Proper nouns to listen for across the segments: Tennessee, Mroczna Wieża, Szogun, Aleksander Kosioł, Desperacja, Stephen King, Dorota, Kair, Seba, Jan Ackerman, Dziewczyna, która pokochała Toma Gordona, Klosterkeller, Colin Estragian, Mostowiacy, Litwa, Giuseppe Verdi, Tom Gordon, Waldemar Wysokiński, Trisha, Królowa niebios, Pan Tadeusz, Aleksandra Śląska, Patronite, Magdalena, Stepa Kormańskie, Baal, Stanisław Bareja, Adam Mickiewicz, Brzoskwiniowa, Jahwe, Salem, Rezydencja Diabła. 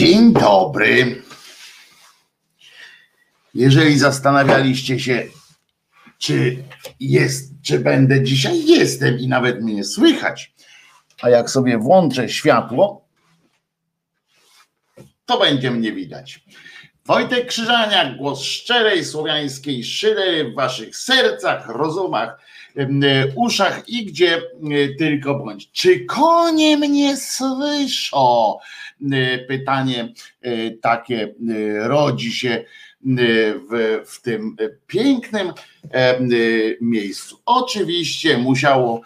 Dzień dobry. Jeżeli zastanawialiście się, czy będę dzisiaj, jestem i nawet mnie słychać. A jak sobie włączę światło, to będzie mnie widać. Wojtek Krzyżaniak, głos szczerej słowiańskiej szydery w waszych sercach, rozumach, uszach i gdzie tylko bądź. Czy konie mnie słyszą? Pytanie takie rodzi się w tym pięknym miejscu. Oczywiście musiało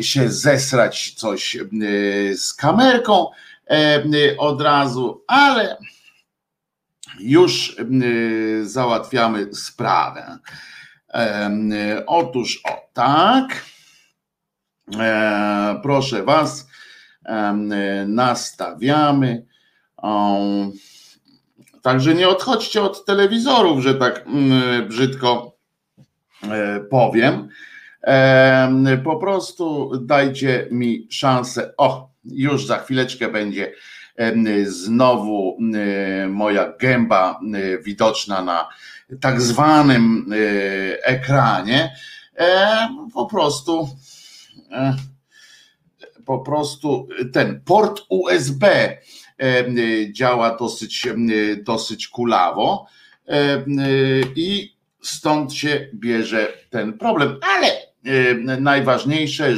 się zesrać coś z kamerką od razu, ale już załatwiamy sprawę. Otóż o tak, proszę was, nastawiamy. Także nie odchodźcie od telewizorów, że tak brzydko powiem. Po prostu dajcie mi szansę. O, już za chwileczkę będzie znowu moja gęba widoczna na tak zwanym ekranie. Po prostu ten port USB działa dosyć kulawo i stąd się bierze ten problem, ale najważniejsze,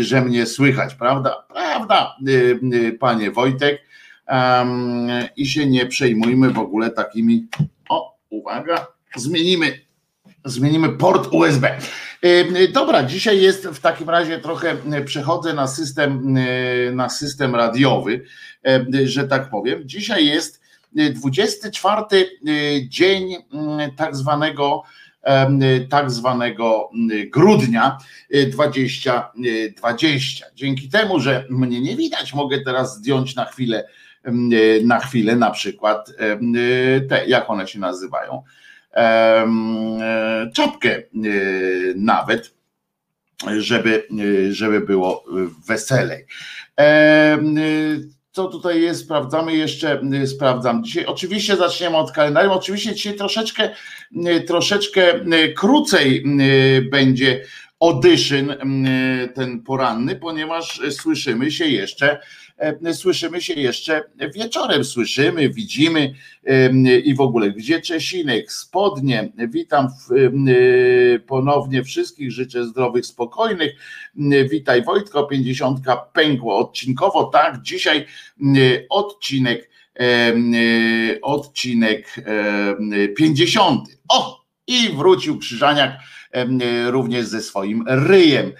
że mnie słychać, prawda? Prawda, panie Wojtek, i się nie przejmujmy w ogóle takimi, o, uwaga, zmienimy port USB. Dobra, dzisiaj jest w takim razie trochę, przechodzę na system radiowy, że tak powiem. Dzisiaj jest 24 dzień tak zwanego grudnia 2020. Dzięki temu, że mnie nie widać, mogę teraz zdjąć na chwilę na przykład te, jak one się nazywają, czapkę nawet, żeby było weselej. Co tutaj jest, sprawdzamy jeszcze, sprawdzam dzisiaj. Oczywiście zaczniemy od kalendarium, oczywiście dzisiaj troszeczkę krócej będzie audytion ten poranny, ponieważ słyszymy się jeszcze wieczorem, słyszymy, widzimy i w ogóle. Gdzie Czesinek, spodnie, witam ponownie wszystkich, życzę zdrowych, spokojnych, witaj Wojtko, 50 pękło odcinkowo, tak, dzisiaj odcinek 50, o, i wrócił Krzyżaniak również ze swoim ryjem.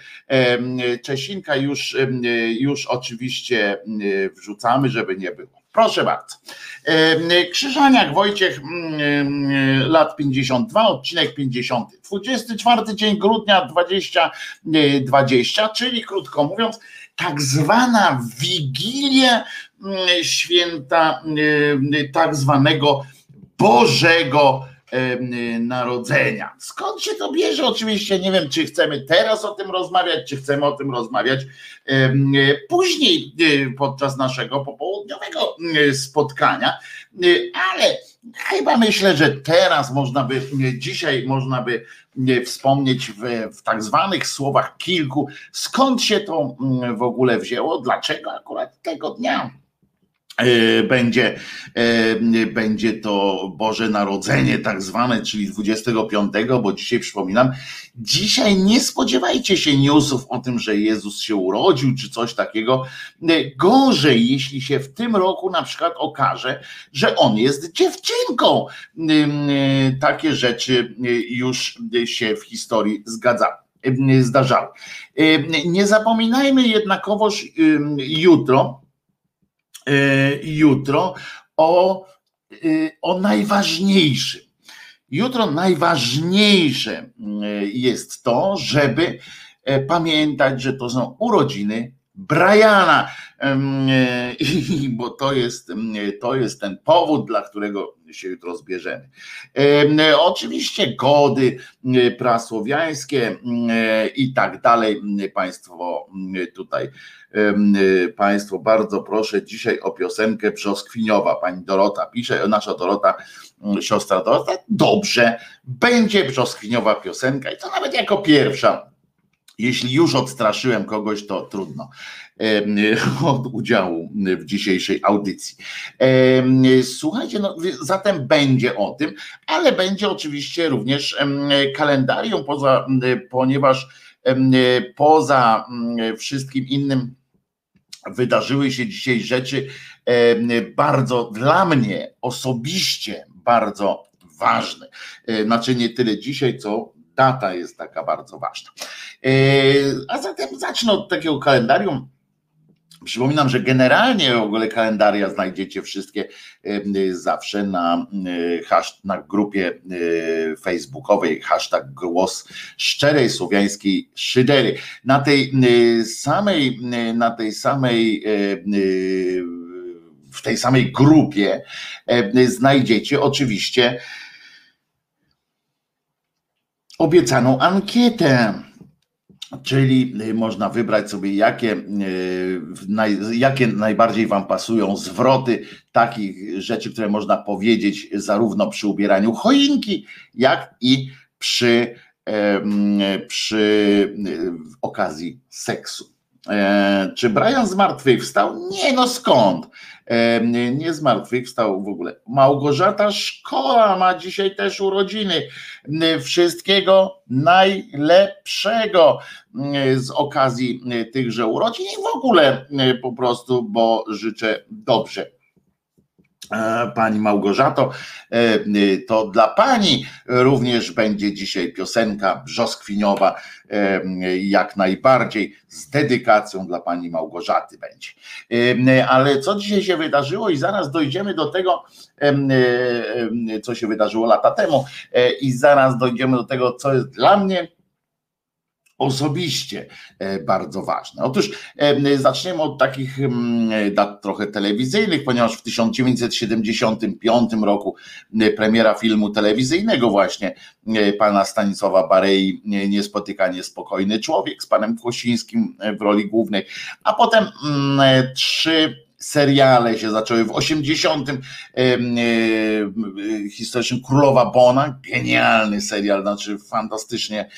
Czesinka już oczywiście wrzucamy, żeby nie było. Proszę bardzo. Krzyżaniak Wojciech, lat 52, odcinek 50. 24 dzień grudnia 2020, czyli krótko mówiąc, tak zwana Wigilia Święta tak zwanego Bożego Narodzenia. Skąd się to bierze? Oczywiście nie wiem, czy chcemy teraz o tym rozmawiać, czy chcemy o tym rozmawiać później podczas naszego popołudniowego spotkania, ale chyba myślę, że teraz dzisiaj można by wspomnieć w tak zwanych słowach kilku, skąd się to w ogóle wzięło, dlaczego akurat tego dnia będzie to Boże Narodzenie tak zwane, czyli 25, bo dzisiaj przypominam, dzisiaj nie spodziewajcie się newsów o tym, że Jezus się urodził, czy coś takiego. Gorzej, jeśli się w tym roku na przykład okaże, że on jest dziewczynką. Takie rzeczy już się w historii zdarzały. Nie zapominajmy jednakowoż jutro o najważniejszym. Jutro najważniejsze jest to, żeby pamiętać, że to są urodziny Briana. bo to jest ten powód, dla którego się jutro zbierzemy. Oczywiście gody prasłowiańskie i tak dalej. Państwo bardzo proszę dzisiaj o piosenkę Brzoskwiniowa. Pani Dorota pisze, nasza Dorota, siostra Dorota, dobrze, będzie Brzoskwiniowa piosenka i to nawet jako pierwsza. Jeśli już odstraszyłem kogoś, to trudno od udziału w dzisiejszej audycji. Słuchajcie, no, zatem będzie o tym, ale będzie oczywiście również kalendarium, ponieważ poza wszystkim innym wydarzyły się dzisiaj rzeczy bardzo dla mnie osobiście bardzo ważne. Znaczy nie tyle dzisiaj, co data jest taka bardzo ważna. A zatem zacznę od takiego kalendarium. Przypominam, że generalnie w ogóle kalendaria znajdziecie wszystkie zawsze na grupie facebookowej hashtag Głos Szczerej Słowiańskiej Szydery. W tej samej grupie znajdziecie oczywiście obiecaną ankietę, czyli można wybrać sobie jakie najbardziej wam pasują zwroty takich rzeczy, które można powiedzieć zarówno przy ubieraniu choinki, jak i przy okazji seksu. Czy Brian zmartwychwstał? Nie, no skąd? Nie zmartwychwstał w ogóle. Małgorzata Szkoła ma dzisiaj też urodziny. Wszystkiego najlepszego z okazji tychże urodzin i w ogóle po prostu, bo życzę dobrze. Pani Małgorzato, to dla pani również będzie dzisiaj piosenka Brzoskwiniowa, jak najbardziej z dedykacją dla pani Małgorzaty będzie. Ale co dzisiaj się wydarzyło i zaraz dojdziemy do tego, co się wydarzyło lata temu i zaraz dojdziemy do tego, co jest dla mnie osobiście bardzo ważne. Otóż zaczniemy od takich dat trochę telewizyjnych, ponieważ w 1975 roku premiera filmu telewizyjnego właśnie pana Stanisława Barei Niespotykanie spokojny człowiek z panem Kosińskim w roli głównej, a potem trzy seriale się zaczęły w 80. Historycznym Królowa Bona, genialny serial, znaczy fantastycznie,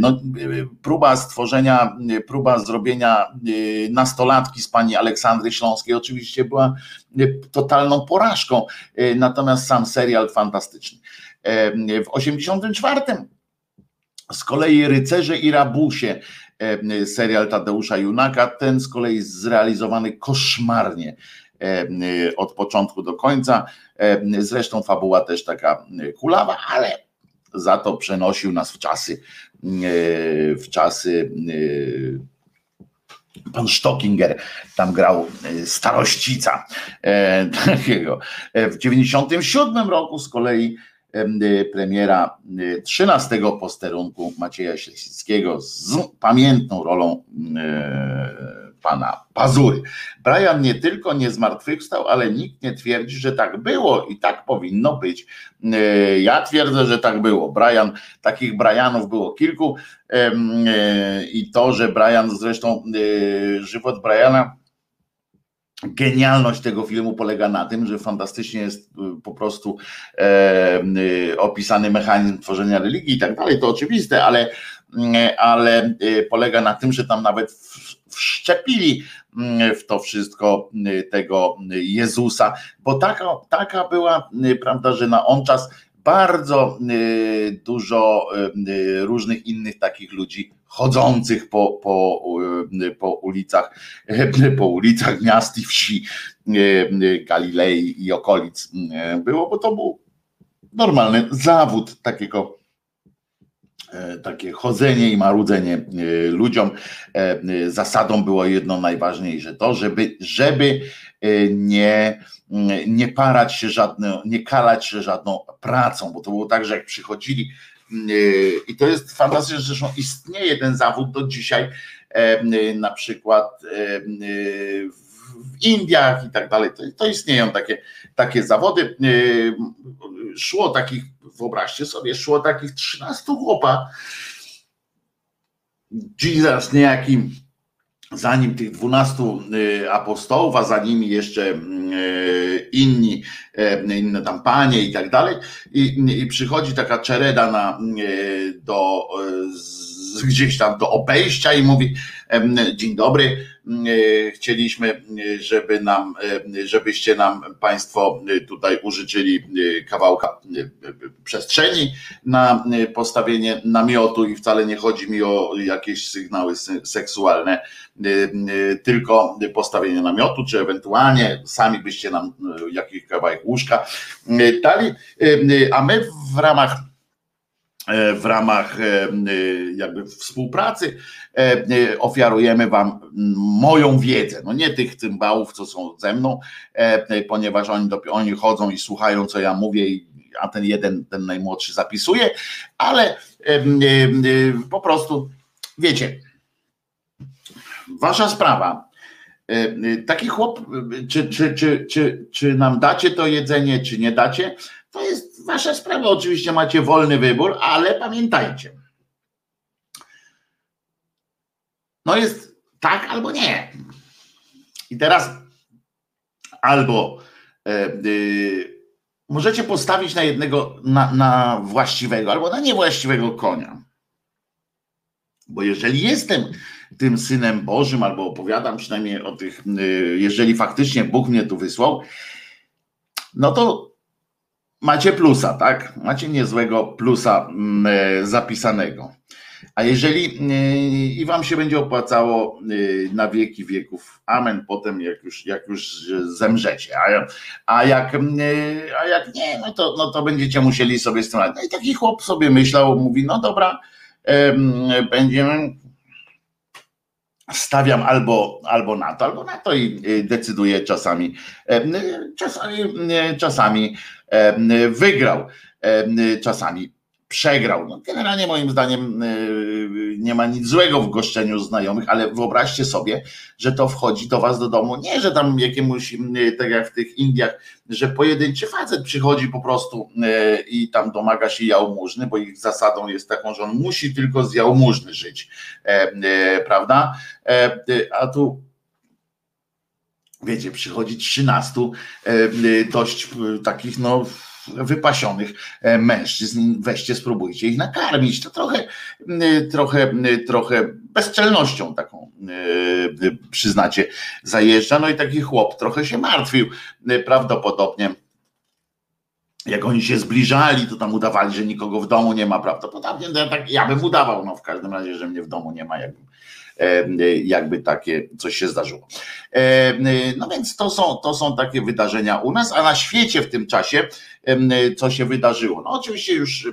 no, próba zrobienia nastolatki z pani Aleksandry Śląskiej oczywiście była totalną porażką, natomiast sam serial fantastyczny. W 84. z kolei Rycerze i Rabusie, serial Tadeusza Junaka, ten z kolei zrealizowany koszmarnie od początku do końca, zresztą fabuła też taka kulawa, ale za to przenosił nas w czasy pan Stockinger, tam grał starościca takiego. W 97 roku z kolei premiera 13 posterunku Macieja Ślesickiego z pamiętną rolą pana Pazury. Brian nie tylko nie zmartwychwstał, ale nikt nie twierdzi, że tak było i tak powinno być. Ja twierdzę, że tak było. Brian, takich Brianów było kilku i to, że Brian, zresztą Żywot Briana, genialność tego filmu polega na tym, że fantastycznie jest po prostu opisany mechanizm tworzenia religii i tak dalej, to oczywiste, ale polega na tym, że tam nawet wszczepili w to wszystko tego Jezusa, bo taka była, prawda, że na on czas bardzo dużo różnych innych takich ludzi chodzących po ulicach miast i wsi Galilei i okolic było, bo to był normalny zawód takie chodzenie i marudzenie ludziom. Zasadą było jedno najważniejsze, to żeby nie kalać się żadną pracą, bo to było tak, że jak przychodzili, i to jest fantastyczne, że zresztą istnieje ten zawód do dzisiaj, na przykład w Indiach i tak dalej, to istnieją takie zawody. Szło takich, wyobraźcie sobie, szło takich 13 chłopa. Jezus niejaki, zanim tych 12 apostołów, a za nimi jeszcze inne tam panie i tak dalej. I przychodzi taka czereda gdzieś tam do obejścia i mówi: dzień dobry, chcieliśmy, żebyście nam Państwo tutaj użyczyli kawałka przestrzeni na postawienie namiotu i wcale nie chodzi mi o jakieś sygnały seksualne, tylko postawienie namiotu, czy ewentualnie sami byście nam jakiś kawałek łóżka dali, a my w ramach jakby współpracy ofiarujemy wam moją wiedzę, no nie tych cymbałów, co są ze mną, ponieważ oni chodzą i słuchają, co ja mówię, a ten jeden, ten najmłodszy zapisuje, ale po prostu, wiecie, wasza sprawa. Taki chłop, czy nam dacie to jedzenie, czy nie dacie, to jest wasza sprawa, oczywiście macie wolny wybór, ale pamiętajcie, no jest tak albo nie. I teraz albo możecie postawić na jednego, na właściwego albo na niewłaściwego konia. Bo jeżeli jestem tym Synem Bożym, albo opowiadam przynajmniej o tych, jeżeli faktycznie Bóg mnie tu wysłał, no to macie plusa, tak? Macie niezłego plusa zapisanego. A jeżeli i wam się będzie opłacało na wieki wieków, amen, potem jak już zemrzecie, a jak nie, no to będziecie musieli sobie z tym radzić. No i taki chłop sobie myślał, mówi: no dobra, będziemy, stawiam albo na to i decyduje czasami wygrał, czasami przegrał. No generalnie moim zdaniem nie ma nic złego w goszczeniu znajomych, ale wyobraźcie sobie, że to wchodzi do was do domu, nie, że tam jakiemuś, tak jak w tych Indiach, że pojedynczy facet przychodzi po prostu i tam domaga się jałmużny, bo ich zasadą jest taką, że on musi tylko z jałmużny żyć, prawda? A tu wiecie, przychodzi 13 dość takich, no, wypasionych mężczyzn, weźcie, spróbujcie ich nakarmić. To trochę bezczelnością taką, przyznacie, zajeżdża. No i taki chłop trochę się martwił. Prawdopodobnie jak oni się zbliżali, to tam udawali, że nikogo w domu nie ma. Prawdopodobnie ja bym udawał, no w każdym razie, że mnie w domu nie ma, jakby takie coś się zdarzyło. No więc to są takie wydarzenia u nas, a na świecie w tym czasie co się wydarzyło. No oczywiście już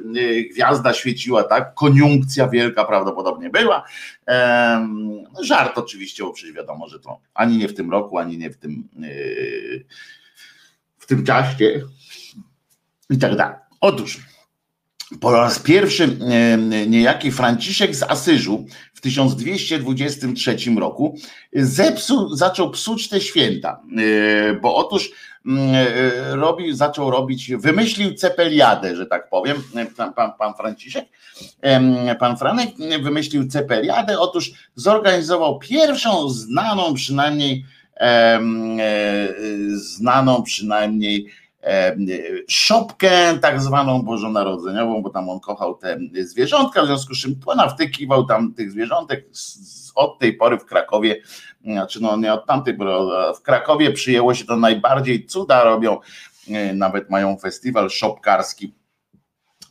gwiazda świeciła, tak, koniunkcja wielka prawdopodobnie była. Żart oczywiście, bo przecież wiadomo, że to ani nie w tym roku, ani nie w tym czasie i tak dalej. Otóż po raz pierwszy niejaki Franciszek z Asyżu w 1223 roku zaczął psuć te święta, bo otóż wymyślił cepeliadę, że tak powiem, pan Franek wymyślił cepeliadę. Otóż zorganizował pierwszą znaną przynajmniej szopkę tak zwaną bożonarodzeniową, bo tam on kochał te zwierzątka, w związku z czym ponawtykiwał tam tych zwierzątek. Od tej pory w Krakowie, znaczy no nie od tamtej pory, w Krakowie przyjęło się to najbardziej, cuda robią, nawet mają festiwal szopkarski,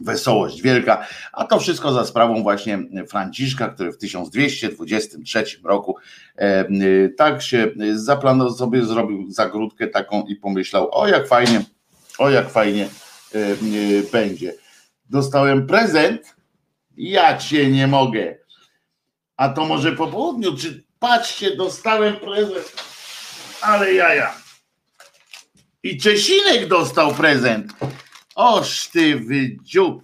Wesołość Wielka, a to wszystko za sprawą właśnie Franciszka, który w 1223 roku tak się zaplanował, sobie zrobił zagródkę taką i pomyślał: o jak fajnie będzie. Dostałem prezent, ja cię nie mogę. A to może po południu, czy patrzcie, dostałem prezent, ale jaja. I Czesinek dostał prezent. Oż ty wydziób.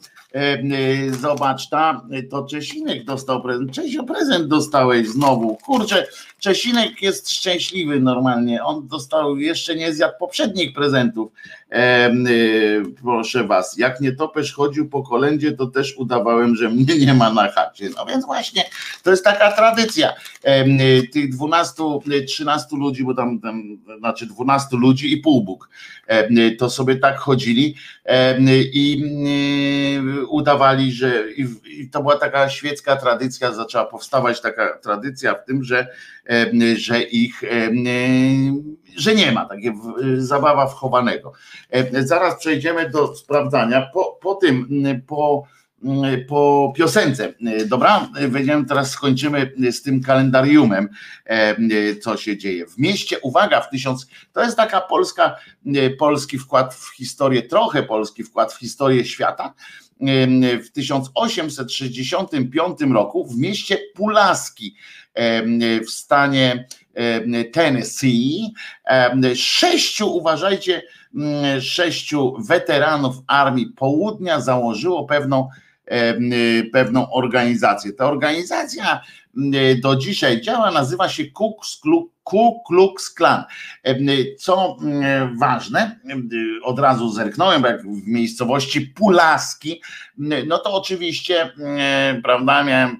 Zobacz, to Czesinek dostał prezent. Czesio, prezent dostałeś znowu. Kurczę, Czesinek jest szczęśliwy normalnie. On dostał, jeszcze nie zjadł poprzednich prezentów. Proszę was, jak nietoperz chodził po kolędzie, to też udawałem, że mnie nie ma na chacie. No więc właśnie, to jest taka tradycja. Tych 12-13 ludzi, bo tam znaczy 12 ludzi i półbóg, to sobie tak chodzili i udawali, że i to była taka świecka tradycja, zaczęła powstawać taka tradycja w tym, że ich że nie ma, takie zabawa w chowanego. Zaraz przejdziemy do sprawdzania po piosence, dobra? Wiedziałem, teraz skończymy z tym kalendariumem, co się dzieje w mieście. Uwaga, to jest taka polski wkład w historię, trochę polski wkład w historię świata. W 1865 roku w mieście Pulaski w stanie Tennessee sześciu weteranów Armii Południa założyło pewną organizację. Ta organizacja do dzisiaj działa, nazywa się Ku Klux Klan. Co ważne, od razu zerknąłem, bo jak w miejscowości Pulaski, no to oczywiście, prawda, miałem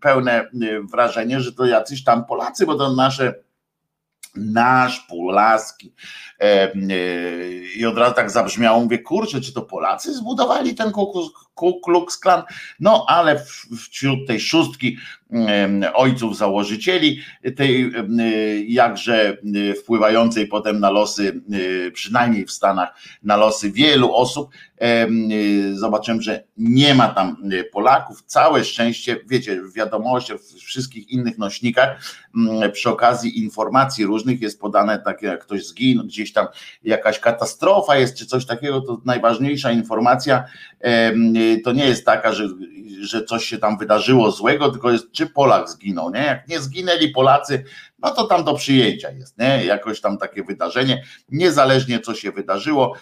pełne wrażenie, że to jacyś tam Polacy, bo to nasz Pulaski. I od razu tak zabrzmiało, mówię, kurczę, czy to Polacy zbudowali ten Ku Klux Klan? No ale wśród tej szóstki ojców założycieli, tej jakże wpływającej potem na losy, przynajmniej w Stanach, na losy wielu osób, zobaczyłem, że nie ma tam Polaków. Całe szczęście, wiecie, w wiadomościach, w wszystkich innych nośnikach, przy okazji informacji różnych jest podane takie, jak ktoś zginął, gdzieś tam jakaś katastrofa jest, czy coś takiego, to najważniejsza informacja to nie jest taka, że coś się tam wydarzyło złego, tylko jest, czy Polak zginął, nie? Jak nie zginęli Polacy, no to tam do przyjęcia jest, nie? Jakoś tam takie wydarzenie, niezależnie co się wydarzyło,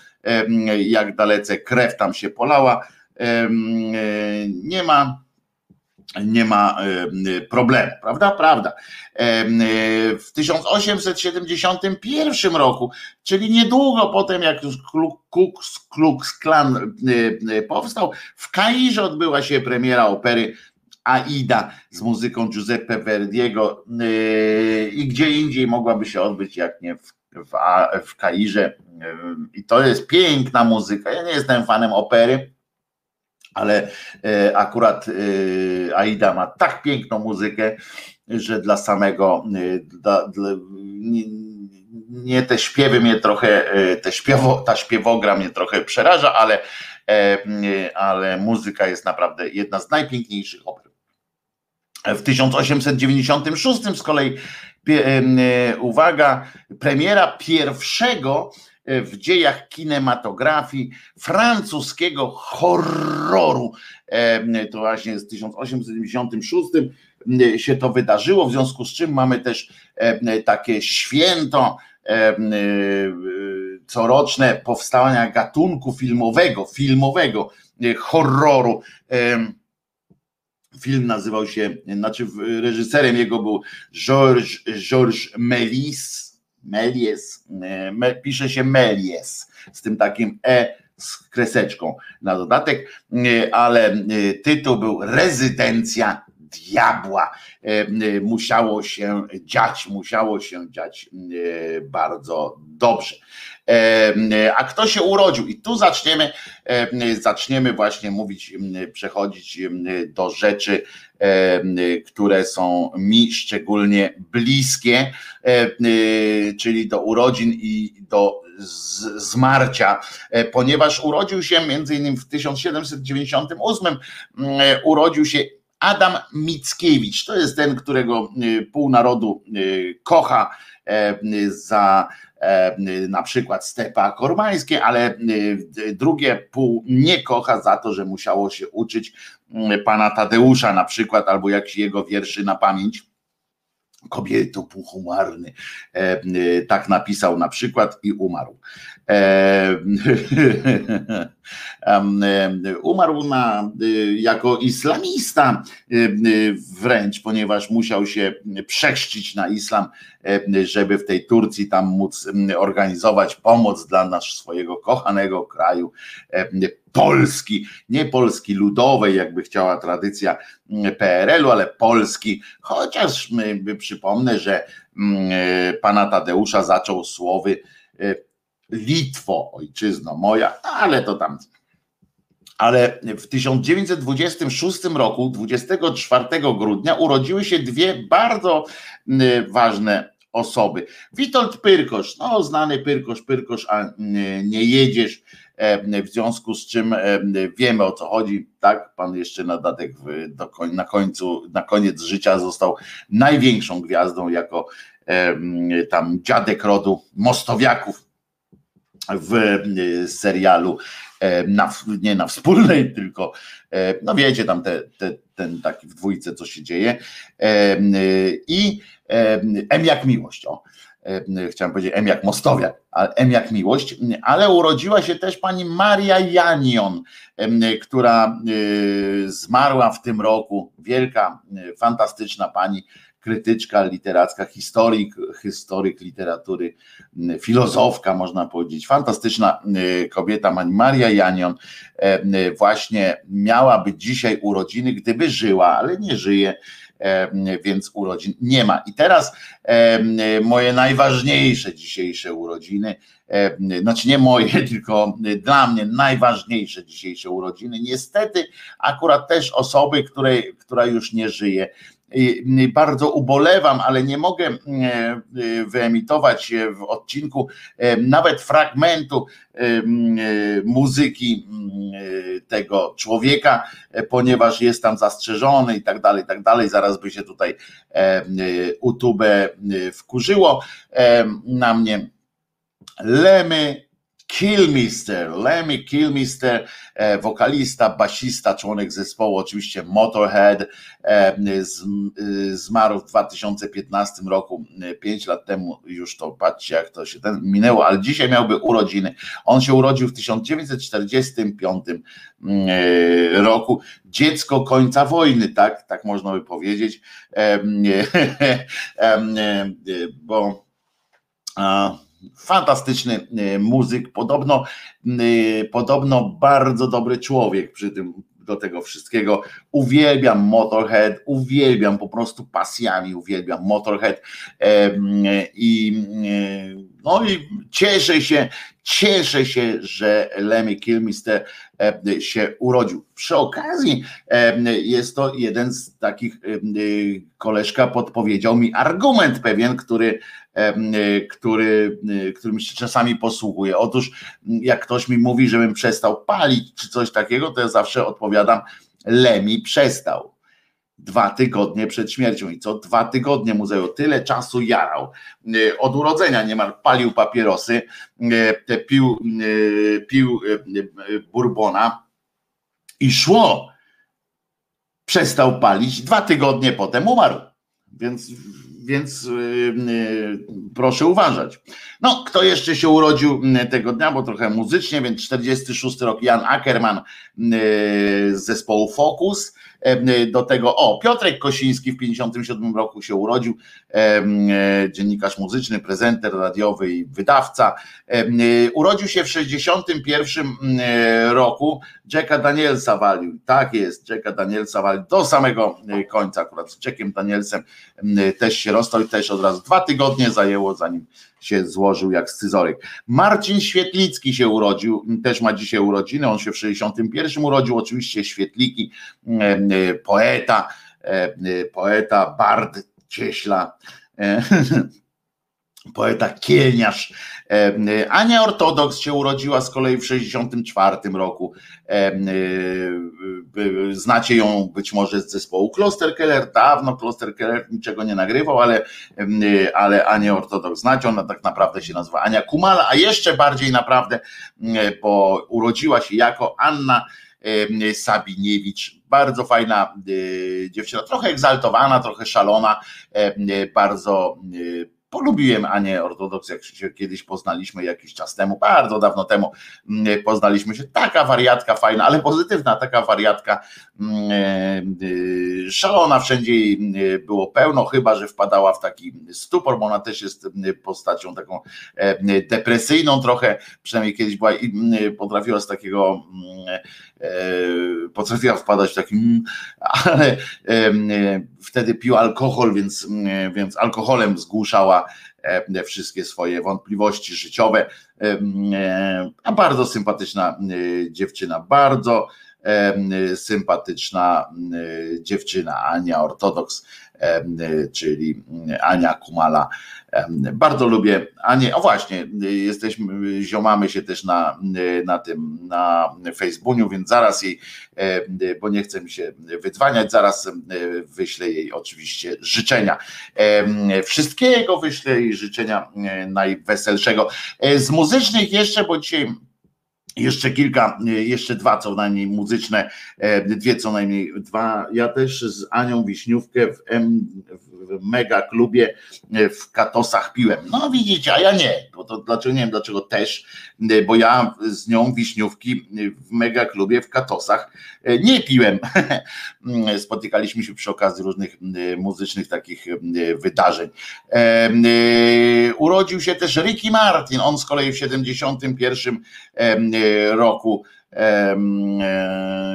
jak dalece krew tam się polała, nie ma problemu, prawda? Prawda. W 1871 roku, czyli niedługo potem, jak już Klux Klan powstał, w Kairze odbyła się premiera opery Aida z muzyką Giuseppe Verdiego i gdzie indziej mogłaby się odbyć, jak nie w Kairze. I to jest piękna muzyka. Ja nie jestem fanem opery, ale akurat Aida ma tak piękną muzykę, że dla samego nie te śpiewy mnie trochę, ta śpiewogra mnie trochę przeraża, ale muzyka jest naprawdę jedna z najpiękniejszych oper. W 1896 z kolei, uwaga, premiera pierwszego w dziejach kinematografii francuskiego horroru. To właśnie z 1896 się to wydarzyło, w związku z czym mamy też takie święto coroczne powstania gatunku filmowego horroru. Film nazywał się, znaczy reżyserem jego był Georges Méliès, pisze się Méliès z tym takim z kreseczką na dodatek, ale tytuł był Rezydencja Diabła. Musiało się dziać bardzo dobrze. A kto się urodził? I tu zaczniemy właśnie mówić, przechodzić do rzeczy, które są mi szczególnie bliskie, czyli do urodzin i do zmarcia, ponieważ urodził się m.in. w 1798 urodził się Adam Mickiewicz, to jest ten, którego pół narodu kocha za na przykład Stepa Kormańskie, ale drugie pół nie kocha za to, że musiało się uczyć Pana Tadeusza na przykład, albo jakiś jego wierszy na pamięć. kobieto półhumarny, tak napisał na przykład i umarł. Umarł jako islamista wręcz, ponieważ musiał się przechrzcić na islam, żeby w tej Turcji tam móc organizować pomoc dla swojego kochanego kraju Polski, nie Polski ludowej, jakby chciała tradycja PRL-u, ale Polski, chociaż przypomnę, że pana Tadeusza zaczął słowy Litwo, ojczyzno moja, ale to tam. Ale w 1926 roku, 24 grudnia, urodziły się dwie bardzo ważne osoby. Witold Pyrkosz, no znany Pyrkosz, a nie jedziesz, w związku z czym wiemy, o co chodzi, tak? Pan jeszcze na dodatek na koniec życia został największą gwiazdą jako tam dziadek rodu Mostowiaków w serialu, nie na wspólnej, tylko no wiecie tam ten taki w dwójce, co się dzieje, i M jak Miłość, o. Chciałem powiedzieć M jak Mostowiak, ale M jak Miłość, ale urodziła się też pani Maria Janion, która zmarła w tym roku, wielka, fantastyczna pani, krytyczka literacka, historyk literatury, filozofka można powiedzieć, fantastyczna kobieta, pani Maria Janion właśnie miałaby dzisiaj urodziny, gdyby żyła, ale nie żyje, więc urodzin nie ma. I teraz moje najważniejsze dzisiejsze urodziny, znaczy nie moje, tylko dla mnie najważniejsze dzisiejsze urodziny, niestety akurat też osoby, która już nie żyje. Bardzo ubolewam, ale nie mogę wyemitować w odcinku nawet fragmentu muzyki tego człowieka, ponieważ jest tam zastrzeżony i tak dalej, zaraz by się tutaj YouTube wkurzyło na mnie. Lemmy Kilmister, wokalista, basista, członek zespołu oczywiście Motorhead, zmarł w 2015 roku, 5 lat temu już, to patrzcie jak to się minęło, ale dzisiaj miałby urodziny. On się urodził w 1945 roku, dziecko końca wojny, tak można by powiedzieć, bo fantastyczny muzyk, podobno bardzo dobry człowiek przy tym, do tego wszystkiego. Uwielbiam Motorhead, uwielbiam po prostu pasjami, uwielbiam Motorhead no i cieszę się, że Lemmy Kilmister się urodził. Przy okazji jest to jeden z takich, koleżka podpowiedział mi argument pewien, którym się czasami posługuję. Otóż jak ktoś mi mówi, żebym przestał palić czy coś takiego, to ja zawsze odpowiadam: Lemmy przestał 2 tygodnie przed śmiercią. I co 2 tygodnie mu zajęło, tyle czasu jarał. Od urodzenia niemal palił papierosy, pił bourbona i szło. Przestał palić, 2 tygodnie potem umarł. Więc proszę uważać. No, kto jeszcze się urodził tego dnia, bo trochę muzycznie, więc 46 rok, Jan Ackerman z zespołu Focus. Do tego, Piotrek Kosiński w 57 roku się urodził, dziennikarz muzyczny, prezenter radiowy i wydawca. Urodził się w 61 roku, Jacka Danielsa walił, tak jest, Jacka Danielsa walił do samego końca, akurat z Jackiem Danielsem też się rozstał i też od razu 2 tygodnie zajęło, zanim się złożył jak scyzoryk. Marcin Świetlicki się urodził, też ma dzisiaj urodziny, on się w 61 urodził, oczywiście Świetliki, poeta, bard, cieśla, poeta, kielniarz. Ania Ortodoks się urodziła z kolei w 64 roku. Znacie ją być może z zespołu Klosterkeller, dawno Klosterkeller niczego nie nagrywał, ale Anię Ortodoks znacie, ona tak naprawdę się nazywa Ania Kumala, a jeszcze bardziej naprawdę, bo urodziła się jako Anna Sabiniewicz, bardzo fajna dziewczyna, trochę egzaltowana, trochę szalona, bardzo polubiłem Anię Ortodoks, jak się kiedyś poznaliśmy jakiś czas temu, bardzo dawno temu poznaliśmy się, taka wariatka fajna, ale pozytywna, taka wariatka szalona, wszędzie było pełno, chyba że wpadała w taki stupor, bo ona też jest postacią taką depresyjną trochę, przynajmniej kiedyś była i potrafiła z takiego potrafiła wpadać w taki ale wtedy pił alkohol, więc alkoholem zgłuszała wszystkie swoje wątpliwości życiowe, a bardzo sympatyczna dziewczyna, Ania Ortodoks, czyli Ania Kumala. Bardzo lubię Anię. O właśnie, jesteśmy, ziomamy się też na Facebooku, więc zaraz jej, bo nie chcę mi się wydzwaniać, zaraz wyślę jej oczywiście życzenia. Wszystkiego wyślę jej życzenia najweselszego. Z muzycznych jeszcze, bo dzisiaj jeszcze dwa co najmniej muzyczne, dwa. Ja też z Anią Wiśniówkę w mega klubie w Katosach piłem. No widzicie, a ja nie, bo to dlaczego, nie wiem dlaczego też, bo ja z nią Wiśniówki w mega klubie w Katosach nie piłem. Spotykaliśmy się przy okazji różnych muzycznych takich wydarzeń. Urodził się też Ricky Martin, on z kolei w 71 roku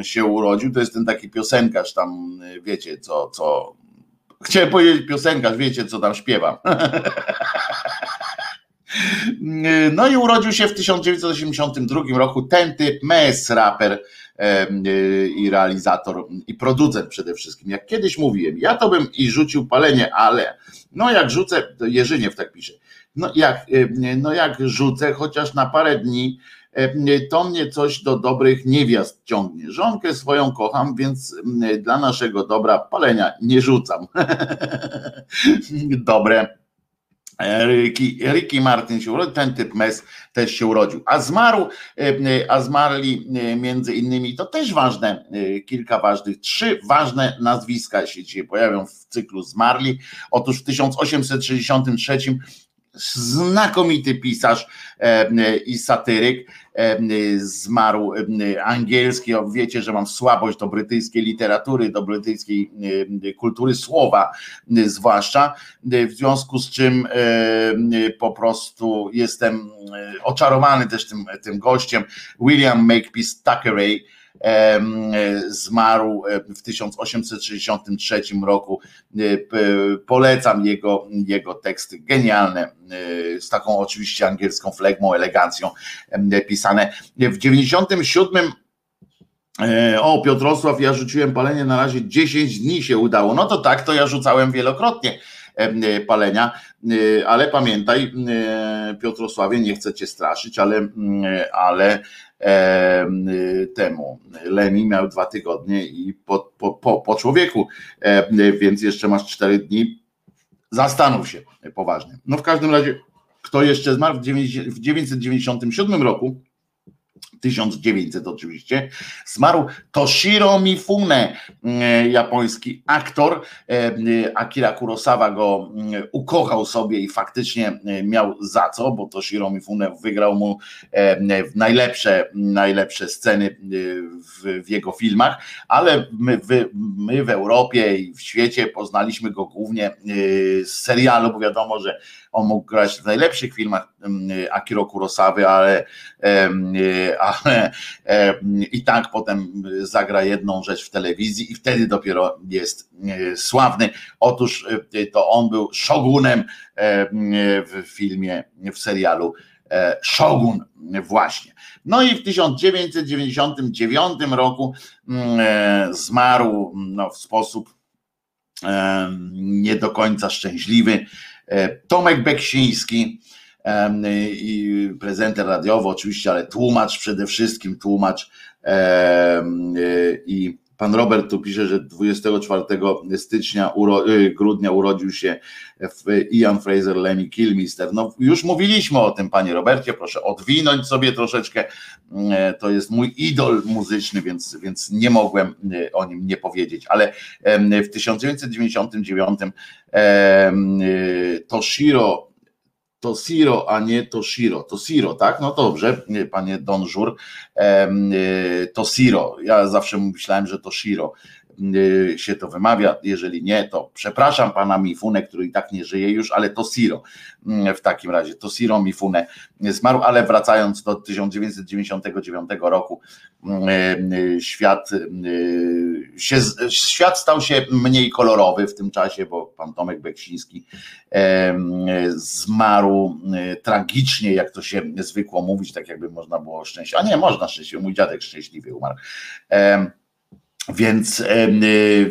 się urodził, to jest ten taki piosenkarz tam, wiecie co... Chciałem powiedzieć piosenkarz, wiecie co tam śpiewam. No i urodził się w 1982 roku ten typ Mes, raper i realizator i producent przede wszystkim. Jak kiedyś mówiłem, ja to bym i rzucił palenie, ale no jak rzucę, to Jerzyniew tak pisze, no jak rzucę chociaż na parę dni, to mnie coś do dobrych niewiast ciągnie. Żonkę swoją kocham, więc dla naszego dobra palenia nie rzucam. Dobre. Ricky Martin się urodził, ten typ Mes też się urodził, a zmarli między innymi, to też ważne, trzy ważne nazwiska się dzisiaj pojawią w cyklu zmarli. Otóż w 1863 znakomity pisarz i satyryk zmarł, angielski, wiecie, że mam słabość do brytyjskiej literatury, do brytyjskiej kultury słowa zwłaszcza, w związku z czym po prostu jestem oczarowany też tym gościem. William Makepeace Thackeray zmarł w 1863 roku. Polecam jego teksty genialne, z taką oczywiście angielską flegmą, elegancją pisane. W 97 Piotrosław, ja rzuciłem palenie, na razie 10 dni się udało. No to tak, to ja rzucałem wielokrotnie palenia, ale pamiętaj, Piotrosławie, nie chcę cię straszyć, ale temu Lemmy miał 2 tygodnie i po człowieku, więc jeszcze masz 4 dni, zastanów się poważnie. No w każdym razie, kto jeszcze zmarł w 1997 roku, 1900 oczywiście, zmarł Toshiro Mifune, japoński aktor. Akira Kurosawa go ukochał sobie i faktycznie miał za co, bo Toshiro Mifune wygrał mu najlepsze sceny w jego filmach, ale my w Europie i w świecie poznaliśmy go głównie z serialu, bo wiadomo, że on mógł grać w najlepszych filmach Akira Kurosawy, ale i tak potem zagra jedną rzecz w telewizji i wtedy dopiero jest sławny. Otóż to on był szogunem w filmie, w serialu Szogun właśnie. No i w 1999 roku zmarł w sposób nie do końca szczęśliwy Tomek Beksiński, i prezenter radiowy oczywiście, ale tłumacz przede wszystkim, i Pan Robert tu pisze, że 24 stycznia, grudnia urodził się Ian Fraser, Lemmy Kilmister. No już mówiliśmy o tym, panie Robercie, proszę odwinąć sobie troszeczkę. To jest mój idol muzyczny, więc nie mogłem o nim nie powiedzieć. Ale w 1999 Toshiro, tak? No dobrze, panie Donżur, Toshiro, ja zawsze myślałem, że Toshiro się to wymawia, jeżeli nie, to przepraszam pana Mifune, który i tak nie żyje już, ale Toshiro w takim razie, Toshiro Mifune zmarł, ale wracając do 1999 roku, świat stał się mniej kolorowy w tym czasie, bo pan Tomek Beksiński zmarł tragicznie, jak to się zwykło mówić, tak jakby można było szczęśliwie, a nie, można szczęśliwie, mój dziadek szczęśliwie umarł.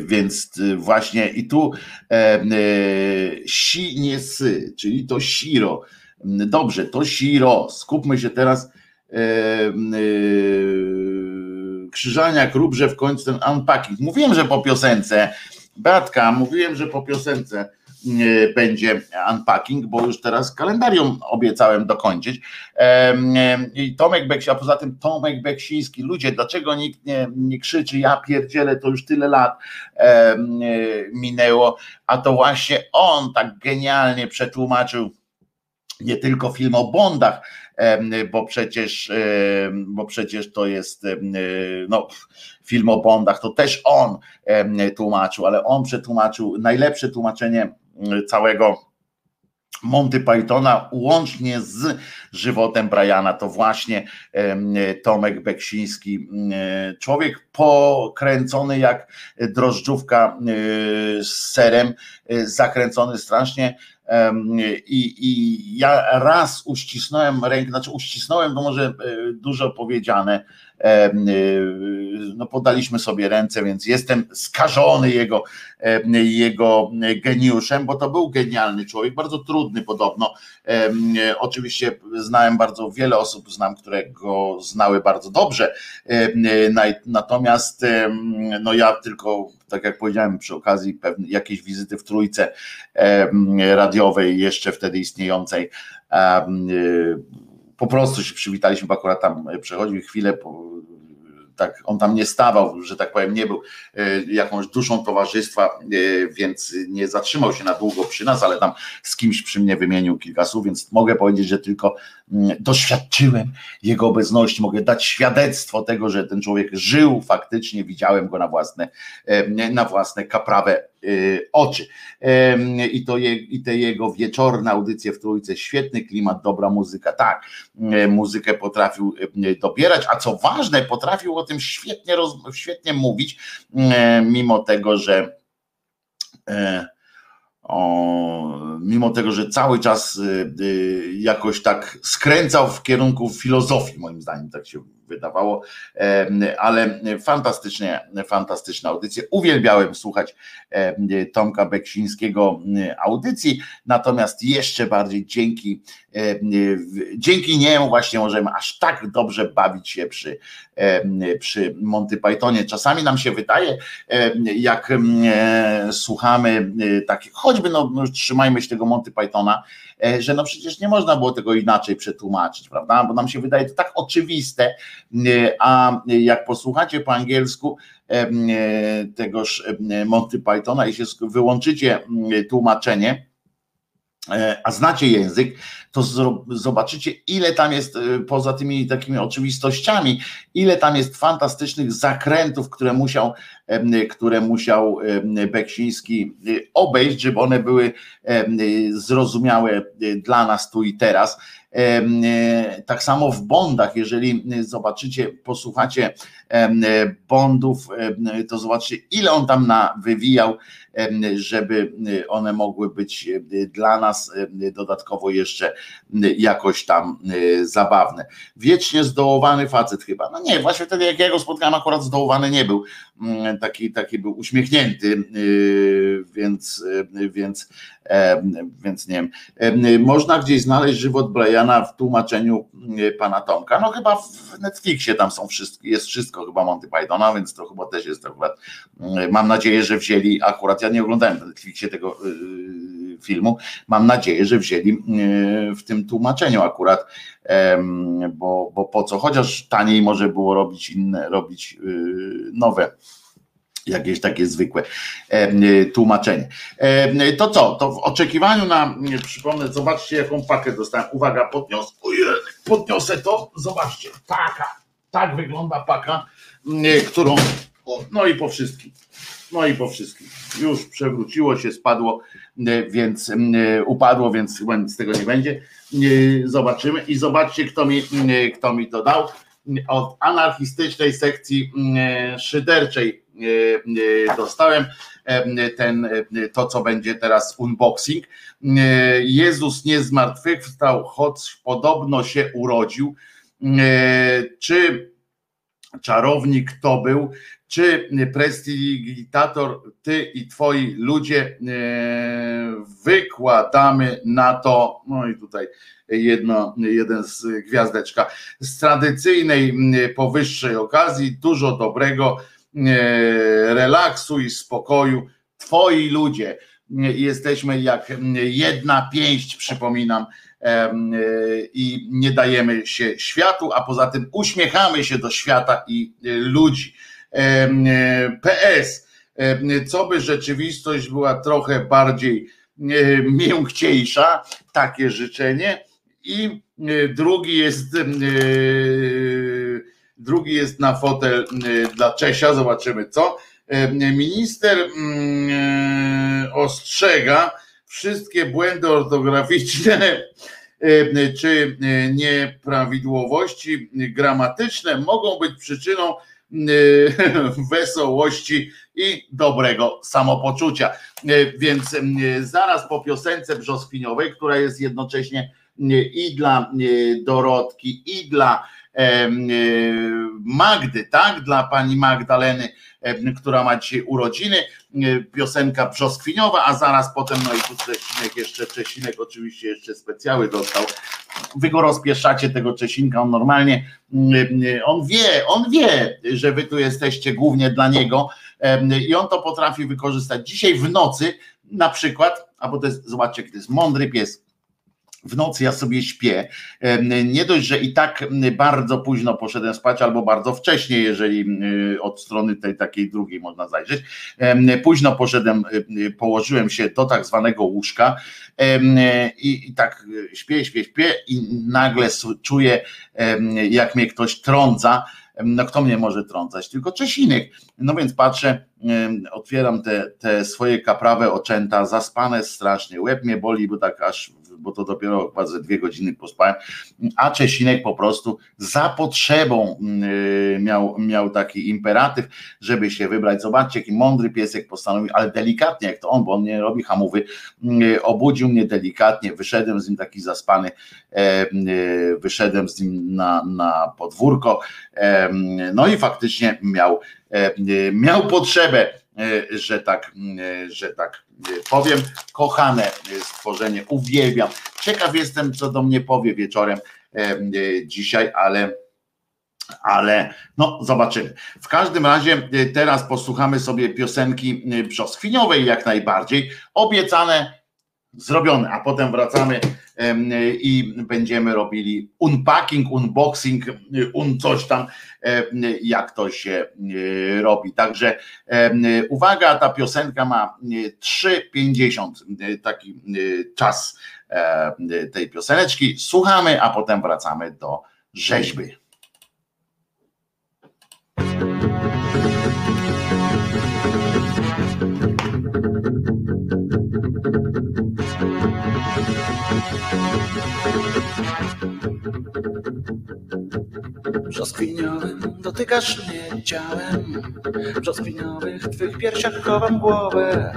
Więc właśnie i tu si nie sy, czyli Toshiro. Dobrze, Toshiro. Skupmy się teraz. Krzyżaniak, róbże w końcu ten unpacking. Mówiłem, że po piosence. Beatka, mówiłem, że po piosence będzie unpacking, bo już teraz kalendarium obiecałem dokończyć. I Tomek Beksiński, a poza tym Tomek Beksiński, ludzie, dlaczego nikt nie krzyczy, ja pierdzielę, to już tyle lat minęło, a to właśnie on tak genialnie przetłumaczył nie tylko film o Bondach, bo przecież to jest no, film o Bondach, to też on tłumaczył, ale on przetłumaczył najlepsze tłumaczenie całego Monty Pythona, łącznie z Żywotem Briana, to właśnie Tomek Beksiński, człowiek pokręcony jak drożdżówka z serem, zakręcony strasznie. I ja raz uścisnąłem rękę, znaczy uścisnąłem, to może dużo powiedziane, no podaliśmy sobie ręce, więc jestem skażony jego geniuszem, bo to był genialny człowiek, bardzo trudny podobno. Oczywiście znałem bardzo wiele osób, które go znały bardzo dobrze, natomiast no ja tylko, tak jak powiedziałem, przy okazji jakiejś wizyty w Trójce radiowej, jeszcze wtedy istniejącej, po prostu się przywitaliśmy, bo akurat tam przechodził chwilę, tak, on tam nie stawał, że tak powiem, nie był jakąś duszą towarzystwa, więc nie zatrzymał się na długo przy nas, ale tam z kimś przy mnie wymienił kilka słów, więc mogę powiedzieć, że tylko doświadczyłem jego obecności, mogę dać świadectwo tego, że ten człowiek żył faktycznie, widziałem go na własne kaprawe oczy. I te jego wieczorne audycje w Trójce, świetny klimat, dobra muzyka, tak, muzykę potrafił dobierać, a co ważne, potrafił o tym świetnie mówić, mimo tego, że cały czas jakoś tak skręcał w kierunku filozofii, moim zdaniem tak się wydawało, ale fantastyczne audycje. Uwielbiałem słuchać Tomka Beksińskiego audycji, natomiast jeszcze bardziej dzięki niemu właśnie możemy aż tak dobrze bawić się przy Monty Pythonie. Czasami nam się wydaje, jak słuchamy takich, choćby no trzymajmy się tego Monty Pythona, że no przecież nie można było tego inaczej przetłumaczyć, prawda? Bo nam się wydaje to tak oczywiste, a jak posłuchacie po angielsku tegoż Monty Pythona i się wyłączycie tłumaczenie, a znacie język, to zobaczycie, ile tam jest, poza tymi takimi oczywistościami, ile tam jest fantastycznych zakrętów, które musiał Beksiński obejść, żeby one były zrozumiałe dla nas tu i teraz. Tak samo w Bondach, jeżeli zobaczycie, posłuchacie Bondów, to zobaczycie, ile on tam wywijał, żeby one mogły być dla nas dodatkowo jeszcze jakoś tam zabawne. Wiecznie zdołowany facet chyba, no nie, właśnie wtedy jak ja go spotkałem, akurat zdołowany nie był, taki był uśmiechnięty, więc nie wiem. Można gdzieś znaleźć Żywot Briana w tłumaczeniu pana Tomka. No chyba w Netflixie tam są wszystko chyba Monty Pythona, więc to chyba też jest akurat. Mam nadzieję, że wzięli akurat, ja nie oglądałem na Netflixie tego filmu, mam nadzieję, że wzięli w tym tłumaczeniu akurat, bo po co, chociaż taniej może było robić nowe, jakieś takie zwykłe tłumaczenie. To co, to w oczekiwaniu na, przypomnę, zobaczcie jaką pakę dostałem, uwaga, podniosę to, zobaczcie, tak wygląda paka, którą, no i po wszystkim, już przewróciło się, spadło, więc upadło, więc chyba nic z tego nie będzie, zobaczymy i zobaczcie kto mi to dał, od anarchistycznej sekcji szyderczej dostałem to, co będzie teraz unboxing. Jezus nie zmartwychwstał, choć podobno się urodził. Czy czarownik to był, czy prestidigitator, ty i twoi ludzie, wykładamy na to, no i tutaj jeden z gwiazdeczka, z tradycyjnej powyższej okazji dużo dobrego, relaksu i spokoju, twoi ludzie, jesteśmy jak jedna pięść, przypominam, i nie dajemy się światu, a poza tym uśmiechamy się do świata i ludzi. PS, co by rzeczywistość była trochę bardziej miękciejsza, takie życzenie. I drugi jest na fotel dla Czesia, zobaczymy co. Minister ostrzega, wszystkie błędy ortograficzne czy nieprawidłowości gramatyczne mogą być przyczyną wesołości i dobrego samopoczucia. Więc zaraz po piosence brzoskwiniowej, która jest jednocześnie i dla Dorotki, i dla Magdy, tak, dla pani Magdaleny, która ma dzisiaj urodziny, piosenka brzoskwiniowa, a zaraz potem, no i tu Czesinek oczywiście jeszcze specjały dostał. Wy go rozpieszacie, tego Czesinka, on normalnie, on wie, że wy tu jesteście głównie dla niego i on to potrafi wykorzystać. Dzisiaj w nocy na przykład, a bo to jest, zobaczcie, jaki to jest mądry pies. W nocy ja sobie śpię, nie dość, że i tak bardzo późno poszedłem spać, albo bardzo wcześnie, jeżeli od strony tej takiej drugiej można zajrzeć, późno poszedłem, położyłem się do tak zwanego łóżka i tak śpię i nagle czuję, jak mnie ktoś trąca. No kto mnie może trącać? Tylko Czesinek. No więc patrzę, otwieram te swoje kaprawe oczęta, zaspane strasznie, łeb mnie boli, bo to dopiero chyba ze 2 godziny pospałem, a Czesinek po prostu za potrzebą miał taki imperatyw, żeby się wybrać. Zobaczcie, jaki mądry piesek postanowił, ale delikatnie jak to on, bo on nie robi hamowy, obudził mnie delikatnie, wyszedłem z nim taki zaspany, wyszedłem z nim na podwórko, no i faktycznie miał potrzebę, że tak powiem. Kochane stworzenie, uwielbiam. Ciekaw jestem, co do mnie powie wieczorem dzisiaj, ale no zobaczymy. W każdym razie teraz posłuchamy sobie piosenki brzoskwiniowej jak najbardziej. Obiecane, zrobione, a potem wracamy i będziemy robili unpacking, unboxing, coś tam, jak to się robi. Także uwaga, ta piosenka ma 3,50, taki czas tej pioseneczki. Słuchamy, a potem wracamy do rzeźby. Brzoskwiniowym dotykasz mnie ciałem, w brzoskwiniowych twych piersiach chowam głowę.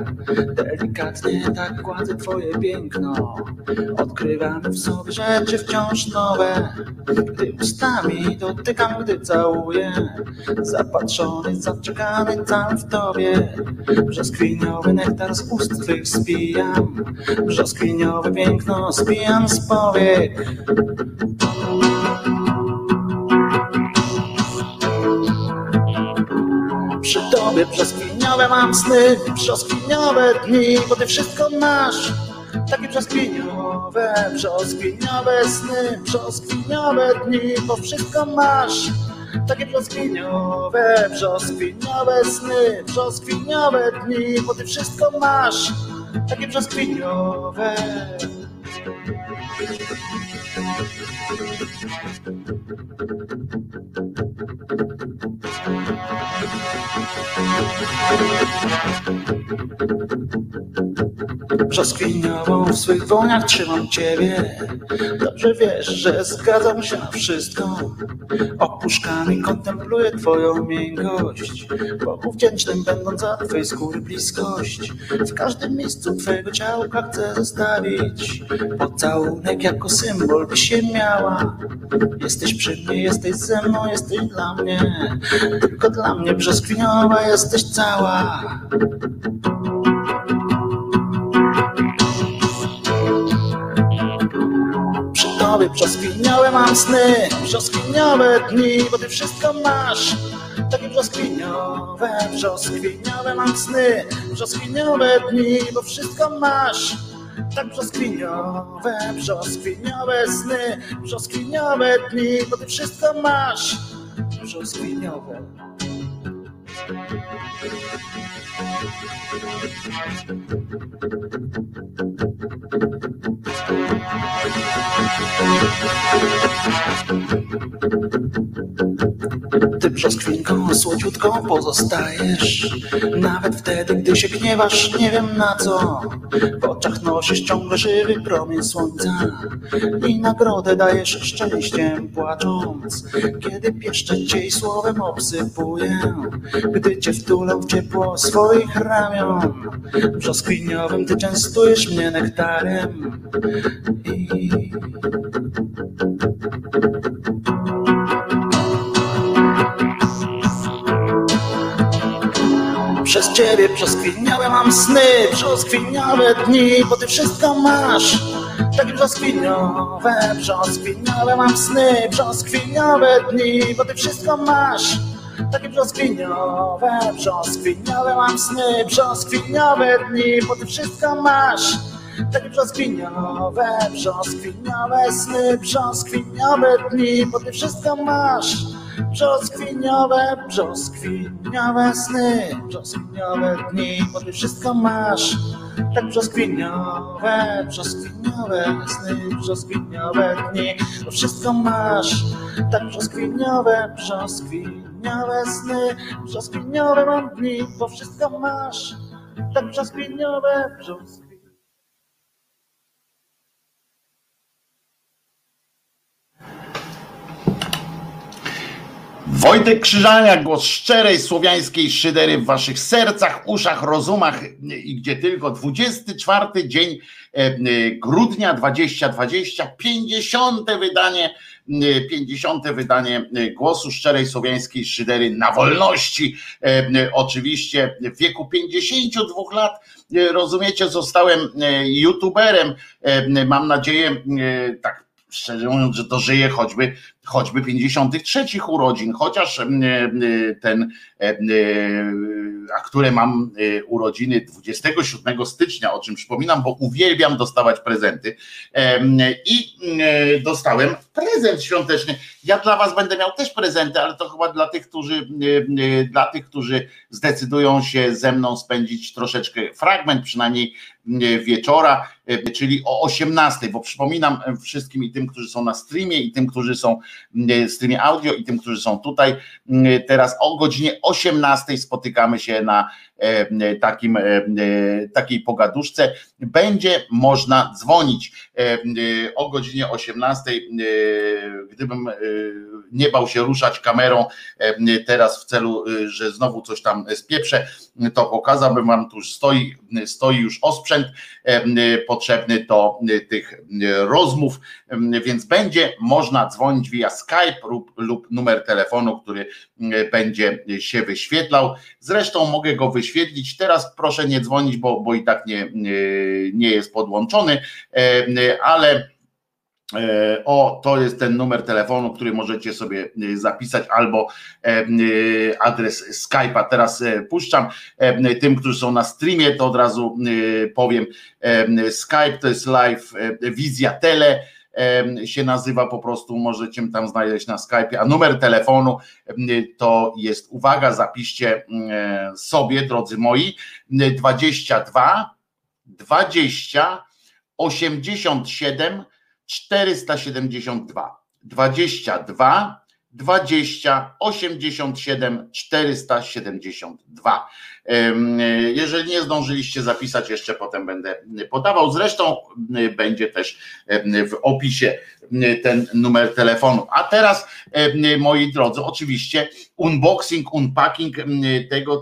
Delikatnie tak kładzę twoje piękno, odkrywam w sobie rzeczy wciąż nowe. Gdy ustami dotykam, gdy całuję, zapatrzony, zaczekany tam w tobie. Brzoskwiniowy nektar z ust twych spijam, brzoskwiniowe piękno spijam z powiek. Przy tobie brzoskwiniowe mam sny, brzoskwiniowe dni, bo ty wszystko masz. Takie brzoskwiniowe, brzoskwiniowe sny, brzoskwiniowe dni, bo wszystko masz. Takie brzoskwiniowe, brzoskwiniowe sny, brzoskwiniowe dni, bo ty wszystko masz. Takie brzoskwiniowe. Brzoskwiniową w swych dłoniach trzymam ciebie. Dobrze wiesz, że zgadzam się na wszystko. Opuszkami kontempluję twoją miękkość, Bogu wdzięcznym będąc za twej skóry bliskość. W każdym miejscu twojego ciałka chcę zostawić pocałunek jako symbol, by się miała. Jesteś przy mnie, jesteś ze mną, jesteś dla mnie, tylko dla mnie brzoskwiniowa jesteś cała. Brzoskwiniowe mam sny, brzoskwiniowe dni, bo ty wszystko masz. Takie brzoskwiniowe, brzoskwiniowe mam sny, brzoskwiniowe dni, bo wszystko masz. Tak brzoskwiniowe, brzoskwiniowe sny, brzoskwiniowe dni, bo ty wszystko masz. Brzoskwiniowe. Ty brzoskwinką słodziutką pozostajesz, nawet wtedy, gdy się gniewasz, nie wiem na co. W oczach nosisz ciągle żywy promień słońca i nagrodę dajesz szczęściem płacząc. Kiedy pieszczę cię i słowem obsypuję, gdy cię wtulę w ciepło swoich ramion. Brzoskwiniowym ty częstujesz mnie nektarem i... Przez ciebie brzoskwiniowe mam sny, brzoskwiniowe dni, bo ty wszystko masz. Takie brzoskwiniowe, brzoskwiniowe mam sny, brzoskwiniowe dni, bo ty wszystko masz. Takie brzoskwiniowe, brzoskwiniowe mam sny, brzoskwiniowe dni, bo ty wszystko masz. Takie brzoskwiniowe, brzoskwiniowe sny, brzoskwiniowe dni, bo ty wszystko masz. Brzoskwiniowe, brzoskwiniowe sny, brzoskwiniowe dni, bo ty wszystko masz. Tak brzoskwiniowe, brzoskwiniowe sny, brzoskwiniowe dni, bo wszystko masz. Tak brzoskwiniowe, brzoskwiniowe sny, brzoskwiniowe mam dni, bo wszystko masz. Tak brzoskwiniowe, brzoskwiniowe. Wojtek Krzyżaniak, głos szczerej słowiańskiej szydery w waszych sercach, uszach, rozumach i gdzie tylko. 24 dzień grudnia 2020, 50. wydanie głosu szczerej słowiańskiej szydery na wolności. Oczywiście w wieku 52 lat, rozumiecie, zostałem youtuberem. Mam nadzieję, tak szczerze mówiąc, że dożyję choćby 53 urodzin, chociaż ten, a które mam urodziny 27 stycznia, o czym przypominam, bo uwielbiam dostawać prezenty i dostałem prezent świąteczny. Ja dla was będę miał też prezenty, ale to chyba dla tych, którzy zdecydują się ze mną spędzić troszeczkę fragment, przynajmniej wieczora, czyli o 18, bo przypominam wszystkim i tym, którzy są na streamie i tym, którzy są w streamie audio i tym, którzy są tutaj teraz o godzinie 18 spotykamy się na takiej pogaduszce będzie można dzwonić o godzinie 18. Gdybym nie bał się ruszać kamerą teraz w celu, że znowu coś tam spieprzę, to pokazałbym wam, tu stoi już osprzęt potrzebny do tych rozmów, więc będzie można dzwonić via Skype lub numer telefonu, który będzie się wyświetlał. Zresztą mogę go wyświetlić teraz, proszę nie dzwonić, bo i tak nie jest podłączony, ale o, to jest ten numer telefonu, który możecie sobie zapisać, albo adres Skype'a. Teraz puszczam tym, którzy są na streamie, to od razu powiem, Skype to jest live, wizja tele się nazywa po prostu, możecie tam znaleźć na Skype'ie, a numer telefonu to jest, uwaga, zapiszcie sobie, drodzy moi, 22 20 87 472. Jeżeli nie zdążyliście zapisać, jeszcze potem będę podawał. Zresztą będzie też w opisie ten numer telefonu. A teraz, moi drodzy, oczywiście unboxing, unpacking tego,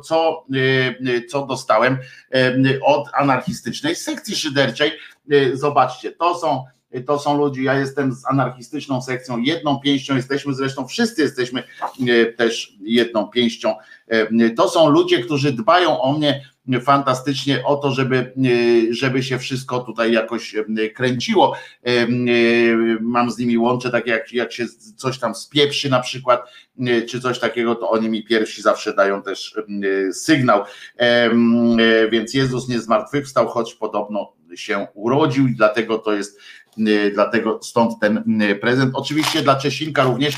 co dostałem od anarchistycznej sekcji szyderczej. Zobaczcie, to są ludzie, ja jestem z anarchistyczną sekcją, jedną pięścią jesteśmy, zresztą wszyscy jesteśmy też jedną pięścią. To są ludzie, którzy dbają o mnie fantastycznie, o to, żeby się wszystko tutaj jakoś kręciło. Mam z nimi łącze, takie jak się coś tam spieprzy na przykład, czy coś takiego, to oni mi pierwsi zawsze dają też sygnał. Więc Jezus nie zmartwychwstał, choć podobno się urodził i dlatego to jest, dlatego stąd ten prezent. Oczywiście dla Czesinka również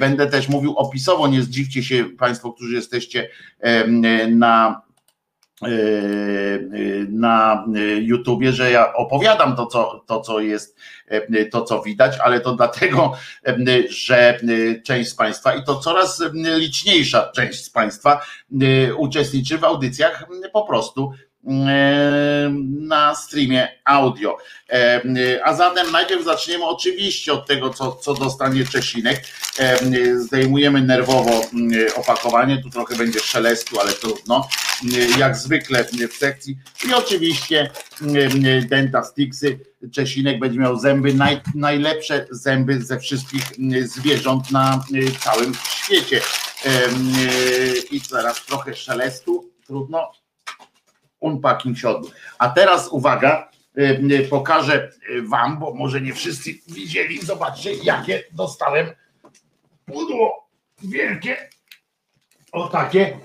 będę też mówił opisowo, nie zdziwcie się Państwo, którzy jesteście na YouTubie, że ja opowiadam to, co jest, to co widać, ale to dlatego, że część z Państwa, i to coraz liczniejsza część z Państwa, uczestniczy w audycjach po prostu na streamie audio. A zatem najpierw zaczniemy oczywiście od tego, co dostanie Czesinek. Zdejmujemy nerwowo opakowanie, tu trochę będzie szelestu, ale trudno, jak zwykle w sekcji. I oczywiście Dentastiksy. Czesinek będzie miał zęby, najlepsze zęby ze wszystkich zwierząt na całym świecie. I teraz trochę szelestu, trudno. Unpacking się odbył. A teraz uwaga, pokażę wam, bo może nie wszyscy widzieli, zobaczcie jakie dostałem pudło wielkie, o takie.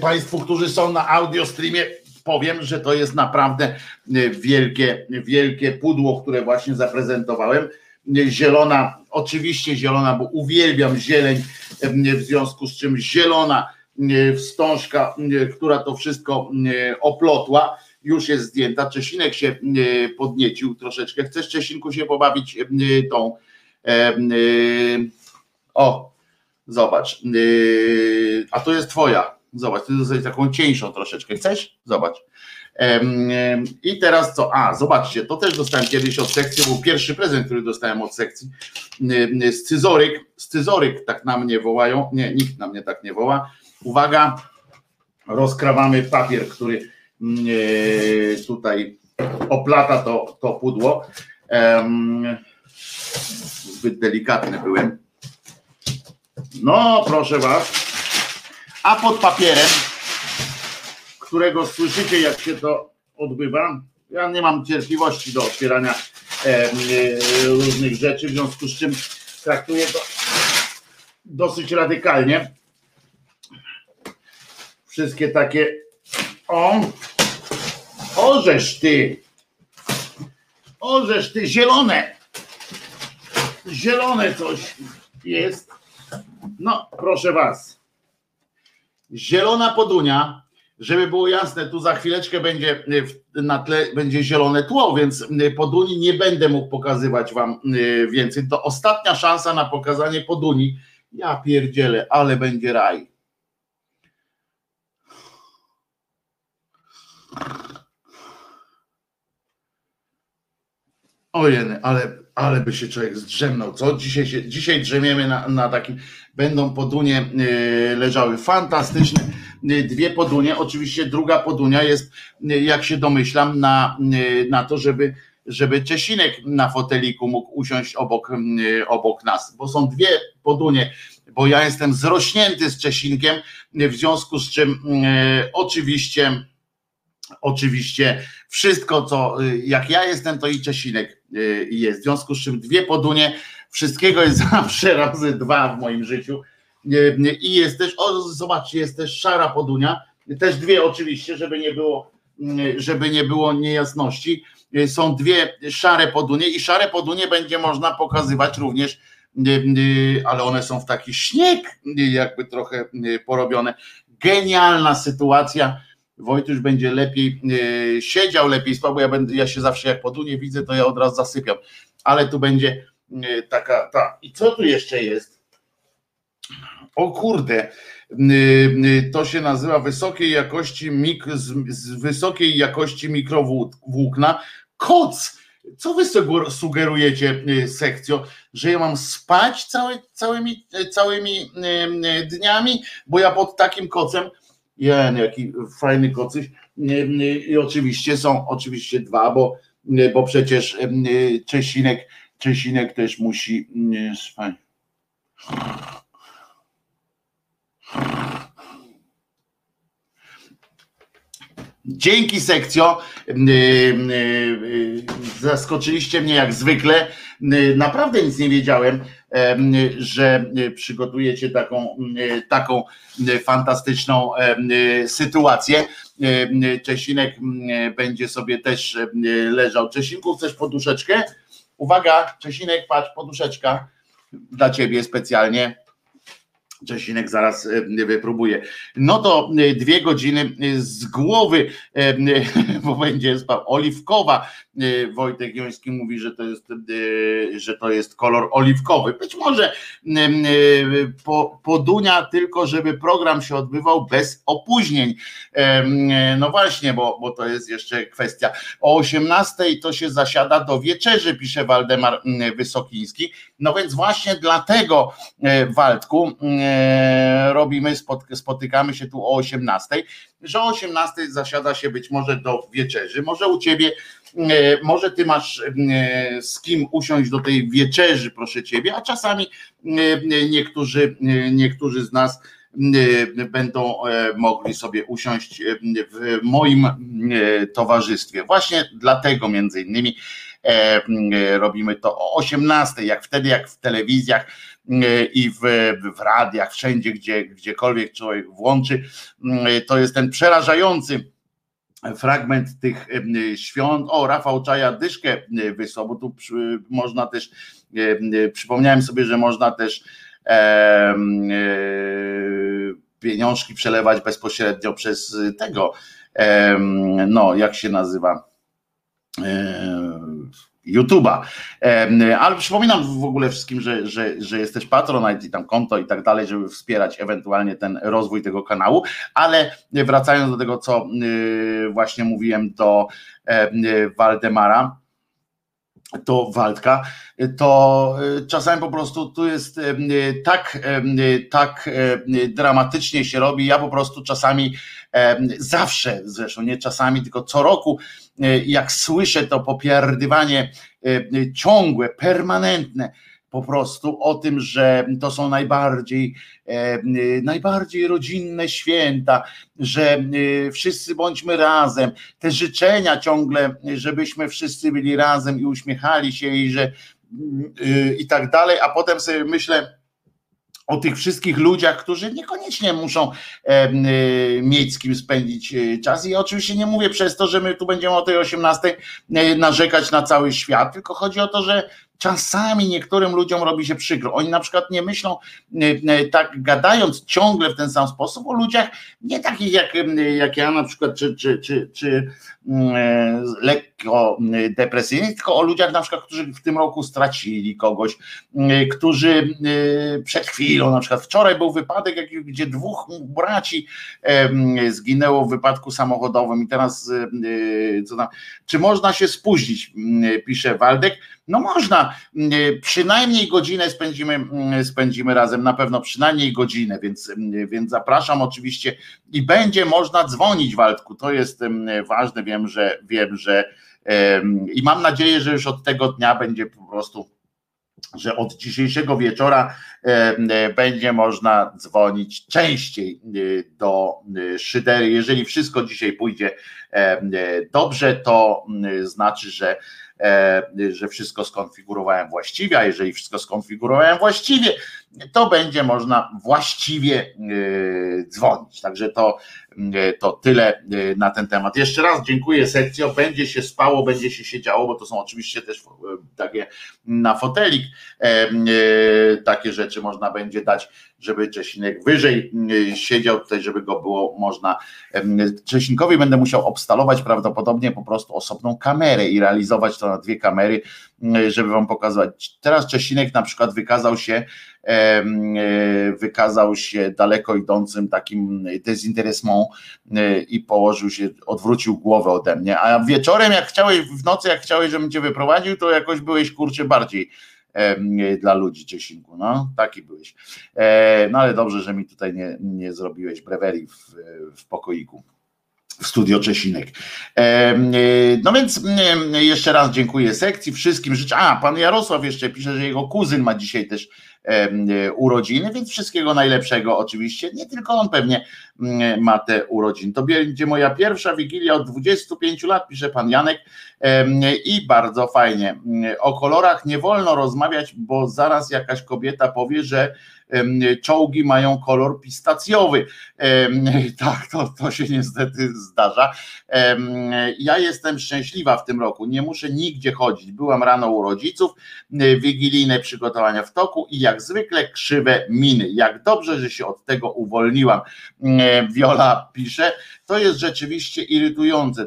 Państwu, którzy są na audio streamie, powiem, że to jest naprawdę wielkie pudło, które właśnie zaprezentowałem. Zielona, oczywiście zielona, bo uwielbiam zieleń, w związku z czym zielona wstążka, która to wszystko oplotła, już jest zdjęta. Czesinek się podniecił troszeczkę. Chcesz, Czesinku, się pobawić tą? O, zobacz. A to jest twoja. Zobacz, ty dostajesz taką cieńszą troszeczkę. Chcesz? Zobacz. I teraz co? A, zobaczcie, to też dostałem kiedyś od sekcji, był pierwszy prezent, który dostałem od sekcji. Scyzoryk, tak na mnie wołają. Nie, nikt na mnie tak nie woła. Uwaga, rozkrawamy papier, który tutaj oplata to pudło. Zbyt delikatny byłem. No, proszę was. A pod papierem, którego słyszycie, jak się to odbywa. Ja nie mam cierpliwości do otwierania różnych rzeczy, w związku z czym traktuję to dosyć radykalnie. Wszystkie takie... Orzesz ty, zielone! Zielone coś jest. No, proszę was. Zielona podunia. Żeby było jasne, tu za chwileczkę będzie na tle będzie zielone tło, więc poduni nie będę mógł pokazywać wam więcej. To ostatnia szansa na pokazanie poduni. Ja pierdzielę, ale będzie raj. Ojej, ale by się człowiek zdrzemnął, co? Dzisiaj drzemiemy na takim, będą podunie leżały, fantastyczne dwie podunie, oczywiście druga podunia jest, jak się domyślam, na to, żeby Czesinek na foteliku mógł usiąść obok nas, bo są dwie podunie, bo ja jestem zrośnięty z Czesinkiem, w związku z czym oczywiście wszystko, co jak ja jestem, to i Czesinek jest, w związku z czym dwie podunie, wszystkiego jest zawsze razy dwa w moim życiu i jest też, zobaczcie, jest też szara podunia, też dwie oczywiście, żeby nie było niejasności, są dwie szare podunie i szare podunie będzie można pokazywać również, ale one są w taki śnieg jakby trochę porobione, genialna sytuacja. Wojtuś będzie lepiej siedział, lepiej spał, bo ja się zawsze jak podunie widzę, to ja od razu zasypiam, ale tu będzie taka ta. I co tu jeszcze jest? O kurde, to się nazywa wysokiej jakości mikrowłókna koc. Co wy sugerujecie, sekcjo, że ja mam spać całymi dniami, bo ja pod takim kocem, jaki fajny kocyś, i oczywiście są dwa, bo przecież Czesinek też musi spać. Dzięki, sekcjo, zaskoczyliście mnie jak zwykle, naprawdę nic nie wiedziałem, że przygotujecie taką fantastyczną sytuację. Czesinek będzie sobie też leżał. Czesinku, chcesz poduszeczkę? Uwaga, Czesinek, patrz, poduszeczka dla ciebie specjalnie. Czesinek zaraz wypróbuje. No to 2 godziny z głowy, bo będzie spał. Oliwkowa. Wojtek Joński mówi, że to jest kolor oliwkowy. Być może podunia tylko, żeby program się odbywał bez opóźnień. No właśnie, bo to jest jeszcze kwestia. O 18:00 to się zasiada do wieczerzy, pisze Waldemar Wysokiński. No więc właśnie dlatego, Waldku, robimy, spotykamy się tu o 18:00, że o 18:00 zasiada się być może do wieczerzy, może u ciebie, może ty masz z kim usiąść do tej wieczerzy, proszę ciebie, a czasami niektórzy z nas będą mogli sobie usiąść w moim towarzystwie. Właśnie dlatego między innymi robimy to o 18:00, jak wtedy, jak w telewizjach i w radiach, wszędzie, gdziekolwiek człowiek włączy. To jest ten przerażający fragment tych świąt. O, Rafał Czaja dyszkę wysłał, bo tu można też, przypomniałem sobie, że można też pieniążki przelewać bezpośrednio przez tego, jak się nazywa, YouTube'a, ale przypominam w ogóle wszystkim, że jest też Patronite i tam konto i tak dalej, żeby wspierać ewentualnie ten rozwój tego kanału, ale wracając do tego, co właśnie mówiłem do Waldemara, to Waldka, to czasami po prostu tu jest tak dramatycznie się robi, ja po prostu czasami, zawsze zresztą, nie czasami, tylko co roku, jak słyszę to popierdywanie ciągłe, permanentne po prostu o tym, że to są najbardziej rodzinne święta, że wszyscy bądźmy razem, te życzenia ciągle, żebyśmy wszyscy byli razem i uśmiechali się i że i tak dalej, a potem sobie myślę o tych wszystkich ludziach, którzy niekoniecznie muszą mieć z kim spędzić czas. I oczywiście nie mówię przez to, że my tu będziemy o tej 18:00 narzekać na cały świat, tylko chodzi o to, że czasami niektórym ludziom robi się przykro. Oni na przykład nie myślą, tak gadając ciągle w ten sam sposób o ludziach, nie takich jak ja na przykład, czy lekko depresyjnych, tylko o ludziach na przykład, którzy w tym roku stracili kogoś, którzy przed chwilą, na przykład wczoraj był wypadek, gdzie dwóch braci zginęło w wypadku samochodowym i teraz co tam, czy można się spóźnić, pisze Waldek. No można, przynajmniej godzinę spędzimy razem, na pewno przynajmniej godzinę, więc zapraszam oczywiście i będzie można dzwonić, Waldku, to jest ważne, wiem, że i mam nadzieję, że już od tego dnia będzie po prostu, że od dzisiejszego wieczora będzie można dzwonić częściej do szydery. Jeżeli wszystko dzisiaj pójdzie dobrze, to znaczy, że wszystko skonfigurowałem właściwie, a jeżeli wszystko skonfigurowałem właściwie, to będzie można właściwie dzwonić. Także to tyle na ten temat. Jeszcze raz dziękuję, sekcjo, będzie się spało, będzie się siedziało, bo to są oczywiście też takie na fotelik, takie rzeczy można będzie dać, żeby Czesinek wyżej siedział tutaj, żeby go było można. Czesinkowi będę musiał obstalować prawdopodobnie po prostu osobną kamerę i realizować to na dwie kamery, żeby wam pokazać. Teraz Czesinek na przykład wykazał się daleko idącym takim dezinteresmą i położył się, odwrócił głowę ode mnie, a wieczorem jak chciałeś, w nocy jak chciałeś, żebym cię wyprowadził, to jakoś byłeś kurczę bardziej dla ludzi, Czesinku, no taki byłeś, no ale dobrze, że mi tutaj nie zrobiłeś brewerii w pokoiku. W studio Czesinek. No więc jeszcze raz dziękuję sekcji, wszystkim życzę. A, pan Jarosław jeszcze pisze, że jego kuzyn ma dzisiaj też urodziny, więc wszystkiego najlepszego oczywiście. Nie tylko on pewnie ma te urodziny. To będzie moja pierwsza wigilia od 25 lat, pisze pan Janek. I bardzo fajnie. O kolorach nie wolno rozmawiać, bo zaraz jakaś kobieta powie, że czołgi mają kolor pistacjowy. Tak, to się niestety zdarza. Ja jestem szczęśliwa w tym roku, nie muszę nigdzie chodzić. Byłam rano u rodziców, wigilijne przygotowania w toku i jak zwykle krzywe miny. Jak dobrze, że się od tego uwolniłam. Wiola pisze, to jest rzeczywiście irytujące,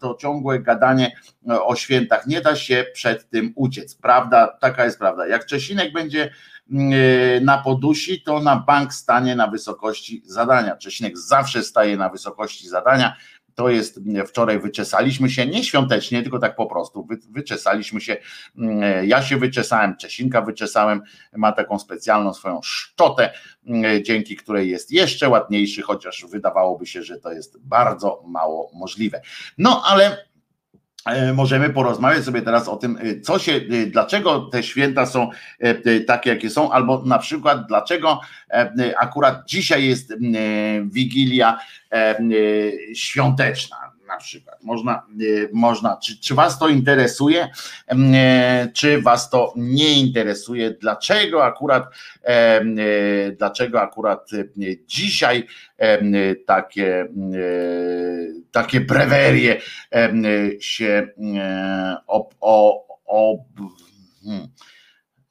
to ciągłe gadanie o świętach. Nie da się przed tym uciec. Prawda, taka jest prawda. Jak Czesinek będzie na podusi, to na bank stanie na wysokości zadania. Czesinek zawsze staje na wysokości zadania. To jest, wczoraj wyczesaliśmy się, nie świątecznie, tylko tak po prostu, wyczesaliśmy się, ja się wyczesałem, Czesinka wyczesałem, ma taką specjalną swoją szczotę, dzięki której jest jeszcze ładniejszy, chociaż wydawałoby się, że to jest bardzo mało możliwe. No ale możemy porozmawiać sobie teraz o tym, dlaczego te święta są takie, jakie są, albo na przykład dlaczego akurat dzisiaj jest Wigilia Świąteczna. Na przykład można. Czy was to interesuje, czy was to nie interesuje, dlaczego akurat dzisiaj takie brewerie się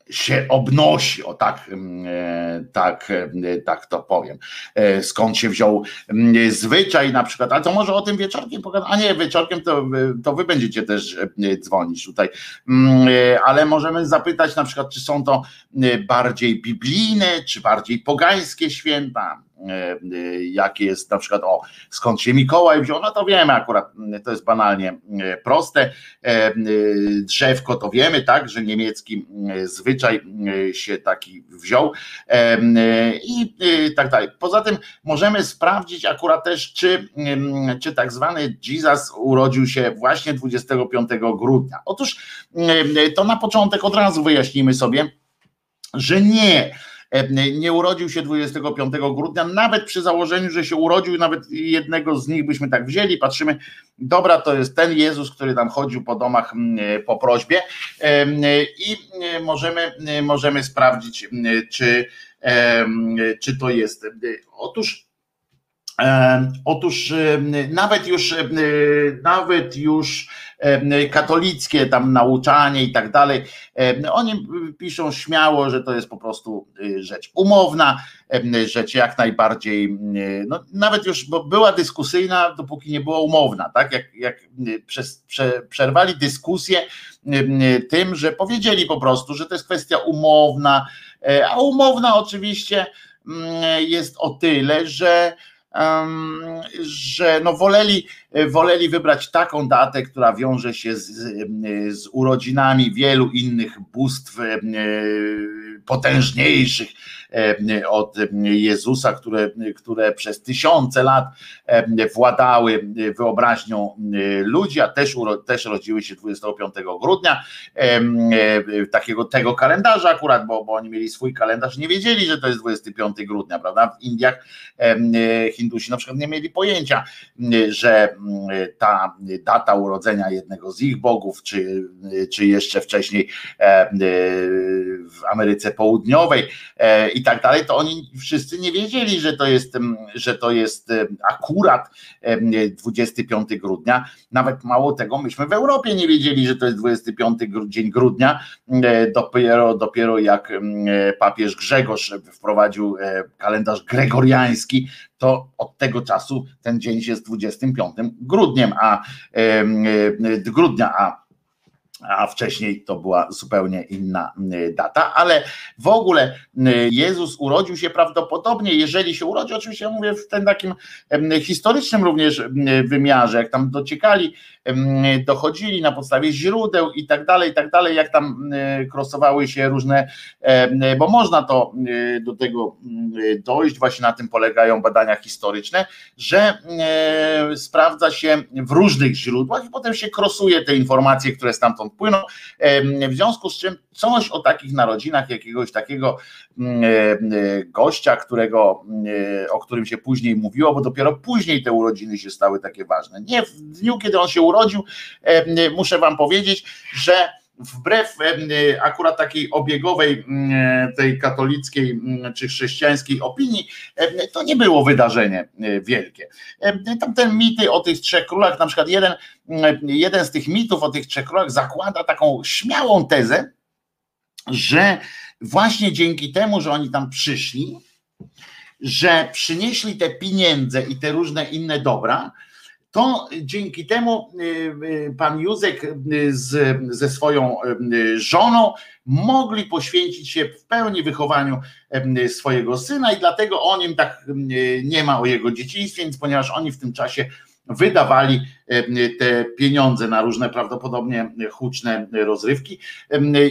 się obnosi, o tak to powiem. Skąd się wziął zwyczaj na przykład, ale to może o tym wieczorkiem pogadam, a nie, wieczorkiem to wy będziecie też dzwonić tutaj, ale możemy zapytać na przykład, czy są to bardziej biblijne, czy bardziej pogańskie święta, jakie jest na przykład, skąd się Mikołaj wziął, no to wiemy akurat, to jest banalnie proste, drzewko to wiemy, tak, że niemiecki zwyczaj się taki wziął i tak dalej. Poza tym możemy sprawdzić akurat też, czy tak zwany Jesus urodził się właśnie 25 grudnia. Otóż to na początek od razu wyjaśnimy sobie, że nie urodził się 25 grudnia, nawet przy założeniu, że się urodził, nawet jednego z nich byśmy tak wzięli, patrzymy, dobra, to jest ten Jezus, który tam chodził po domach po prośbie i możemy sprawdzić, czy to jest. Otóż Otóż nawet już katolickie tam nauczanie i tak dalej, oni piszą śmiało, że to jest po prostu rzecz umowna, rzecz jak najbardziej, no nawet już, bo była dyskusyjna, dopóki nie była umowna, tak, jak przerwali dyskusję tym, że powiedzieli po prostu, że to jest kwestia umowna, a umowna oczywiście jest o tyle, że no woleli wybrać taką datę, która wiąże się z urodzinami wielu innych bóstw potężniejszych od Jezusa, które przez tysiące lat władały wyobraźnią ludzi, a też rodziły się 25 grudnia takiego tego kalendarza akurat, bo oni mieli swój kalendarz, nie wiedzieli, że to jest 25 grudnia, prawda? W Indiach Hindusi na przykład nie mieli pojęcia, że ta data urodzenia jednego z ich bogów, czy jeszcze wcześniej w Ameryce Południowej i tak dalej, to oni wszyscy nie wiedzieli, że to jest akurat 25 grudnia. Nawet mało tego, myśmy w Europie nie wiedzieli, że to jest 25 dzień grudnia, dopiero jak papież Grzegorz wprowadził kalendarz gregoriański, to od tego czasu ten dzień jest 25 grudnia, a wcześniej to była zupełnie inna data, ale w ogóle Jezus urodził się prawdopodobnie, jeżeli się urodził, oczywiście ja mówię w tym takim historycznym również wymiarze, jak tam dochodzili na podstawie źródeł i tak dalej, jak tam krosowały się różne, bo można to do tego dojść, właśnie na tym polegają badania historyczne, że sprawdza się w różnych źródłach i potem się krosuje te informacje, które stamtąd płyną, w związku z czym coś o takich narodzinach jakiegoś takiego gościa, o którym się później mówiło, bo dopiero później te urodziny się stały takie ważne. Nie w dniu, kiedy on się urodził, muszę wam powiedzieć, że wbrew akurat takiej obiegowej, tej katolickiej czy chrześcijańskiej opinii, to nie było wydarzenie wielkie. Tamte mity o tych trzech królach, na przykład jeden z tych mitów o tych trzech królach zakłada taką śmiałą tezę, że właśnie dzięki temu, że oni tam przyszli, że przynieśli te pieniądze i te różne inne dobra, to dzięki temu pan Józek ze swoją żoną mogli poświęcić się w pełni wychowaniu swojego syna i dlatego o nim tak nie ma, o jego dzieciństwie, więc ponieważ oni w tym czasie wydawali te pieniądze na różne prawdopodobnie huczne rozrywki.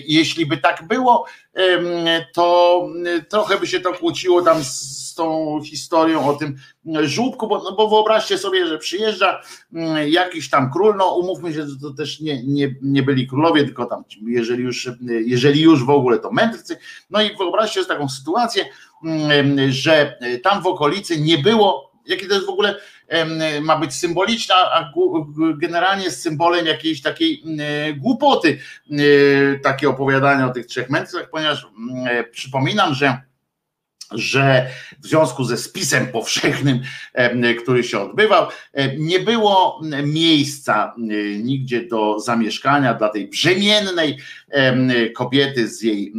Jeśli by tak było, to trochę by się to kłóciło tam z tą historią o tym żółbku, bo wyobraźcie sobie, że przyjeżdża jakiś tam król, no umówmy się, że to też nie byli królowie, tylko tam jeżeli już w ogóle to mędrcy, no i wyobraźcie sobie taką sytuację, że tam w okolicy nie było, jakie to jest w ogóle ma być symboliczna, a generalnie z symbolem jakiejś takiej głupoty takie opowiadanie o tych trzech mędrcach, ponieważ przypominam, że w związku ze spisem powszechnym, który się odbywał, nie było miejsca nigdzie do zamieszkania dla tej brzemiennej kobiety z jej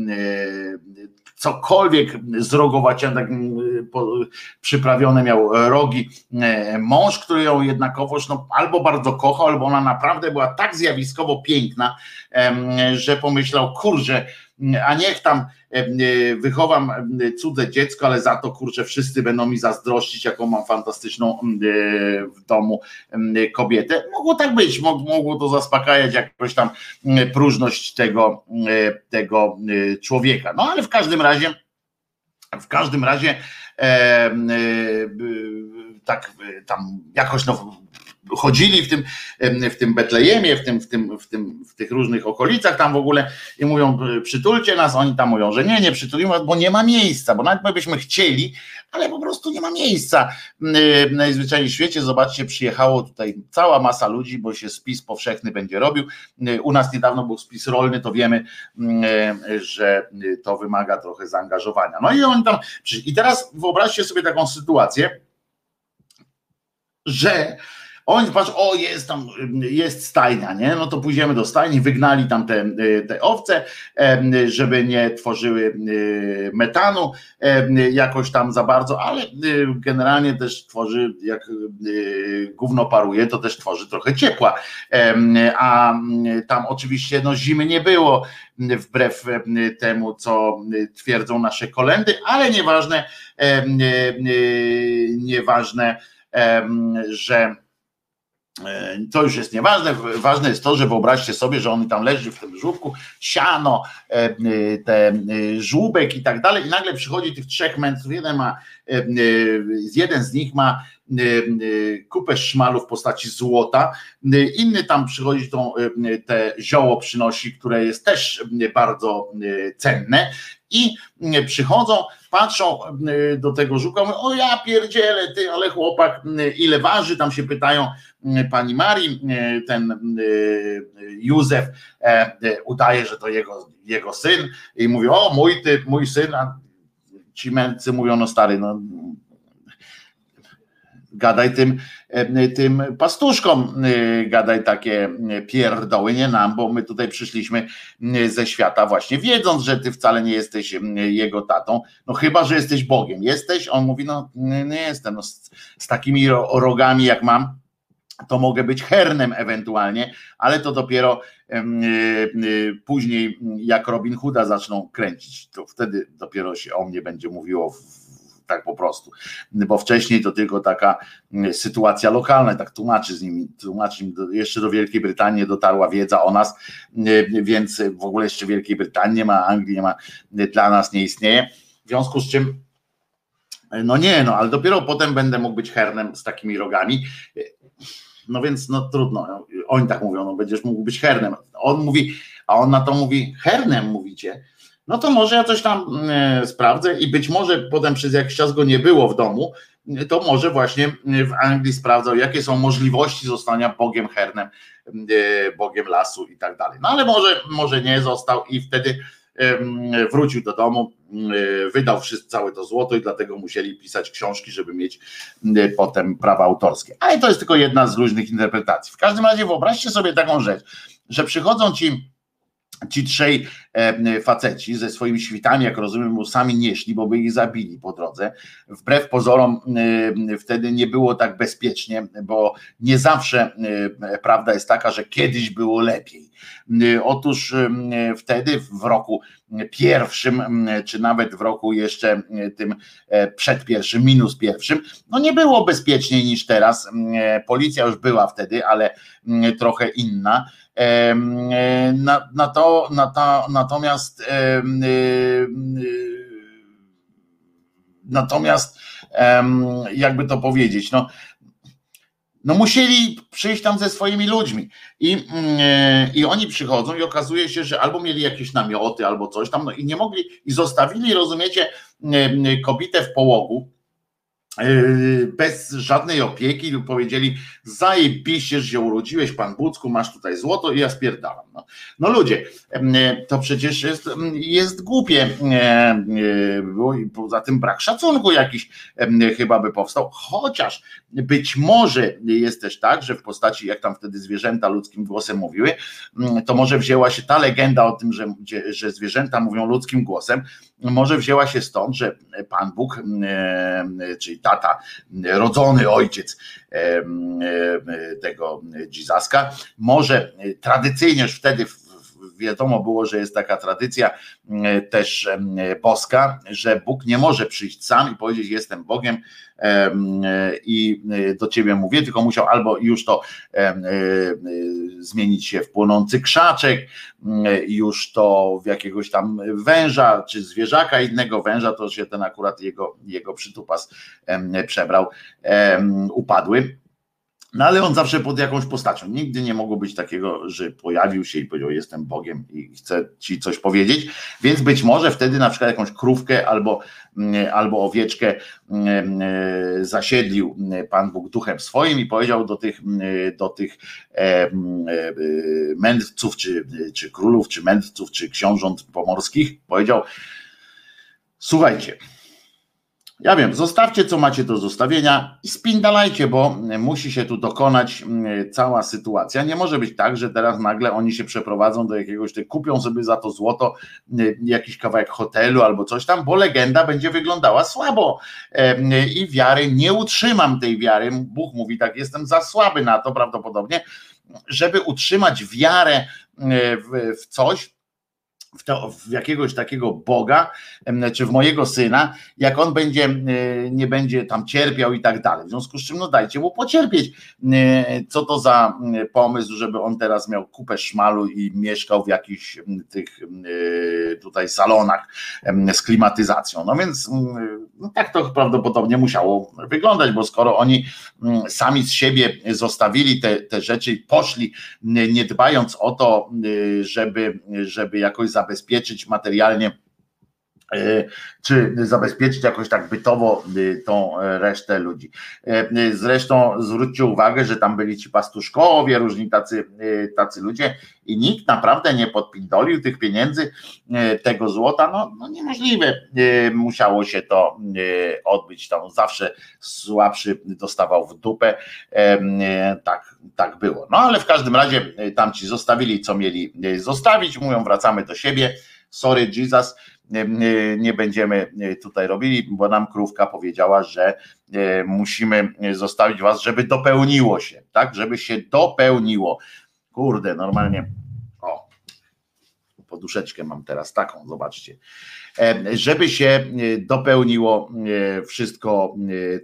cokolwiek z rogowaciami, tak przyprawione miał rogi mąż, który ją jednakowoż no, albo bardzo kochał, albo ona naprawdę była tak zjawiskowo piękna, że pomyślał, kurczę, a niech tam wychowam cudze dziecko, ale za to kurczę wszyscy będą mi zazdrościć, jaką mam fantastyczną w domu kobietę. Mogło tak być, mogło to zaspokajać jakoś tam próżność tego człowieka. No ale w każdym razie tak tam jakoś no chodzili w tym Betlejemie, w tych różnych okolicach tam w ogóle i mówią, przytulcie nas, oni tam mówią, że nie przytulimy nas, bo nie ma miejsca, bo nawet byśmy chcieli, ale po prostu nie ma miejsca. W najzwyczajniej w świecie, zobaczcie, przyjechało tutaj cała masa ludzi, bo się spis powszechny będzie robił. U nas niedawno był spis rolny, to wiemy, że to wymaga trochę zaangażowania. No i on tam, i teraz wyobraźcie sobie taką sytuację, że oni, patrz, o jest tam, jest stajnia, nie? No to pójdziemy do stajni, wygnali tam te owce, żeby nie tworzyły metanu jakoś tam za bardzo, ale generalnie też tworzy, jak gówno paruje, to też tworzy trochę ciepła, a tam oczywiście no zimy nie było, wbrew temu, co twierdzą nasze kolendy, ale nieważne, że to już jest nieważne, ważne jest to, że wyobraźcie sobie, że on tam leży w tym żłóbku, siano, te żłóbek i tak dalej i nagle przychodzi tych trzech mędrców, jeden z nich ma kupę szmalu w postaci złota, inny tam przychodzi te zioło przynosi, które jest też bardzo cenne i przychodzą, patrzą do tego żuka, mówią, o ja pierdzielę, ty, ale chłopak, ile waży, tam się pytają pani Marii, ten Józef udaje, że to jego syn i mówi, o mój syn, a ci mędrcy mówią, no stary, no gadaj tym pastuszkom, gadaj takie pierdoły, nie nam, bo my tutaj przyszliśmy ze świata właśnie wiedząc, że ty wcale nie jesteś jego tatą, no chyba, że jesteś Bogiem. Jesteś? On mówi, no nie jestem, no, z takimi rogami jak mam, to mogę być hernem ewentualnie, ale to dopiero później jak Robin Hooda zaczną kręcić, to wtedy dopiero się o mnie będzie mówiło tak po prostu, bo wcześniej to tylko taka sytuacja lokalna, tak tłumaczy im, jeszcze do Wielkiej Brytanii dotarła wiedza o nas, więc w ogóle jeszcze Wielkiej Brytanii nie ma, Anglii nie ma, dla nas nie istnieje, w związku z czym no nie, no ale dopiero potem będę mógł być hernem z takimi rogami, no więc no trudno, oni tak mówią, no będziesz mógł być hernem, on mówi, a on na to mówi, hernem mówicie? No to może ja coś tam sprawdzę i być może potem przez jakiś czas go nie było w domu, to może właśnie w Anglii sprawdzał, jakie są możliwości zostania Bogiem hernem, Bogiem lasu i tak dalej. No ale może nie został i wtedy wrócił do domu, wydał całe to złoto i dlatego musieli pisać książki, żeby mieć potem prawa autorskie. Ale to jest tylko jedna z różnych interpretacji. W każdym razie wyobraźcie sobie taką rzecz, że przychodzą ci trzej faceci ze swoimi świtami, jak rozumiem, bo sami nie szli, bo by ich zabili po drodze. Wbrew pozorom wtedy nie było tak bezpiecznie, bo nie zawsze prawda jest taka, że kiedyś było lepiej. Otóż wtedy w roku pierwszym, czy nawet w roku jeszcze tym przed pierwszym, minus pierwszym, no nie było bezpieczniej niż teraz. Policja już była wtedy, ale trochę inna. Natomiast jakby to powiedzieć, no musieli przyjść tam ze swoimi ludźmi i oni przychodzą i okazuje się, że albo mieli jakieś namioty, albo coś tam, no i nie mogli i zostawili, rozumiecie, kobietę w połogu bez żadnej opieki lub powiedzieli, zajebiście, że się urodziłeś, pan Bucku, masz tutaj złoto i ja spierdalam. No ludzie, to przecież jest głupie, było i poza tym brak szacunku jakiś chyba by powstał, chociaż być może jest też tak, że w postaci, jak tam wtedy zwierzęta ludzkim głosem mówiły, to może wzięła się ta legenda o tym, że zwierzęta mówią ludzkim głosem, może wzięła się stąd, że Pan Bóg, czyli tata, rodzony ojciec tego Jezuska, może tradycyjnie już wtedy wiadomo było, że jest taka tradycja też boska, że Bóg nie może przyjść sam i powiedzieć, jestem Bogiem i do ciebie mówię, tylko musiał albo już to zmienić się w płonący krzaczek, już to w jakiegoś tam węża, czy zwierzaka, innego węża, to się ten akurat jego przytupas przebrał, upadły. No ale on zawsze pod jakąś postacią. Nigdy nie mogło być takiego, że pojawił się i powiedział, jestem Bogiem i chcę ci coś powiedzieć, więc być może wtedy na przykład jakąś krówkę albo owieczkę zasiedlił Pan Bóg duchem swoim i powiedział do tych mędrców, czy królów, czy mędrców, czy książąt pomorskich, powiedział, słuchajcie, Ja wiem, zostawcie co macie do zostawienia i spindalajcie, bo musi się tu dokonać cała sytuacja. Nie może być tak, że teraz nagle oni się przeprowadzą do jakiegoś, kupią sobie za to złoto jakiś kawałek hotelu albo coś tam, bo legenda będzie wyglądała słabo i wiary, nie utrzymam tej wiary. Bóg mówi tak, jestem za słaby na to prawdopodobnie, żeby utrzymać wiarę w coś, w jakiegoś takiego Boga, czy w mojego syna, jak on będzie, nie będzie tam cierpiał i tak dalej. W związku z czym, no dajcie mu pocierpieć. Co to za pomysł, żeby on teraz miał kupę szmalu i mieszkał w jakichś tych tutaj salonach z klimatyzacją. No więc no tak to prawdopodobnie musiało wyglądać, bo skoro oni sami z siebie zostawili te rzeczy i poszli, nie dbając o to, żeby jakoś zabezpieczyć materialnie, czy zabezpieczyć jakoś tak bytowo tą resztę ludzi. Zresztą zwróćcie uwagę, że tam byli ci pastuszkowie, różni tacy ludzie i nikt naprawdę nie podpindolił tych pieniędzy, tego złota. No niemożliwe musiało się to odbyć. Tam zawsze słabszy dostawał w dupę. Tak było. No ale w każdym razie tamci zostawili, co mieli zostawić. Mówią, wracamy do siebie. Sorry, Jesus. Nie będziemy tutaj robili, bo nam krówka powiedziała, że musimy zostawić was, żeby dopełniło się, tak? Żeby się dopełniło. Kurde, normalnie. O, poduszeczkę mam teraz taką, zobaczcie. Żeby się dopełniło wszystko,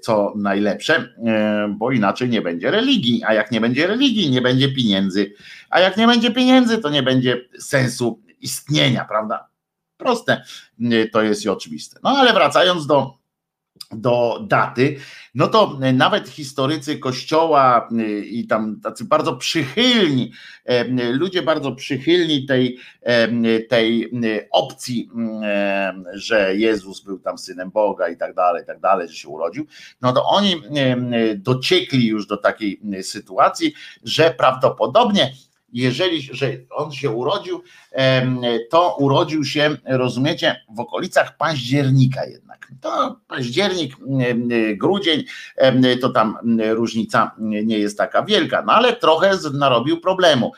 co najlepsze, bo inaczej nie będzie religii, a jak nie będzie religii, nie będzie pieniędzy, a jak nie będzie pieniędzy, to nie będzie sensu istnienia, prawda? Proste to jest i oczywiste. No ale wracając do daty, no to nawet historycy Kościoła i tam tacy bardzo przychylni, ludzie bardzo przychylni tej opcji, że Jezus był tam synem Boga i tak dalej, że się urodził, no to oni dociekli już do takiej sytuacji, że prawdopodobnie że on się urodził, to urodził się, rozumiecie, w okolicach października jednak. To październik, grudzień, to tam różnica nie jest taka wielka, no ale trochę narobił problemu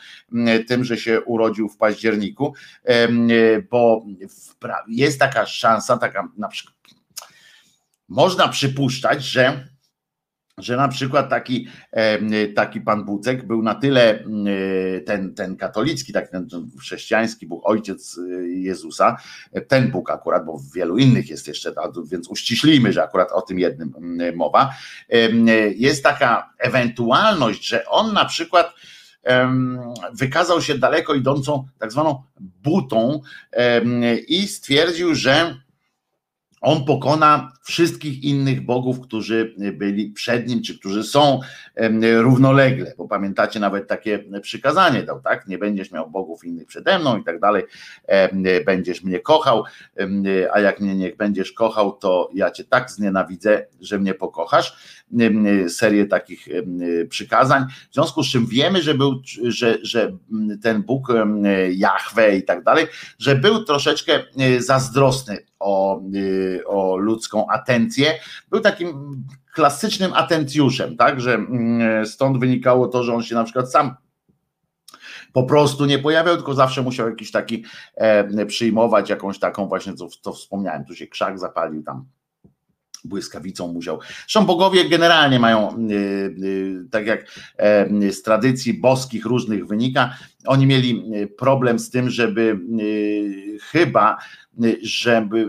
tym, że się urodził w październiku, bo jest taka szansa, taka na przykład, można przypuszczać, że na przykład taki pan Bucek był na tyle ten katolicki, ten chrześcijański Bóg, ojciec Jezusa, ten Bóg akurat, bo wielu innych jest jeszcze, więc uściślimy, że akurat o tym jednym mowa. Jest taka ewentualność, że on na przykład wykazał się daleko idącą tak zwaną butą i stwierdził, że on pokona wszystkich innych bogów, którzy byli przed nim, czy którzy są równolegle, bo pamiętacie, nawet takie przykazanie dał, tak? Nie będziesz miał bogów innych przede mną i tak dalej, będziesz mnie kochał, a jak mnie nie będziesz kochał, to ja cię tak znienawidzę, że mnie pokochasz. Serię takich przykazań, w związku z czym wiemy, że ten Bóg Jahwe i tak dalej, że był troszeczkę zazdrosny o ludzką atencję, był takim klasycznym atencjuszem, tak, że stąd wynikało to, że on się na przykład sam po prostu nie pojawiał, tylko zawsze musiał jakiś taki przyjmować jakąś taką właśnie, co wspomniałem, tu się krzak zapalił, tam błyskawicą musiał. Zresztą bogowie generalnie mają, tak jak z tradycji boskich różnych wynika, oni mieli problem z tym, żeby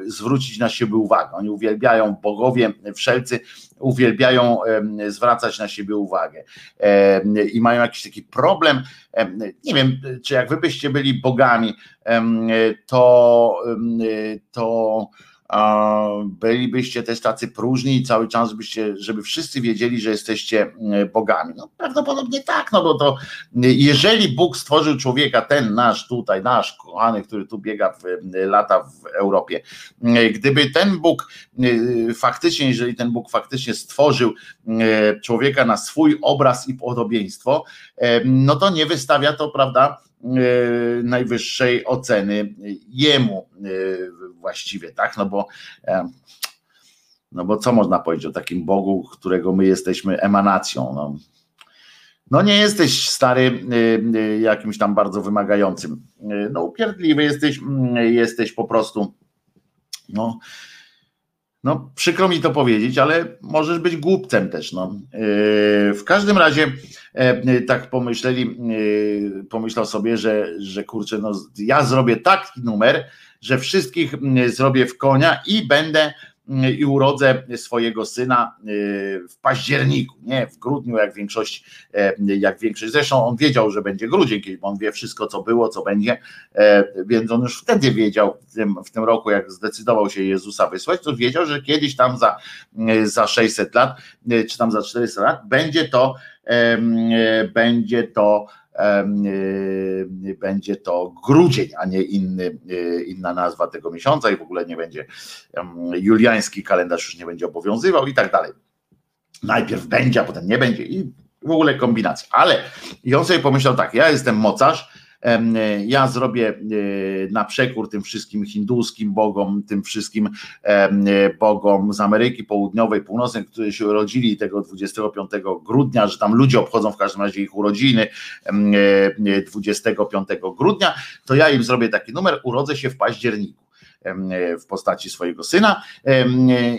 zwrócić na siebie uwagę. Oni uwielbiają, bogowie wszelcy uwielbiają zwracać na siebie uwagę i mają jakiś taki problem, nie wiem, czy jak wy byście byli bogami, to bylibyście też tacy próżni i cały czas byście, żeby wszyscy wiedzieli, że jesteście bogami. No prawdopodobnie tak, no bo to jeżeli Bóg stworzył człowieka, ten nasz kochany, który tu biega lata w Europie, gdyby ten Bóg faktycznie, jeżeli ten Bóg faktycznie stworzył człowieka na swój obraz i podobieństwo, no to nie wystawia to, prawda, najwyższej oceny jemu właściwie, tak, no bo No bo co można powiedzieć o takim Bogu, którego my jesteśmy emanacją? No nie jesteś, stary, jakimś tam bardzo wymagającym. No upierdliwy jesteś po prostu. No przykro mi to powiedzieć, ale możesz być głupcem też. W każdym razie tak pomyślał sobie, że kurczę, ja zrobię taki numer, że wszystkich zrobię w konia i urodzę swojego syna w październiku, nie w grudniu, jak większość. Zresztą on wiedział, że będzie grudzień, bo on wie wszystko, co było, co będzie, więc on już wtedy wiedział, w tym roku, jak zdecydował się Jezusa wysłać, to wiedział, że kiedyś tam za 600 lat, czy tam za 400 lat będzie to grudzień, a nie inna nazwa tego miesiąca i w ogóle nie będzie, juliański kalendarz już nie będzie obowiązywał i tak dalej. Najpierw będzie, a potem nie będzie i w ogóle kombinacja. Ale i on sobie pomyślał tak, ja jestem mocarz, ja zrobię na przekór tym wszystkim hinduskim bogom, tym wszystkim bogom z Ameryki Południowej, Północnej, którzy się urodzili tego 25 grudnia, że tam ludzie obchodzą w każdym razie ich urodziny 25 grudnia, to ja im zrobię taki numer, urodzę się w październiku w postaci swojego syna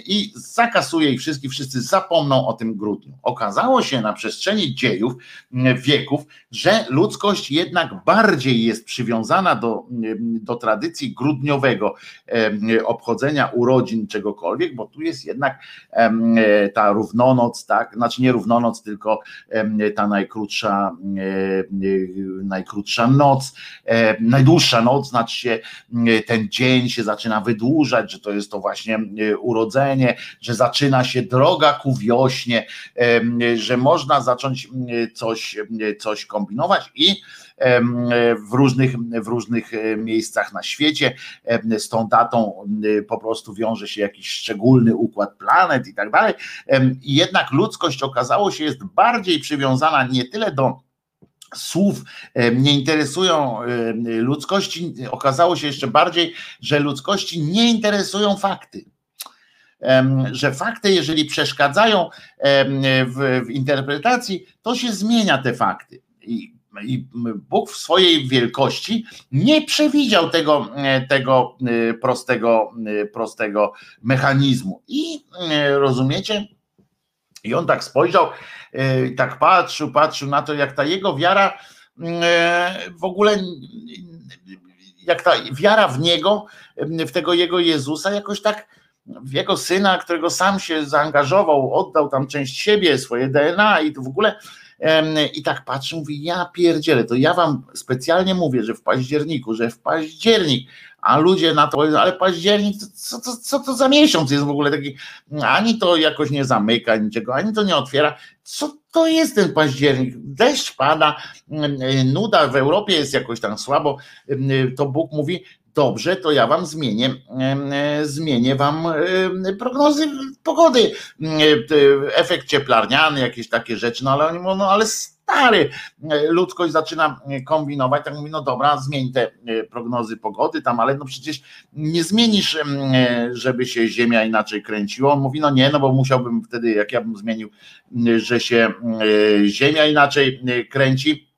i zakasuje ich wszystkich, wszyscy zapomną o tym grudniu. Okazało się na przestrzeni dziejów, wieków, że ludzkość jednak bardziej jest przywiązana do tradycji grudniowego obchodzenia urodzin czegokolwiek, bo tu jest jednak ta równonoc, tak, znaczy nie równonoc, tylko ta najkrótsza noc, najdłuższa noc, znaczy się ten dzień się zaczyna wydłużać, że to jest to właśnie urodzenie, że zaczyna się droga ku wiośnie, że można zacząć coś kombinować i w różnych miejscach na świecie z tą datą po prostu wiąże się jakiś szczególny układ planet i tak dalej. I jednak ludzkość okazało się jest bardziej przywiązana nie tyle do słów, nie interesują ludzkości, okazało się jeszcze bardziej, że ludzkości nie interesują fakty. Że fakty, jeżeli przeszkadzają w interpretacji, to się zmienia te fakty. I Bóg w swojej wielkości nie przewidział tego prostego mechanizmu. I rozumiecie? I on tak spojrzał, tak patrzył na to, jak ta jego wiara w ogóle, jak ta wiara w niego, w tego jego Jezusa, jakoś tak w jego syna, którego sam się zaangażował, oddał tam część siebie, swoje DNA i to w ogóle. I tak patrzył, mówi, ja pierdzielę, to ja wam specjalnie mówię, że w październiku, a ludzie na to powiedzą, ale październik, co to za miesiąc jest w ogóle taki, ani to jakoś nie zamyka niczego, ani to nie otwiera, co to jest ten październik, deszcz pada, nuda w Europie jest jakoś tam słabo, to Bóg mówi, dobrze, to ja wam zmienię wam prognozy pogody, efekt cieplarniany, jakieś takie rzeczy, no ale oni mówią, no ale stary, ludzkość zaczyna kombinować, tak mówi, no dobra, zmień te prognozy pogody tam, ale no przecież nie zmienisz, żeby się Ziemia inaczej kręciła. On mówi, no nie, no bo musiałbym wtedy, jak ja bym zmienił, że się Ziemia inaczej kręci,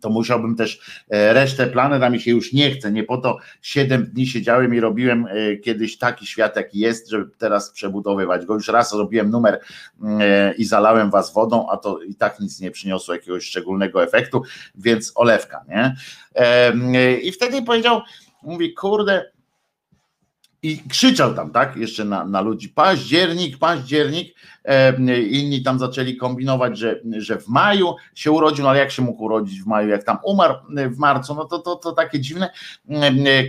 to musiałbym też resztę planet, a mi się już nie chce, nie po to 7 dni siedziałem i robiłem kiedyś taki świat, jaki jest, żeby teraz przebudowywać go. Już raz robiłem numer i zalałem was wodą, a to i tak nic nie przyniosło jakiegoś szczególnego efektu, więc olewka, nie? I wtedy powiedział, mówi, kurde, i krzyczał tam, tak, jeszcze na ludzi, październik, inni tam zaczęli kombinować, że w maju się urodził, no ale jak się mógł urodzić w maju, jak tam umarł w marcu, no to takie dziwne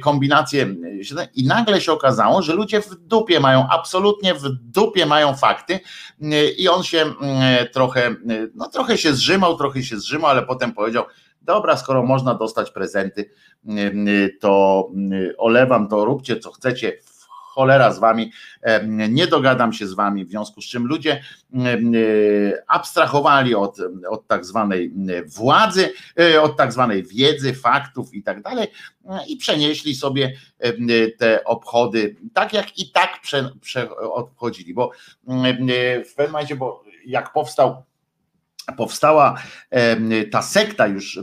kombinacje. I nagle się okazało, że ludzie absolutnie w dupie mają fakty i on się trochę się zżymał, ale potem powiedział, dobra, skoro można dostać prezenty, to olewam, to róbcie co chcecie, w cholera z wami, nie dogadam się z wami, w związku z czym ludzie abstrahowali od tak zwanej władzy, od tak zwanej wiedzy, faktów i tak dalej i przenieśli sobie te obchody tak jak i tak obchodzili, bo w pewnym momencie, bo jak powstała ta sekta, już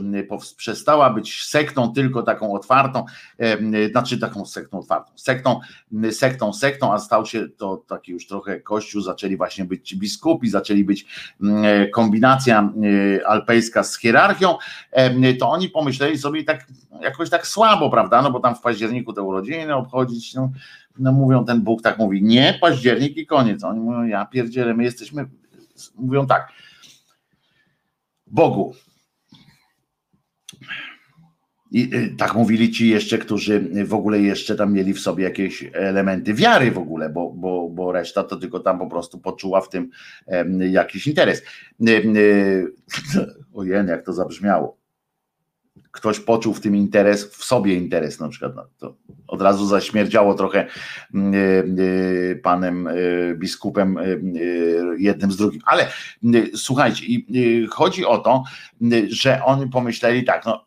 przestała być sektą tylko taką otwartą, znaczy taką sektą otwartą, sektą, a stał się to taki już trochę kościół, zaczęli właśnie być biskupi, zaczęli być kombinacja alpejska z hierarchią, to oni pomyśleli sobie tak jakoś tak słabo, prawda, no bo tam w październiku te urodziny obchodzić, no mówią, ten Bóg tak mówi, nie, październik i koniec, oni mówią, ja pierdzielę, my jesteśmy, mówią tak, Bogu. I tak mówili ci jeszcze, którzy w ogóle jeszcze tam mieli w sobie jakieś elementy wiary w ogóle, bo reszta to tylko tam po prostu poczuła w tym jakiś interes. Ojej, jak to zabrzmiało. Ktoś poczuł w tym interes, w sobie interes na przykład. To od razu zaśmierdziało trochę panem biskupem jednym z drugim. Ale słuchajcie, chodzi o to, że oni pomyśleli tak, no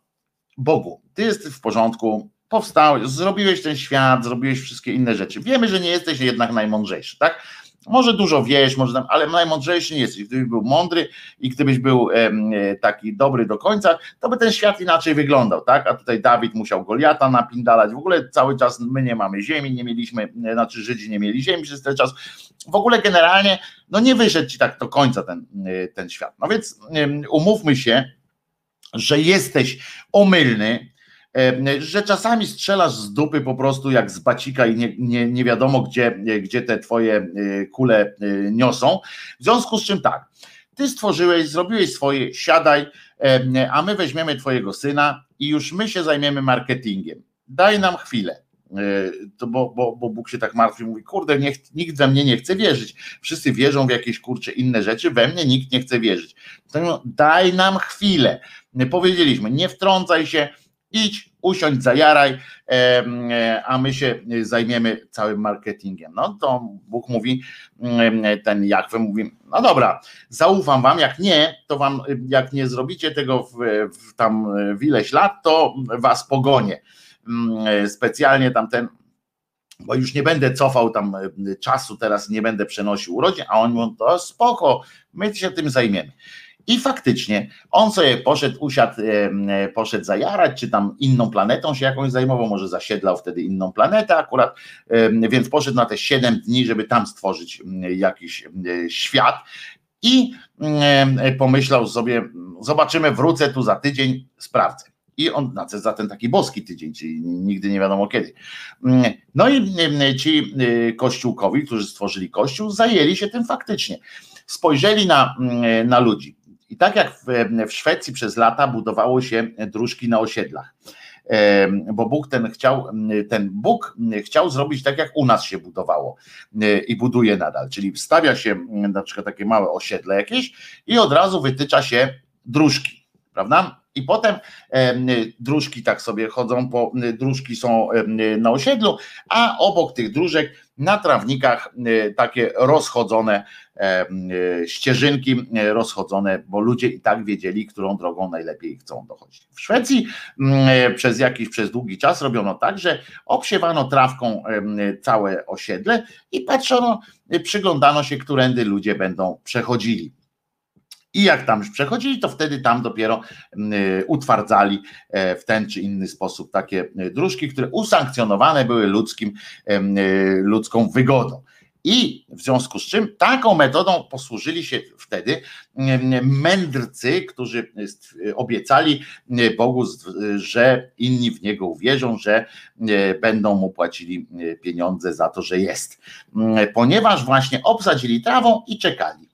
Bogu, ty jesteś w porządku, powstałeś, zrobiłeś ten świat, zrobiłeś wszystkie inne rzeczy. Wiemy, że nie jesteś jednak najmądrzejszy, tak? Może dużo wiesz, może tam, ale najmądrzejszy nie jesteś. Gdybyś był mądry i gdybyś był taki dobry do końca, to by ten świat inaczej wyglądał, tak? A tutaj Dawid musiał Goliata napindalać. W ogóle cały czas my nie mamy ziemi, nie mieliśmy, znaczy Żydzi nie mieli ziemi przez ten czas. W ogóle generalnie, no nie wyszedł ci tak do końca ten świat. No więc umówmy się, że jesteś omylny, że czasami strzelasz z dupy po prostu jak z bacika i nie wiadomo gdzie te twoje kule niosą, w związku z czym tak, ty stworzyłeś, zrobiłeś swoje, siadaj, a my weźmiemy twojego syna i już my się zajmiemy marketingiem, daj nam chwilę. To bo Bóg się tak martwi, mówi, kurde, nikt we mnie nie chce wierzyć, wszyscy wierzą w jakieś kurcze inne rzeczy, we mnie nikt nie chce wierzyć, to daj nam chwilę, powiedzieliśmy, nie wtrącaj się, idź, usiądź, zajaraj, a my się zajmiemy całym marketingiem. No to Bóg mówi, ten Jahwe mówi, no dobra, zaufam wam, jak nie, to wam, jak nie zrobicie tego w tam w ileś lat, to was pogonię. Specjalnie tamten, bo już nie będę cofał tam czasu, teraz nie będę przenosił urodzin, a oni mówią, to spoko, my się tym zajmiemy. I faktycznie on sobie poszedł, usiadł, poszedł zajarać, czy tam inną planetą się jakąś zajmował, może zasiedlał wtedy inną planetę akurat, więc poszedł na te 7 dni, żeby tam stworzyć jakiś świat i pomyślał sobie, zobaczymy, wrócę tu za tydzień, sprawdzę. I on za ten taki boski tydzień, czyli nigdy nie wiadomo kiedy. No i ci kościółkowi, którzy stworzyli kościół, zajęli się tym faktycznie. Spojrzeli na ludzi. I tak jak w Szwecji przez lata budowało się dróżki na osiedlach, bo Bóg ten chciał zrobić tak, jak u nas się budowało i buduje nadal, czyli wstawia się na przykład takie małe osiedle jakieś i od razu wytycza się dróżki, prawda? I potem dróżki tak sobie chodzą, dróżki są na osiedlu, a obok tych dróżek na trawnikach takie rozchodzone ścieżynki, rozchodzone, bo ludzie i tak wiedzieli, którą drogą najlepiej chcą dochodzić. W Szwecji przez długi czas robiono tak, że obsiewano trawką całe osiedle i patrzono, przyglądano się, którędy ludzie będą przechodzili. I jak tam już przechodzili, to wtedy tam dopiero utwardzali w ten czy inny sposób takie dróżki, które usankcjonowane były ludzką wygodą. I w związku z czym taką metodą posłużyli się wtedy mędrcy, którzy obiecali Bogu, że inni w niego uwierzą, że będą mu płacili pieniądze za to, że jest. Ponieważ właśnie obsadzili trawą i czekali.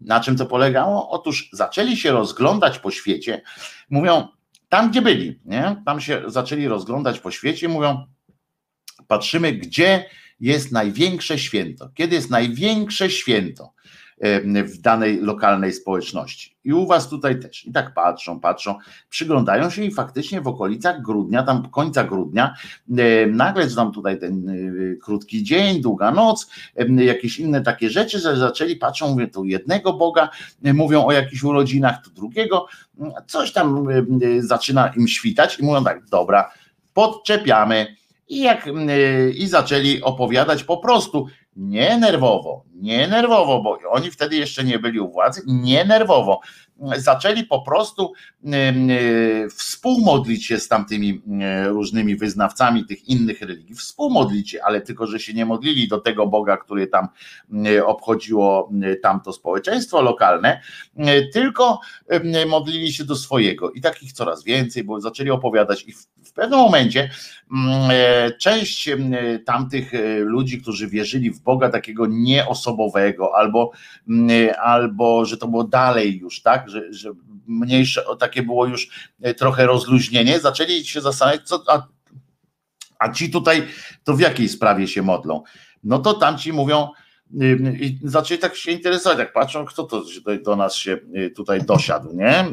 Na czym to polegało? Otóż zaczęli się rozglądać po świecie, mówią, tam gdzie byli, nie? Tam się zaczęli rozglądać po świecie, mówią, patrzymy, gdzie jest największe święto, kiedy jest największe święto, w danej lokalnej społeczności. I u was tutaj też. I tak patrzą, przyglądają się i faktycznie w okolicach grudnia, tam końca grudnia, nagle tam tutaj ten krótki dzień, długa noc, jakieś inne takie rzeczy, że zaczęli, patrzą, mówię, tu jednego Boga, mówią o jakichś urodzinach, tu drugiego, coś tam zaczyna im świtać i mówią tak, dobra, podczepiamy. I zaczęli opowiadać po prostu nie nerwowo, bo oni wtedy jeszcze nie byli u władzy, nie nerwowo. Zaczęli po prostu współmodlić się z tamtymi różnymi wyznawcami tych innych religii. Współmodlić się, ale tylko, że się nie modlili do tego Boga, który tam obchodziło tamto społeczeństwo lokalne, tylko modlili się do swojego. I takich coraz więcej, bo zaczęli opowiadać. I w pewnym momencie część tamtych ludzi, którzy wierzyli w Boga takiego nieosobowego, albo że to było dalej już, tak, że mniejsze, takie było już trochę rozluźnienie, zaczęli się zastanawiać, a ci tutaj to w jakiej sprawie się modlą. No to tamci mówią, i zaczęli tak się interesować, jak patrzą, kto to do nas się tutaj dosiadł, nie?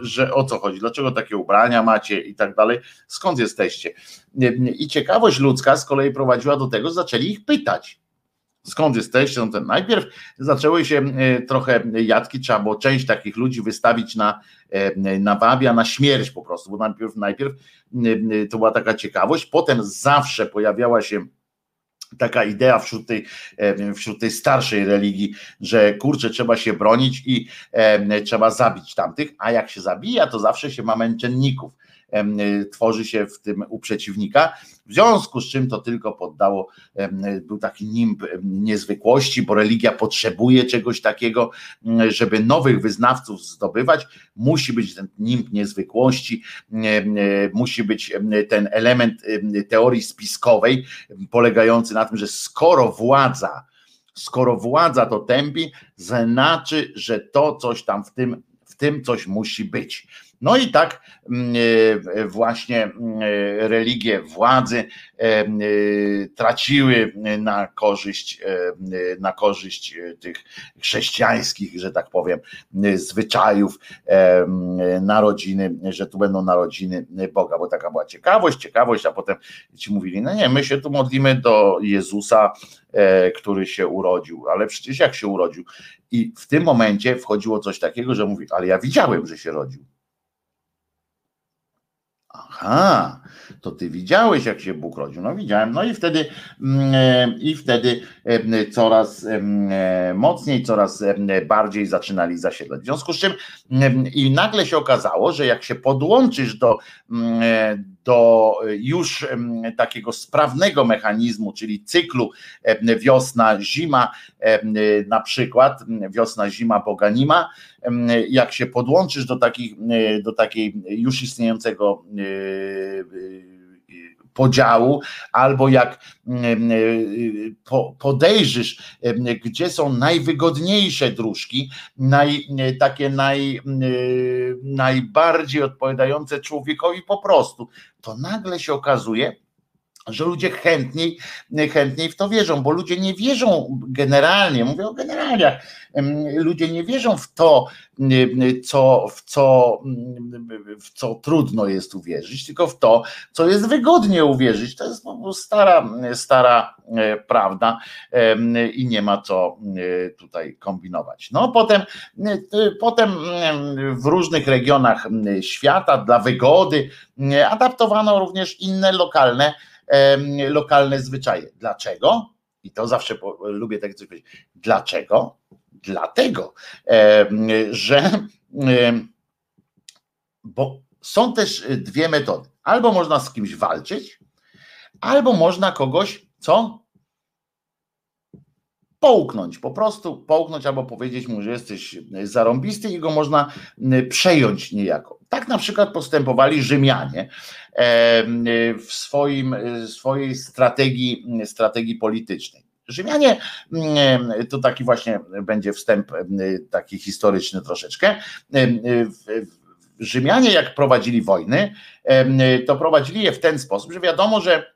Że o co chodzi, dlaczego takie ubrania macie i tak dalej, skąd jesteście. I ciekawość ludzka z kolei prowadziła do tego, że zaczęli ich pytać. Skąd jesteście? No ten najpierw zaczęły się trochę jatki, trzeba było część takich ludzi wystawić na wabia, na śmierć po prostu, bo najpierw to była taka ciekawość, potem zawsze pojawiała się taka idea wśród tej starszej religii, że kurczę, trzeba się bronić i trzeba zabić tamtych, a jak się zabija, to zawsze się ma męczenników. Tworzy się w tym u przeciwnika, w związku z czym to tylko poddało, był taki nimb niezwykłości, bo religia potrzebuje czegoś takiego, żeby nowych wyznawców zdobywać, musi być ten nimb niezwykłości, musi być ten element teorii spiskowej polegający na tym, że skoro władza to tępi, znaczy, że to coś tam w tym coś musi być. No i tak właśnie religie władzy traciły na korzyść tych chrześcijańskich, że tak powiem, zwyczajów narodziny, że tu będą narodziny Boga, bo taka była ciekawość, a potem ci mówili, no nie, my się tu modlimy do Jezusa, który się urodził, ale przecież jak się urodził? I w tym momencie wchodziło coś takiego, że mówi, ale ja widziałem, że się rodził. Aha, to ty widziałeś, jak się Bóg rodził. No widziałem, no i wtedy coraz mocniej, coraz bardziej zaczynali zasiedlać. W związku z czym i nagle się okazało, że jak się podłączysz do już takiego sprawnego mechanizmu, czyli cyklu wiosna-zima, na przykład wiosna-zima Boga nie ma, jak się podłączysz do takiej już istniejącego podziału, albo jak podejrzysz, gdzie są najwygodniejsze dróżki, najbardziej odpowiadające człowiekowi po prostu, to nagle się okazuje, że ludzie chętniej w to wierzą, bo ludzie nie wierzą generalnie, mówię o generaliach, ludzie nie wierzą w to, w co trudno jest uwierzyć, tylko w to, co jest wygodnie uwierzyć. To jest stara prawda i nie ma co tutaj kombinować. No potem w różnych regionach świata dla wygody adaptowano również inne lokalne zwyczaje. Dlaczego? I to zawsze lubię tak coś powiedzieć. Dlaczego? Dlatego, że bo są też dwie metody. Albo można z kimś walczyć, albo można kogoś, co? Połknąć, po prostu połknąć albo powiedzieć mu, że jesteś zarąbisty i go można przejąć niejako. Tak na przykład postępowali Rzymianie w swojej strategii politycznej. Rzymianie, to taki właśnie będzie wstęp taki historyczny troszeczkę. Rzymianie jak prowadzili wojny, to prowadzili je w ten sposób, że wiadomo, że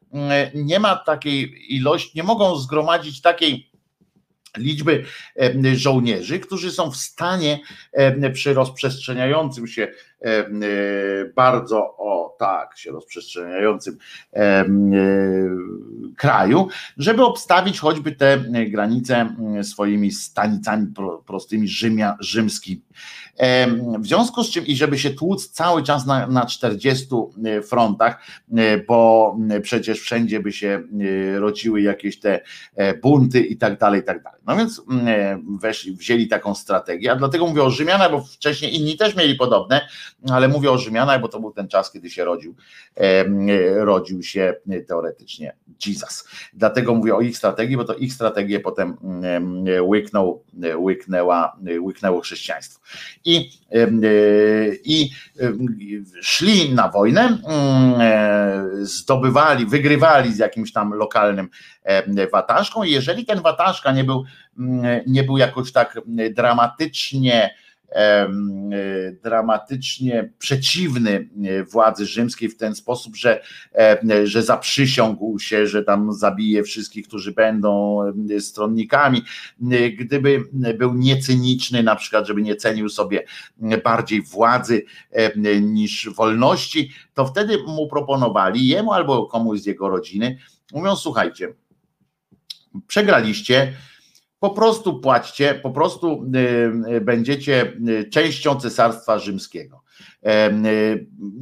nie ma takiej ilości, nie mogą zgromadzić takiej liczby żołnierzy, którzy są w stanie przy rozprzestrzeniającym się bardzo, o tak, się rozprzestrzeniającym kraju, żeby obstawić choćby te granice swoimi stanicami prostymi rzymskimi. W związku z czym, i żeby się tłuc cały czas na 40 frontach, bo przecież wszędzie by się rodziły jakieś te bunty i tak dalej, i tak dalej. No więc wzięli taką strategię, a dlatego mówię o Rzymianach, bo wcześniej inni też mieli podobne, ale mówię o Rzymianach, bo to był ten czas, kiedy się rodził się teoretycznie Jesus. Dlatego mówię o ich strategii, bo to ich strategię potem łyknęło chrześcijaństwo. I szli na wojnę, zdobywali, wygrywali z jakimś tam lokalnym wataszką, i jeżeli ten wataszka nie był jakoś tak dramatycznie przeciwny władzy rzymskiej w ten sposób, że zaprzysiągł się, że tam zabije wszystkich, którzy będą stronnikami. Gdyby był niecyniczny, na przykład, żeby nie cenił sobie bardziej władzy niż wolności, to wtedy mu proponowali, jemu albo komuś z jego rodziny, mówią: słuchajcie, przegraliście, po prostu płaćcie, po prostu będziecie częścią Cesarstwa Rzymskiego.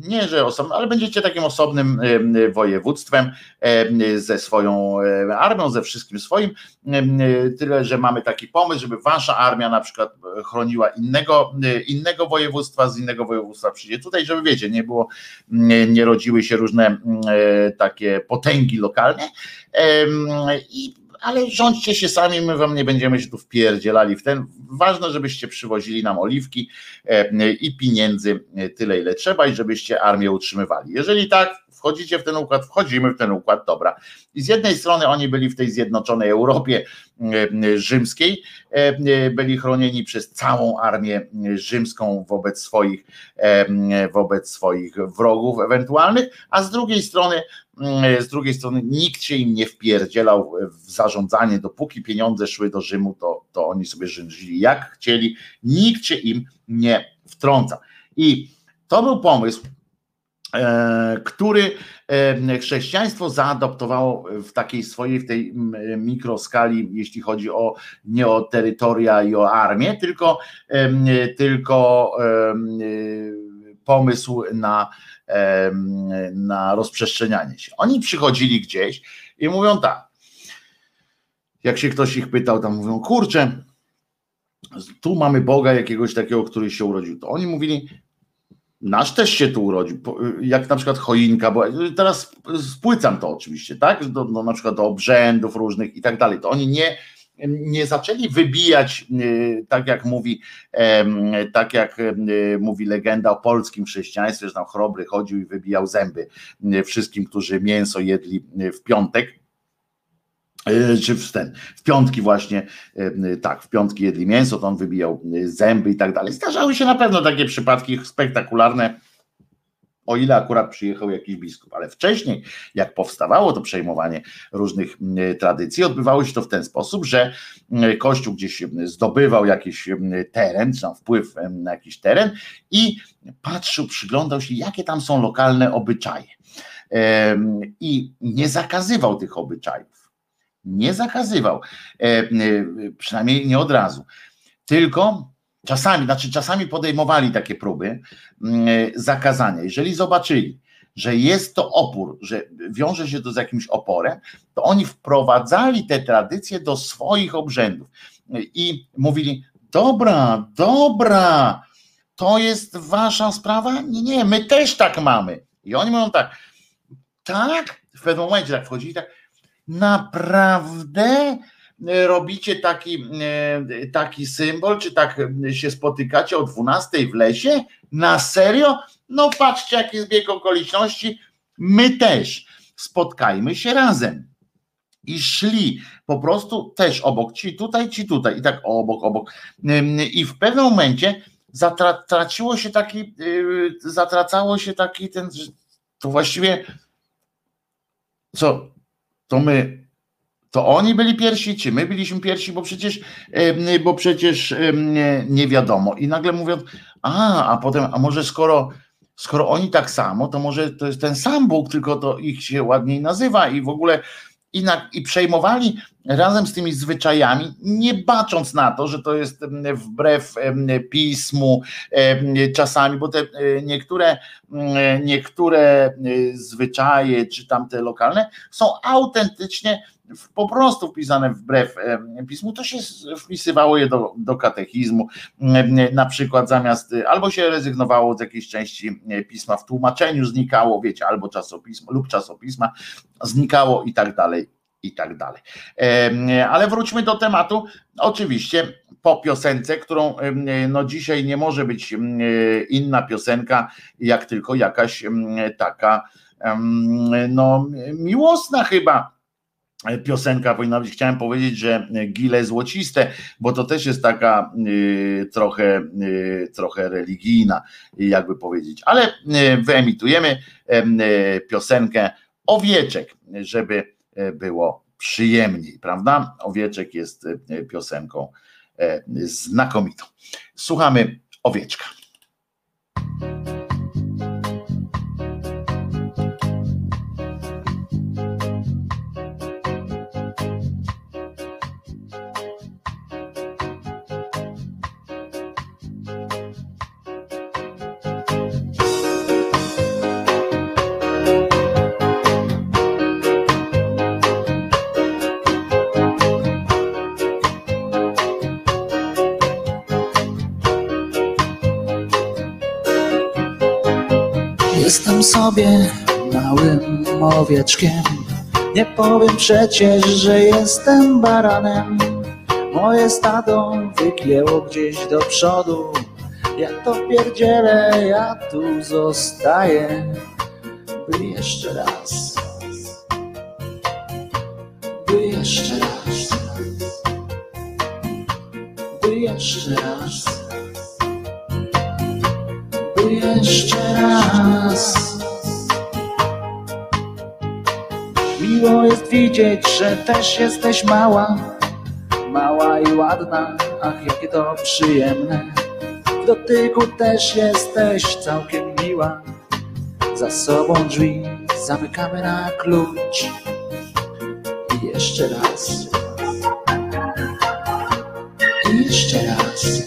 Nie, że osobno, ale będziecie takim osobnym województwem ze swoją armią, ze wszystkim swoim. Tyle, że mamy taki pomysł, żeby wasza armia na przykład chroniła innego województwa, z innego województwa przyjdzie tutaj, żeby wiecie, nie było, nie rodziły się różne takie potęgi lokalne. Ale rządźcie się sami, my wam nie będziemy się tu wpierdzielali w ten. Ważne, żebyście przywozili nam oliwki i pieniędzy tyle, ile trzeba, i żebyście armię utrzymywali. Jeżeli tak, wchodzicie w ten układ, wchodzimy w ten układ, dobra. I z jednej strony oni byli w tej zjednoczonej Europie rzymskiej, byli chronieni przez całą armię rzymską wobec swoich wrogów ewentualnych, a z drugiej strony nikt się im nie wpierdzielał w zarządzanie, dopóki pieniądze szły do Rzymu, to oni sobie rządzili jak chcieli, nikt się im nie wtrąca. I to był pomysł, który chrześcijaństwo zaadoptowało w takiej swojej, w tej mikroskali, jeśli chodzi o nie o terytoria i o armię, tylko pomysł na rozprzestrzenianie się. Oni przychodzili gdzieś i mówią tak, jak się ktoś ich pytał, tam mówią: kurczę, tu mamy Boga jakiegoś takiego, który się urodził. To oni mówili: nasz też się tu urodził, jak na przykład choinka, bo teraz spłycam to oczywiście, tak, do na przykład do obrzędów różnych i tak dalej, to oni nie zaczęli wybijać, tak jak mówi legenda o polskim chrześcijaństwie, że tam Chrobry chodził i wybijał zęby wszystkim, którzy mięso jedli w piątek, czy w piątki właśnie, tak, w piątki jedli mięso, to on wybijał zęby i tak dalej. Zdarzały się na pewno takie przypadki spektakularne, o ile akurat przyjechał jakiś biskup, ale wcześniej, jak powstawało to przejmowanie różnych tradycji, odbywało się to w ten sposób, że Kościół gdzieś zdobywał jakiś teren, czy tam wpływ na jakiś teren, i patrzył, przyglądał się, jakie tam są lokalne obyczaje, i nie zakazywał tych obyczajów. Nie zakazywał, przynajmniej nie od razu, tylko czasami podejmowali takie próby zakazania. Jeżeli zobaczyli, że jest to opór, że wiąże się to z jakimś oporem, to oni wprowadzali te tradycje do swoich obrzędów i mówili: dobra, to jest wasza sprawa? Nie, my też tak mamy. I oni mówią tak, w pewnym momencie tak wchodzili, tak: naprawdę robicie taki symbol, czy tak się spotykacie o 12 w lesie? Na serio? No patrzcie, jaki zbieg okoliczności, my też, spotkajmy się razem. I szli po prostu też obok, ci tutaj i tak obok. I w pewnym momencie zatracało się taki ten, to właściwie co? To my To oni byli pierwsi, czy my byliśmy pierwsi, bo przecież nie wiadomo. I nagle mówią, a potem, a może skoro oni tak samo, to może to jest ten sam Bóg, tylko to ich się ładniej nazywa i w ogóle i przejmowali razem z tymi zwyczajami, nie bacząc na to, że to jest wbrew pismu czasami, bo te niektóre zwyczaje, czy tamte lokalne są autentycznie po prostu wpisane wbrew pismu, to się wpisywało je do katechizmu, na przykład zamiast, albo się rezygnowało z jakiejś części pisma, w tłumaczeniu znikało, wiecie, albo czasopismo lub czasopisma znikało i tak dalej, i tak dalej. Ale wróćmy do tematu, oczywiście po piosence, którą no dzisiaj nie może być inna piosenka, jak tylko jakaś taka no miłosna chyba piosenka, bo nawet chciałem powiedzieć, że gile złociste, bo to też jest taka trochę religijna, jakby powiedzieć, ale wyemitujemy piosenkę Owieczek, żeby było przyjemniej, prawda? Owieczek jest piosenką znakomitą. Słuchamy Owieczka. Jestem sobie małym owieczkiem, nie powiem przecież, że jestem baranem. Moje stado wygięło gdzieś do przodu, ja to pierdzielę, ja tu zostaję. By jeszcze raz. Miło jest widzieć, że też jesteś mała, mała i ładna, ach jakie to przyjemne. W dotyku też jesteś całkiem miła. Za sobą drzwi zamykamy na klucz. I jeszcze raz. I jeszcze raz.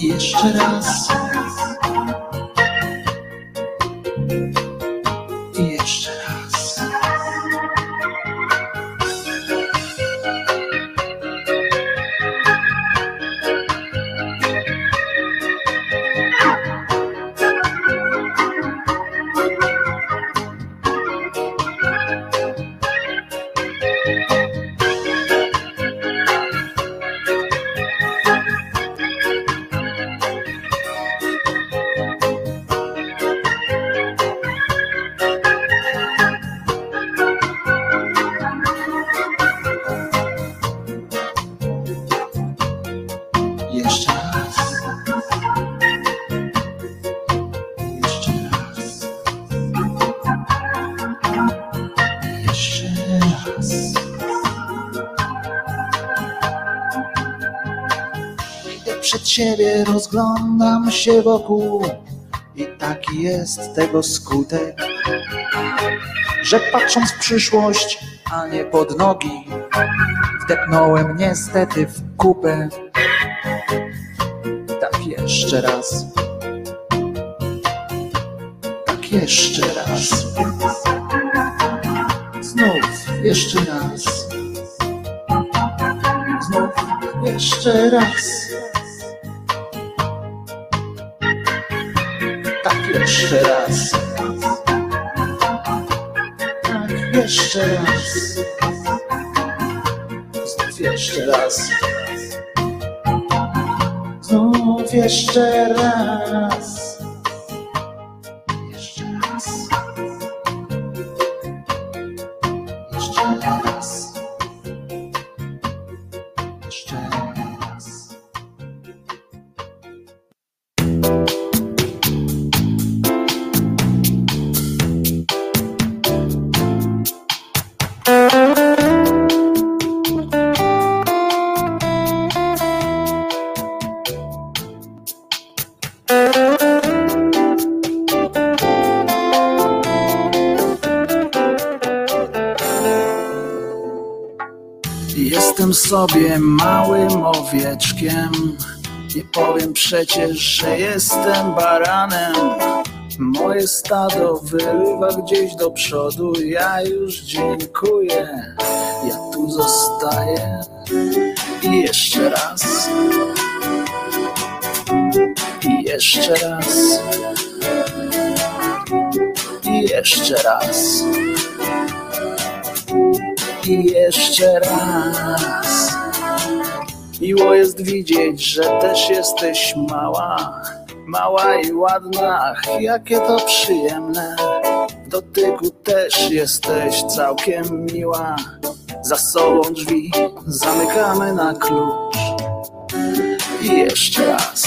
Jeszcze raz. I jeszcze raz. Ciebie rozglądam się wokół i taki jest tego skutek, że patrząc w przyszłość, a nie pod nogi, wdepnąłem niestety w kupę. Tak jeszcze raz. Tak jeszcze raz. Znów jeszcze raz. Znów jeszcze raz. Jeszcze raz. Tak, jeszcze raz. Znów jeszcze raz. Znów jeszcze raz. Jeszcze raz. Jeszcze raz. Jeszcze raz. Jestem sobie małym owieczkiem, nie powiem przecież, że jestem baranem. Moje stado wyrywa gdzieś do przodu, ja już dziękuję, ja tu zostaję. I jeszcze raz, i jeszcze raz, i jeszcze raz, i jeszcze raz. Miło jest widzieć, że też jesteś mała, mała i ładna, ach, jakie to przyjemne. W dotyku też jesteś całkiem miła. Za sobą drzwi zamykamy na klucz. I jeszcze raz,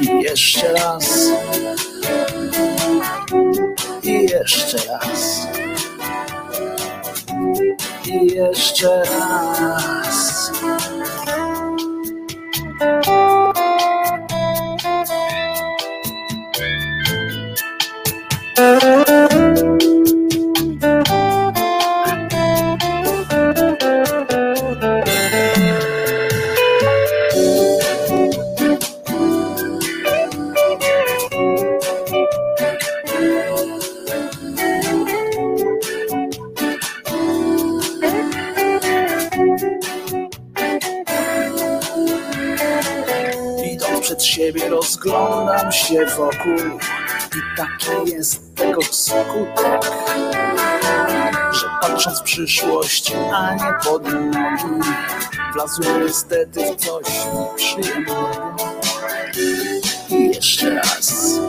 i jeszcze raz, i jeszcze raz, i jeszcze raz. Rozglądam się wokół i taki jest tego skutek, że patrząc w przyszłość, a nie pod nogi, wlazłem niestety w coś nieprzyjemnego. I jeszcze raz,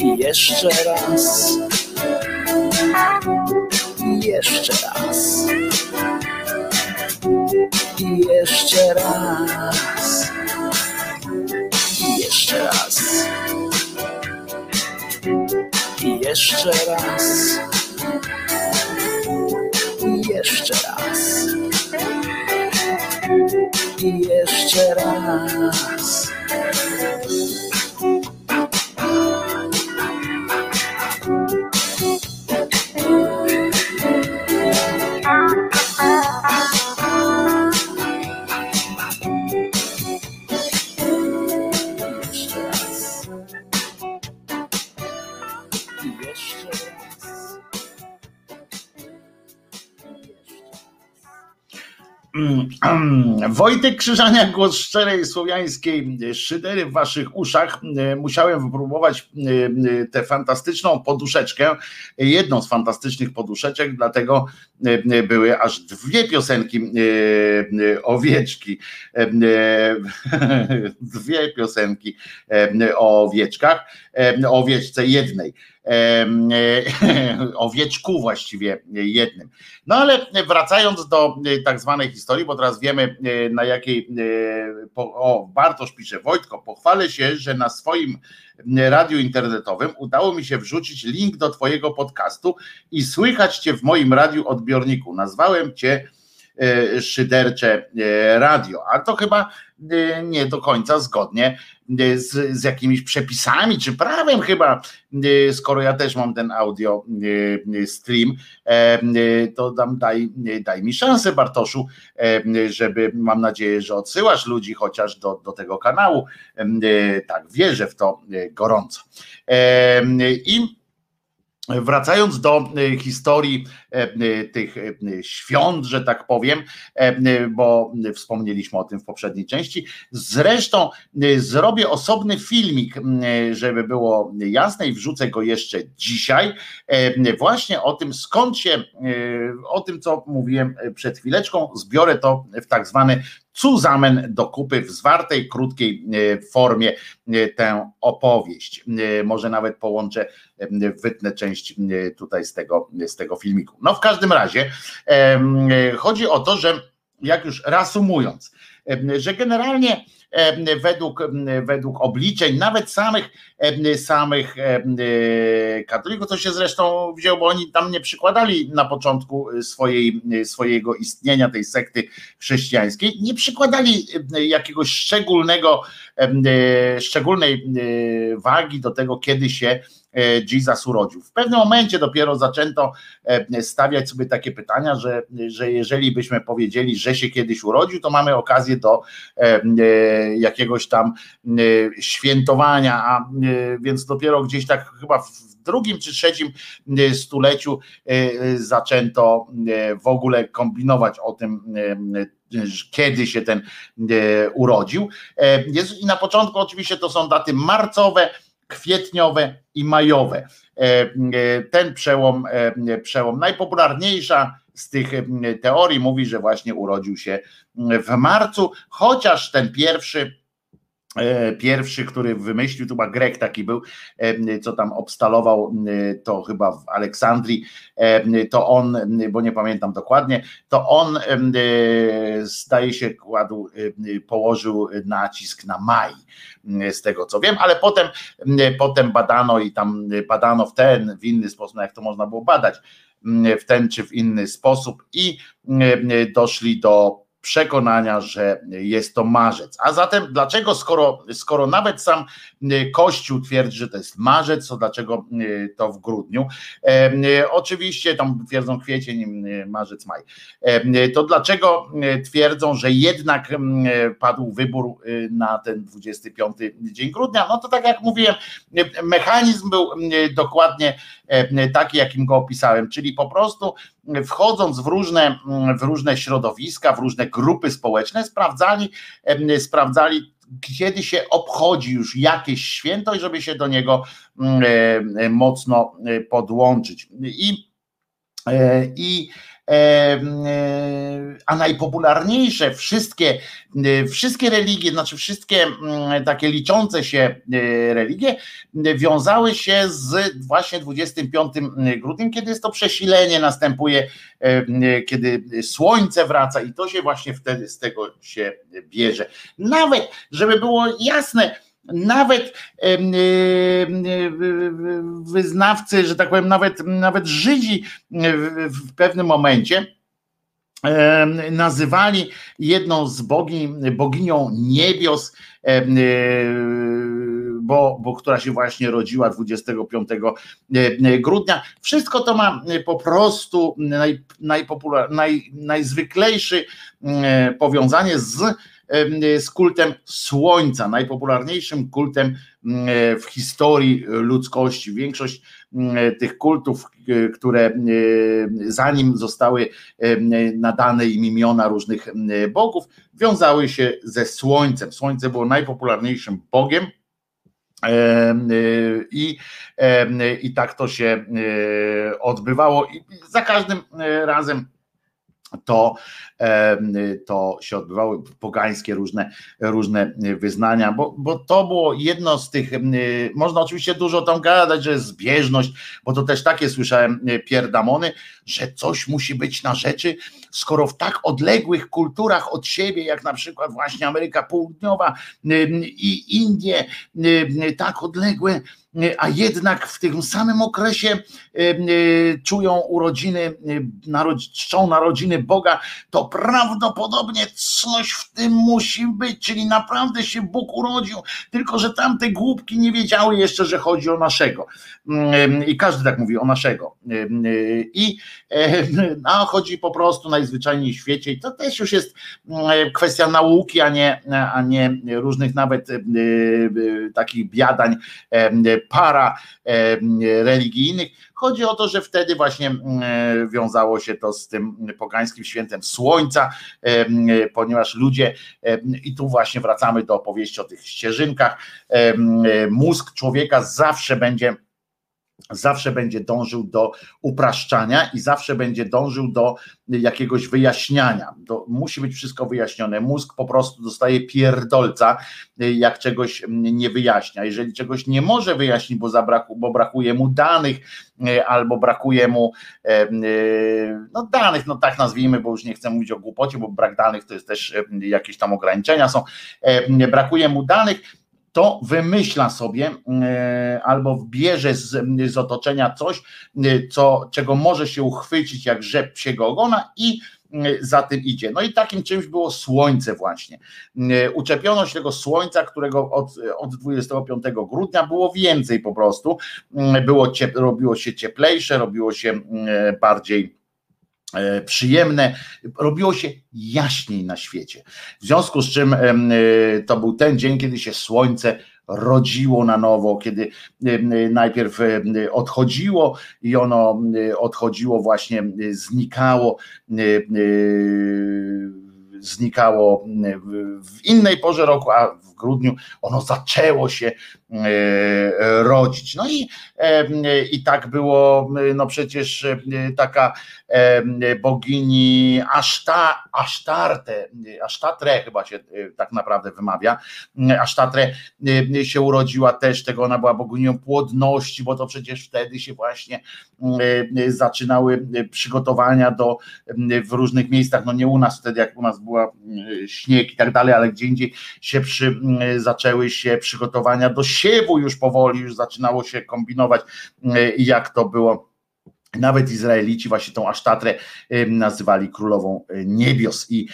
i jeszcze raz, i jeszcze raz, i jeszcze raz, i jeszcze raz, i jeszcze raz, i jeszcze raz, i jeszcze raz. Wojtek Krzyżaniak, głos szczerej słowiańskiej szydery w waszych uszach. Musiałem wypróbować tę fantastyczną poduszeczkę, jedną z fantastycznych poduszeczek, dlatego były aż dwie piosenki Owieczki. Dwie piosenki o owieczkach, o owieczce jednej. Owieczku właściwie jednym. No ale wracając do tak zwanej historii, bo teraz wiemy na jakiej... O, Bartosz pisze: Wojtko, pochwalę się, że na swoim radiu internetowym udało mi się wrzucić link do twojego podcastu i słychać cię w moim radiu odbiorniku. Nazwałem cię Szydercze Radio, a to chyba nie do końca zgodnie z jakimiś przepisami czy prawem chyba, skoro ja też mam ten audio stream, to daj mi szansę, Bartoszu, żeby, mam nadzieję, że odsyłasz ludzi chociaż do tego kanału, tak, wierzę w to gorąco. I wracając do historii tych świąt, że tak powiem, bo wspomnieliśmy o tym w poprzedniej części. Zresztą zrobię osobny filmik, żeby było jasne, i wrzucę go jeszcze dzisiaj, właśnie o tym, skąd się, o tym, co mówiłem przed chwileczką, zbiorę to w tak zwany Cuzamen do kupy, w zwartej, krótkiej formie tę opowieść. Może nawet połączę, wytnę część tutaj z tego filmiku. No w każdym razie chodzi o to, że jak już reasumując, że generalnie według obliczeń, nawet samych katolików, co się zresztą wzięło, bo oni tam nie przykładali na początku swojego istnienia, tej sekty chrześcijańskiej, nie przykładali jakiegoś szczególnej wagi do tego, kiedy się Jezus urodził. W pewnym momencie dopiero zaczęto stawiać sobie takie pytania, że jeżeli byśmy powiedzieli, że się kiedyś urodził, to mamy okazję do jakiegoś tam świętowania, a więc dopiero gdzieś tak chyba w drugim czy trzecim stuleciu zaczęto w ogóle kombinować o tym, kiedy się ten urodził. I na początku oczywiście to są daty marcowe, kwietniowe i majowe. Ten przełom najpopularniejsza z tych teorii mówi, że właśnie urodził się w marcu, chociaż ten pierwszy, który wymyślił, to chyba Grek taki był, co tam obstalował, to chyba w Aleksandrii, to on, bo nie pamiętam dokładnie, to on zdaje się położył nacisk na maj, z tego co wiem, ale potem badano i tam badano w inny sposób, jak to można było badać, w ten czy w inny sposób i doszli do przekonania, że jest to marzec. A zatem dlaczego, skoro nawet sam Kościół twierdzi, że to jest marzec, to dlaczego to w grudniu? Oczywiście tam twierdzą kwiecień, marzec, maj. To dlaczego twierdzą, że jednak padł wybór na ten 25 dzień grudnia? No to tak jak mówiłem, mechanizm był dokładnie taki, jakim go opisałem, czyli po prostu wchodząc w różne środowiska, w różne grupy społeczne, sprawdzali, kiedy się obchodzi już jakieś święto i żeby się do niego mocno podłączyć. A najpopularniejsze wszystkie religie, znaczy wszystkie takie liczące się religie wiązały się z właśnie 25 grudnia, kiedy jest to przesilenie następuje, kiedy słońce wraca i to się właśnie wtedy z tego się bierze. Nawet, żeby było jasne, nawet wyznawcy, że tak powiem, nawet Żydzi w pewnym momencie nazywali jedną z boginią niebios, bo która się właśnie rodziła 25 grudnia. Wszystko to ma po prostu najzwyklejsze powiązanie z kultem słońca, najpopularniejszym kultem w historii ludzkości. Większość tych kultów, które zanim zostały nadane im imiona różnych bogów, wiązały się ze słońcem. Słońce było najpopularniejszym bogiem i tak to się odbywało i za każdym razem to się odbywały pogańskie różne wyznania, bo to było jedno z tych, można oczywiście dużo tam gadać, że jest zbieżność, bo to też takie słyszałem pierdamony, że coś musi być na rzeczy, skoro w tak odległych kulturach od siebie, jak na przykład właśnie Ameryka Południowa i Indie, tak odległe, a jednak w tym samym okresie czują czczą narodziny Boga, to prawdopodobnie coś w tym musi być, czyli naprawdę się Bóg urodził, tylko że tamte głupki nie wiedziały jeszcze, że chodzi o naszego. I każdy tak mówi o naszego. A chodzi po prostu najzwyczajniej w świecie i to też już jest kwestia nauki, a nie różnych nawet takich biadań para religijnych. Chodzi o to, że wtedy właśnie wiązało się to z tym pogańskim świętem słońca, ponieważ ludzie, i tu właśnie wracamy do opowieści o tych ścieżynkach, mózg człowieka zawsze będzie zawsze będzie dążył do upraszczania i zawsze będzie dążył do jakiegoś wyjaśniania. Musi być wszystko wyjaśnione. Mózg po prostu dostaje pierdolca, jak czegoś nie wyjaśnia. Jeżeli czegoś nie może wyjaśnić, bo brakuje mu danych, albo brakuje mu danych, tak nazwijmy, bo już nie chcę mówić o głupocie, bo brak danych to jest też jakieś tam ograniczenia są. Brakuje mu danych, to wymyśla sobie albo bierze z otoczenia coś, czego może się uchwycić jak rzep psiego ogona i za tym idzie. No i takim czymś było słońce właśnie. Uczepiono się tego słońca, którego od 25 grudnia było więcej po prostu. Robiło się cieplejsze, robiło się bardziej przyjemne, robiło się jaśniej na świecie. W związku z czym to był ten dzień, kiedy się słońce rodziło na nowo, kiedy najpierw odchodziło i ono odchodziło właśnie, znikało w innej porze roku, a w grudniu ono zaczęło się rodzić. No i tak było, no przecież taka bogini Asztatre chyba się tak naprawdę wymawia, Asztatre się urodziła też, ona była boginią płodności, bo to przecież wtedy się właśnie zaczynały przygotowania w różnych miejscach, no nie u nas wtedy, jak u nas była śnieg i tak dalej, ale gdzie indziej zaczęły się przygotowania do siewu już powoli, już zaczynało się kombinować, jak to było. Nawet Izraelici właśnie tą Asztatrę nazywali królową niebios i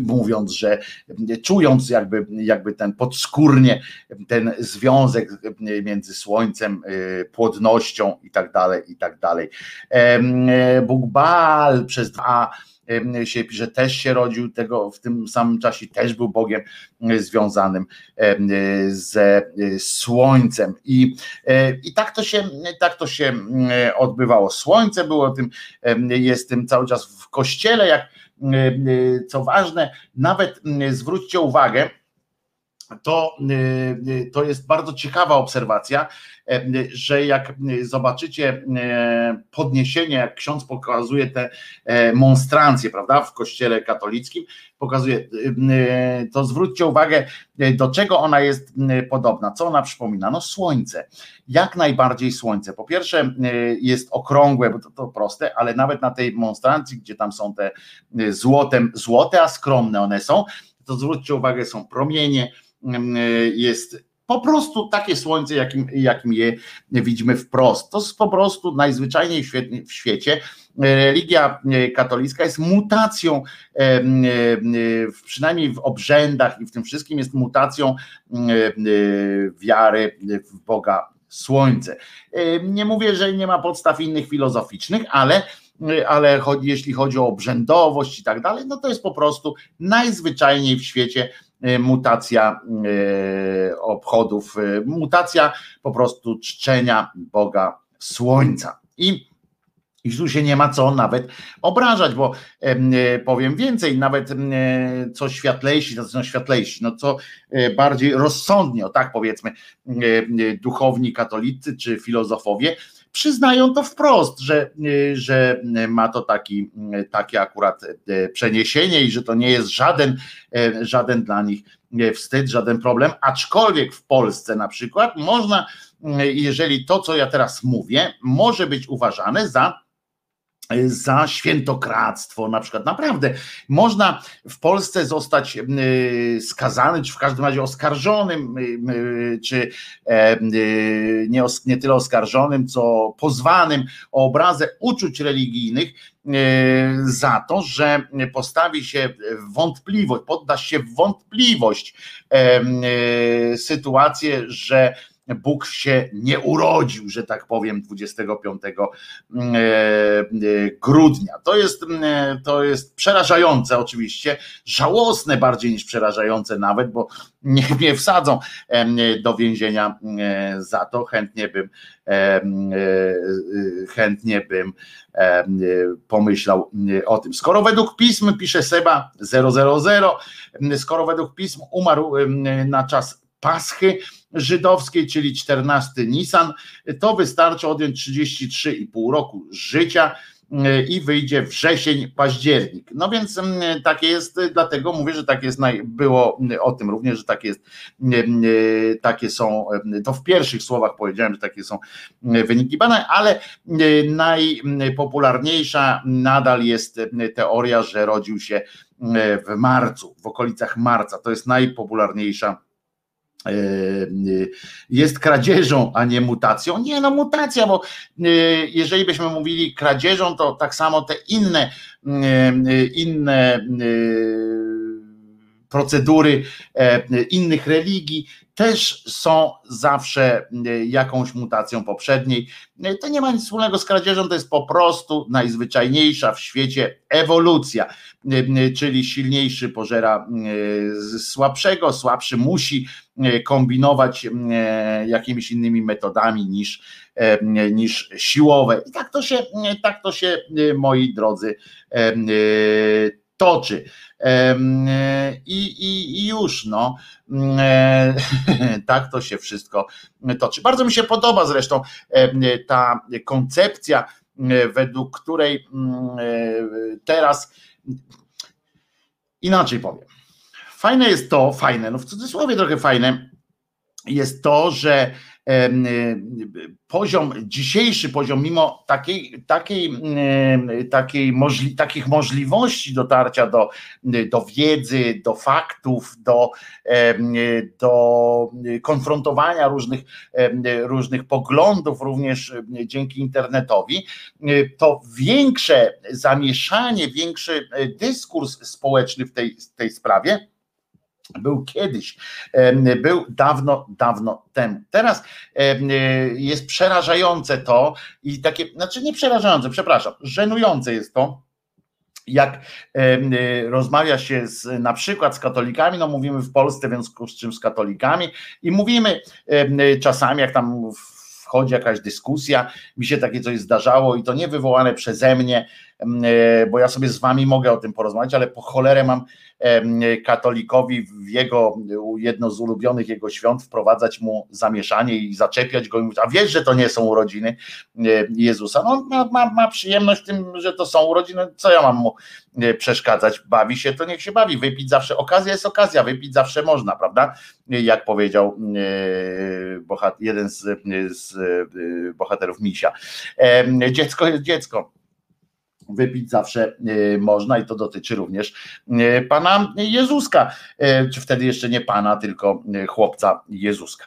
mówiąc, że czując jakby ten podskórnie ten związek między słońcem, płodnością i tak dalej. Bóg Baal przez dwa się pisze, też się rodził w tym samym czasie, też był bogiem związanym ze słońcem i tak to się odbywało. Słońce było tym, jest tym cały czas w kościele, jak co ważne, nawet zwróćcie uwagę, to jest bardzo ciekawa obserwacja, że jak zobaczycie podniesienie, jak ksiądz pokazuje te monstrancje, prawda, w kościele katolickim, pokazuje, to zwróćcie uwagę, do czego ona jest podobna, co ona przypomina. No słońce, jak najbardziej słońce. Po pierwsze jest okrągłe, bo to proste, ale nawet na tej monstrancji, gdzie tam są te złote, a skromne one są, to zwróćcie uwagę, są promienie, jest po prostu takie słońce, jakim je widzimy wprost. To jest po prostu najzwyczajniej w świecie. Religia katolicka jest mutacją, przynajmniej w obrzędach i w tym wszystkim jest mutacją wiary w Boga Słońce. Nie mówię, że nie ma podstaw innych filozoficznych, ale jeśli chodzi o obrzędowość i tak dalej, no to jest po prostu najzwyczajniej w świecie mutacja obchodów, mutacja po prostu czczenia Boga Słońca. I tu się nie ma co nawet obrażać, bo powiem więcej, nawet co światlejsi, to są światlejsi, co bardziej rozsądnie, tak powiedzmy, duchowni katolicy czy filozofowie przyznają to wprost, że ma to takie akurat przeniesienie i że to nie jest żaden dla nich wstyd, żaden problem, aczkolwiek w Polsce na przykład można, jeżeli to, co ja teraz mówię, może być uważane za świętokradztwo, na przykład naprawdę można w Polsce zostać skazany, czy w każdym razie oskarżonym, czy nie tyle oskarżonym, co pozwanym o obrazę uczuć religijnych za to, że postawi się wątpliwość, podda się wątpliwość sytuację, że Bóg się nie urodził, że tak powiem, 25 grudnia. To jest przerażające oczywiście, żałosne bardziej niż przerażające nawet, bo niech mnie wsadzą do więzienia za to. Chętnie bym pomyślał o tym. Skoro według pism, pisze Seba 000, skoro według pism umarł na czas Paschy żydowskiej, czyli 14 Nisan, to wystarczy odjąć 33,5 roku życia i wyjdzie wrzesień, październik. No więc takie jest, dlatego mówię, że tak jest, było o tym również, że tak jest, takie są, to w pierwszych słowach powiedziałem, że takie są wyniki badań, ale najpopularniejsza nadal jest teoria, że rodził się w marcu, w okolicach marca, to jest najpopularniejsza. Jest kradzieżą, a nie mutacją. Nie, no mutacja, bo jeżeli byśmy mówili kradzieżą, to tak samo te inne procedury innych religii też są zawsze jakąś mutacją poprzedniej. To nie ma nic wspólnego z kradzieżą, to jest po prostu najzwyczajniejsza w świecie ewolucja, czyli silniejszy pożera słabszego, słabszy musi kombinować jakimiś innymi metodami niż siłowe. I tak to się, moi drodzy, toczy. I już no, tak to się wszystko toczy. Bardzo mi się podoba zresztą ta koncepcja, według której teraz, inaczej powiem, fajne jest to, fajne, no w cudzysłowie trochę fajne jest to, że dzisiejszy poziom, mimo takich możliwości dotarcia do wiedzy, do faktów, do konfrontowania różnych poglądów, również dzięki internetowi, to większe zamieszanie, większy dyskurs społeczny w tej sprawie był kiedyś, był dawno, dawno temu. Teraz jest przerażające to i takie, znaczy nie przerażające, przepraszam, żenujące jest to, jak rozmawia się na przykład z katolikami, no mówimy w Polsce, w związku z czym z katolikami i mówimy czasami, jak tam wchodzi jakaś dyskusja, mi się takie coś zdarzało i to nie wywołane przeze mnie, bo ja sobie z wami mogę o tym porozmawiać, ale po cholerę mam katolikowi w jedno z ulubionych jego świąt wprowadzać mu zamieszanie i zaczepiać go i mówić, a wiesz, że to nie są urodziny Jezusa. No on ma przyjemność w tym, że to są urodziny, co ja mam mu przeszkadzać, bawi się, to niech się bawi, wypić zawsze, okazja jest okazja, wypić zawsze można, prawda? Jak powiedział jeden z bohaterów Misia. Dziecko jest dziecko. Wypić zawsze można i to dotyczy również Pana Jezuska, czy wtedy jeszcze nie Pana, tylko chłopca Jezuska.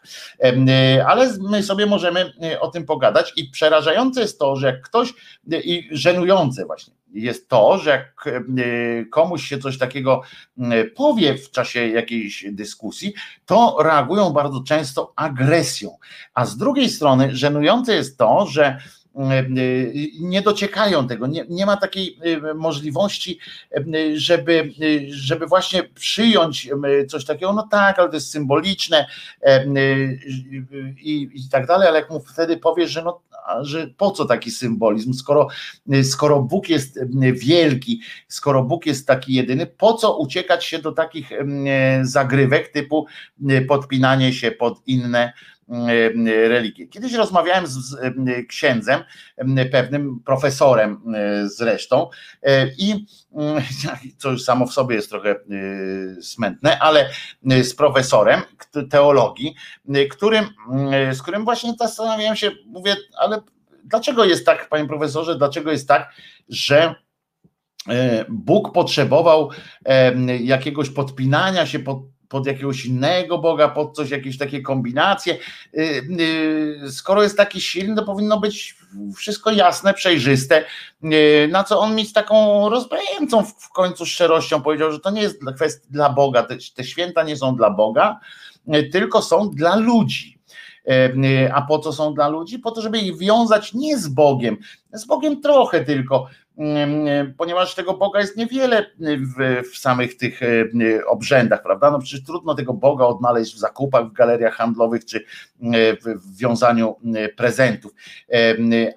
Ale my sobie możemy o tym pogadać i przerażające jest to, że jak ktoś, i żenujące właśnie jest to, że jak komuś się coś takiego powie w czasie jakiejś dyskusji, to reagują bardzo często agresją. A z drugiej strony żenujące jest to, że nie dociekają tego, nie ma takiej możliwości, żeby właśnie przyjąć coś takiego, no tak, ale to jest symboliczne i tak dalej, ale jak mu wtedy powiesz, że no, że po co taki symbolizm, skoro Bóg jest wielki, skoro Bóg jest taki jedyny, po co uciekać się do takich zagrywek typu podpinanie się pod inne religię. Kiedyś rozmawiałem z księdzem, pewnym profesorem zresztą i co już samo w sobie jest trochę smętne, ale z profesorem teologii, z którym właśnie zastanawiałem się, mówię, ale dlaczego jest tak, panie profesorze, dlaczego jest tak, że Bóg potrzebował jakiegoś podpinania się pod jakiegoś innego Boga, pod coś, jakieś takie kombinacje. Skoro jest taki silny, to powinno być wszystko jasne, przejrzyste, na co on mi z taką rozbrajającą w końcu szczerością powiedział, że to nie jest kwestia dla Boga, te święta nie są dla Boga, tylko są dla ludzi. A po co są dla ludzi? Po to, żeby ich wiązać nie z Bogiem trochę tylko, ponieważ tego Boga jest niewiele w samych tych obrzędach, prawda? No przecież trudno tego Boga odnaleźć w zakupach, w galeriach handlowych czy w wiązaniu prezentów,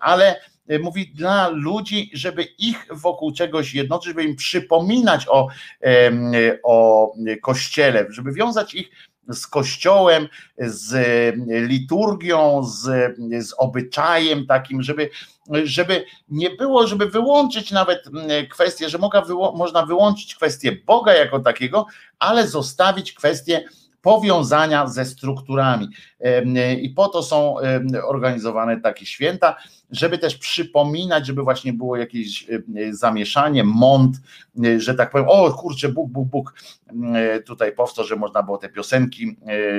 ale mówi dla ludzi, żeby ich wokół czegoś jednoczyć, żeby im przypominać o Kościele, żeby wiązać ich z kościołem, z liturgią, z obyczajem takim, żeby nie było, żeby wyłączyć nawet kwestię, że można wyłączyć kwestię Boga jako takiego, ale zostawić kwestię powiązania ze strukturami. I po to są organizowane takie święta, żeby też przypominać, żeby właśnie było jakieś zamieszanie, mąd, że tak powiem, o kurczę, Bóg, Bóg, Bóg, tutaj powstał, że można było te piosenki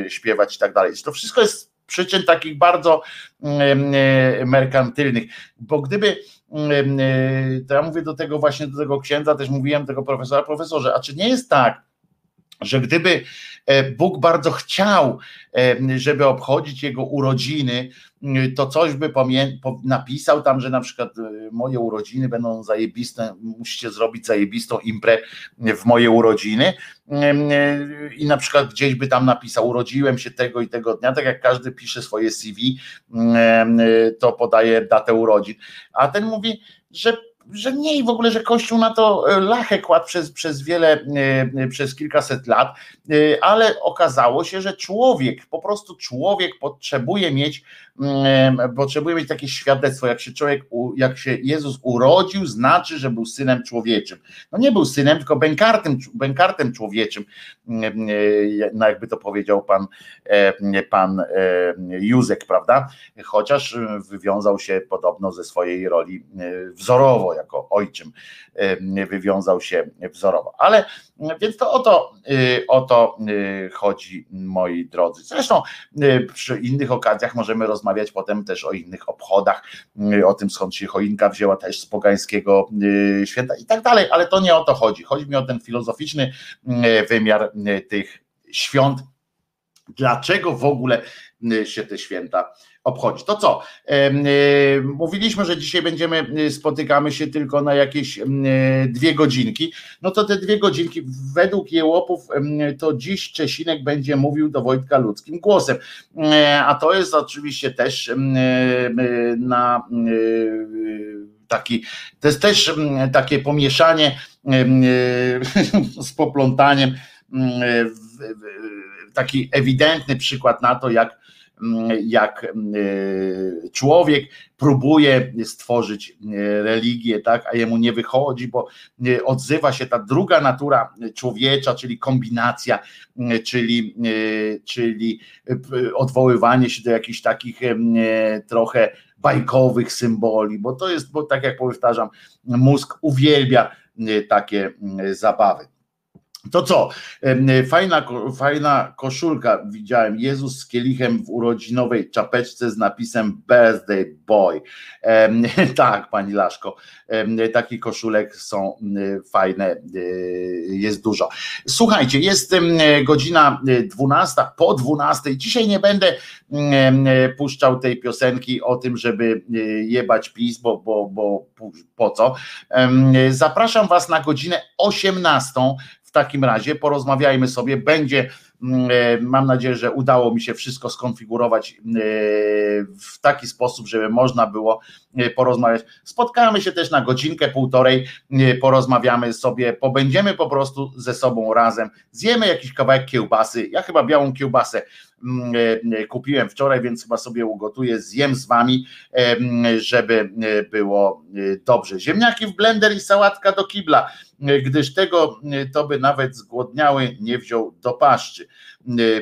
śpiewać i tak dalej. To wszystko jest przyczyn takich bardzo merkantylnych, bo gdyby, to ja mówię do tego właśnie, do tego księdza, też mówiłem tego profesora, profesorze, a czy nie jest tak, że gdyby Bóg bardzo chciał, żeby obchodzić jego urodziny, to coś by napisał tam, że na przykład moje urodziny będą zajebiste, musicie zrobić zajebistą imprę w moje urodziny i na przykład gdzieś by tam napisał, urodziłem się tego i tego dnia, tak jak każdy pisze swoje CV, to podaje datę urodzin, a ten mówi, że nie i w ogóle, że Kościół na to lachę kładł przez kilkaset lat, ale okazało się, że po prostu człowiek potrzebuje mieć takie świadectwo, jak się Jezus urodził, znaczy, że był synem człowieczym. No nie był synem, tylko bękartem człowieczym, no jakby to powiedział pan Józek, prawda? Chociaż wywiązał się podobno ze swojej roli wzorowo, jako ojczym wywiązał się wzorowo. Ale więc to o to chodzi, moi drodzy. Zresztą przy innych okazjach możemy rozmawiać potem też o innych obchodach, o tym skąd się choinka wzięła też z pogańskiego święta i tak dalej, ale to nie o to chodzi. Chodzi mi o ten filozoficzny wymiar tych świąt. Dlaczego w ogóle się te święta obchodzi? To co? Mówiliśmy, że dzisiaj spotykamy się tylko na jakieś 2 godzinki. No to te 2 godzinki, według jełopów, to dziś Czesinek będzie mówił do Wojtka ludzkim głosem. A to jest oczywiście też to jest też takie pomieszanie z poplątaniem taki ewidentny przykład na to, jak człowiek próbuje stworzyć religię, tak, a jemu nie wychodzi, bo odzywa się ta druga natura człowiecza, czyli kombinacja, czyli odwoływanie się do jakichś takich trochę bajkowych symboli, bo to jest, bo tak jak powtarzam, mózg uwielbia takie zabawy. To co? Fajna koszulka widziałem. Jezus z kielichem w urodzinowej czapeczce z napisem Birthday Boy. Tak, pani Laszko. Takich koszulek są fajne. Jest dużo. Słuchajcie, jest godzina 12, po 12. Dzisiaj nie będę puszczał tej piosenki o tym, żeby jebać PiS, bo po co? Zapraszam was na godzinę 18. W takim razie porozmawiajmy sobie, będzie, mam nadzieję, że udało mi się wszystko skonfigurować w taki sposób, żeby można było porozmawiać. Spotkamy się też na godzinkę, półtorej, porozmawiamy sobie, pobędziemy po prostu ze sobą razem, zjemy jakiś kawałek kiełbasy, ja chyba białą kiełbasę kupiłem wczoraj, więc chyba sobie ugotuję, zjem z wami, żeby było dobrze. Ziemniaki w blender i sałatka do kibla, gdyż tego to by nawet zgłodniały nie wziął do paszczy,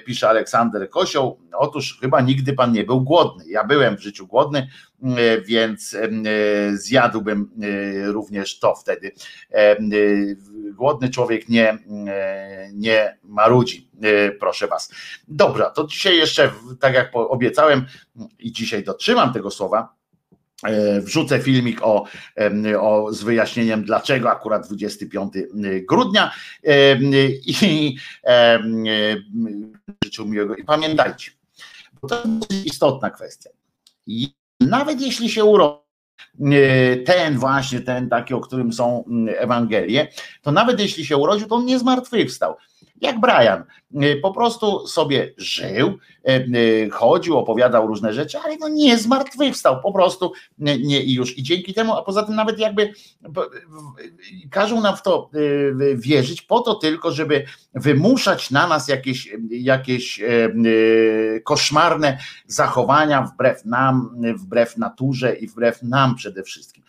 pisze Aleksander Kosioł. Otóż chyba nigdy pan nie był głodny. Ja byłem w życiu głodny, więc zjadłbym również to wtedy. Głodny człowiek nie marudzi, proszę was. Dobra, to dzisiaj jeszcze, tak jak obiecałem i dzisiaj dotrzymam tego słowa, wrzucę filmik z wyjaśnieniem, dlaczego akurat 25 grudnia i życzę miłego. I pamiętajcie, bo to jest istotna kwestia. I nawet jeśli się urodzi ten taki, o którym są Ewangelie, to nawet jeśli się urodził, to on nie zmartwychwstał. jak Brian. Po prostu sobie żył, chodził, opowiadał różne rzeczy, ale no nie zmartwychwstał, po prostu nie i już. I dzięki temu, a poza tym nawet jakby każą nam w to wierzyć po to tylko, żeby wymuszać na nas jakieś koszmarne zachowania wbrew nam, wbrew naturze i wbrew nam przede wszystkim.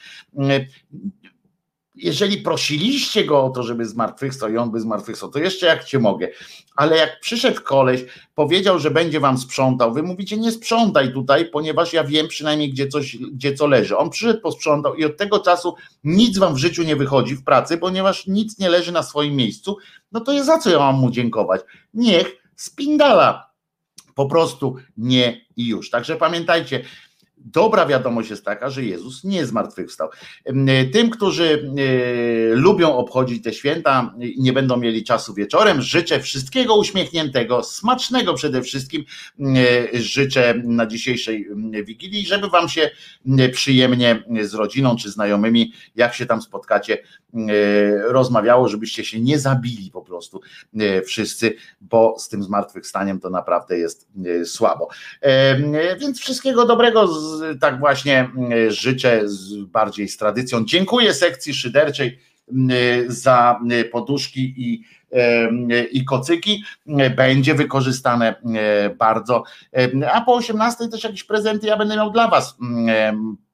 Jeżeli prosiliście go o to, żeby zmartwychwstał i on by zmartwychwstał, to jeszcze jak cię mogę. Ale jak przyszedł koleś, powiedział, że będzie wam sprzątał, wy mówicie, nie sprzątaj tutaj, ponieważ ja wiem przynajmniej, gdzie co leży. On przyszedł, posprzątał i od tego czasu nic wam w życiu nie wychodzi w pracy, ponieważ nic nie leży na swoim miejscu, no to za co ja mam mu dziękować? Niech spindala. Po prostu nie i już. Także pamiętajcie, dobra wiadomość jest taka, że Jezus nie zmartwychwstał. Tym, którzy lubią obchodzić te święta i nie będą mieli czasu wieczorem, życzę wszystkiego uśmiechniętego, smacznego przede wszystkim. Życzę na dzisiejszej Wigilii, żeby wam się przyjemnie z rodziną czy znajomymi, jak się tam spotkacie, rozmawiało, żebyście się nie zabili po prostu wszyscy, bo z tym zmartwychwstaniem to naprawdę jest słabo. Więc wszystkiego dobrego tak właśnie życzę, bardziej z tradycją. Dziękuję sekcji szyderczej za poduszki i kocyki, będzie wykorzystane bardzo, a po 18 też jakieś prezenty ja będę miał dla was,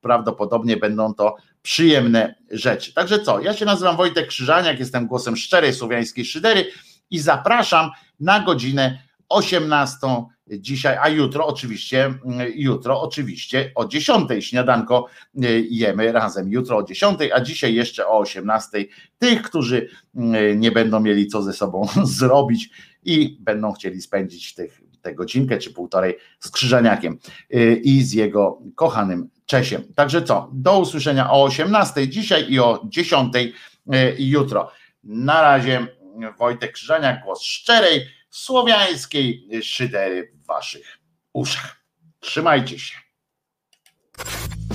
prawdopodobnie będą to przyjemne rzeczy. Także co, ja się nazywam Wojtek Krzyżaniak, jestem głosem szczerej słowiańskiej szydery i zapraszam na godzinę 18 dzisiaj, a jutro oczywiście o 10:00 śniadanko jemy razem, jutro o 10:00, a dzisiaj jeszcze o 18:00 tych, którzy nie będą mieli co ze sobą zrobić i będą chcieli spędzić tę godzinkę czy półtorej z Krzyżaniakiem i z jego kochanym Czesiem. Także co, do usłyszenia o 18:00 dzisiaj i o 10:00 jutro. Na razie Wojtek Krzyżaniak, głos szczerej słowiańskiej szydery w waszych uszach. Trzymajcie się.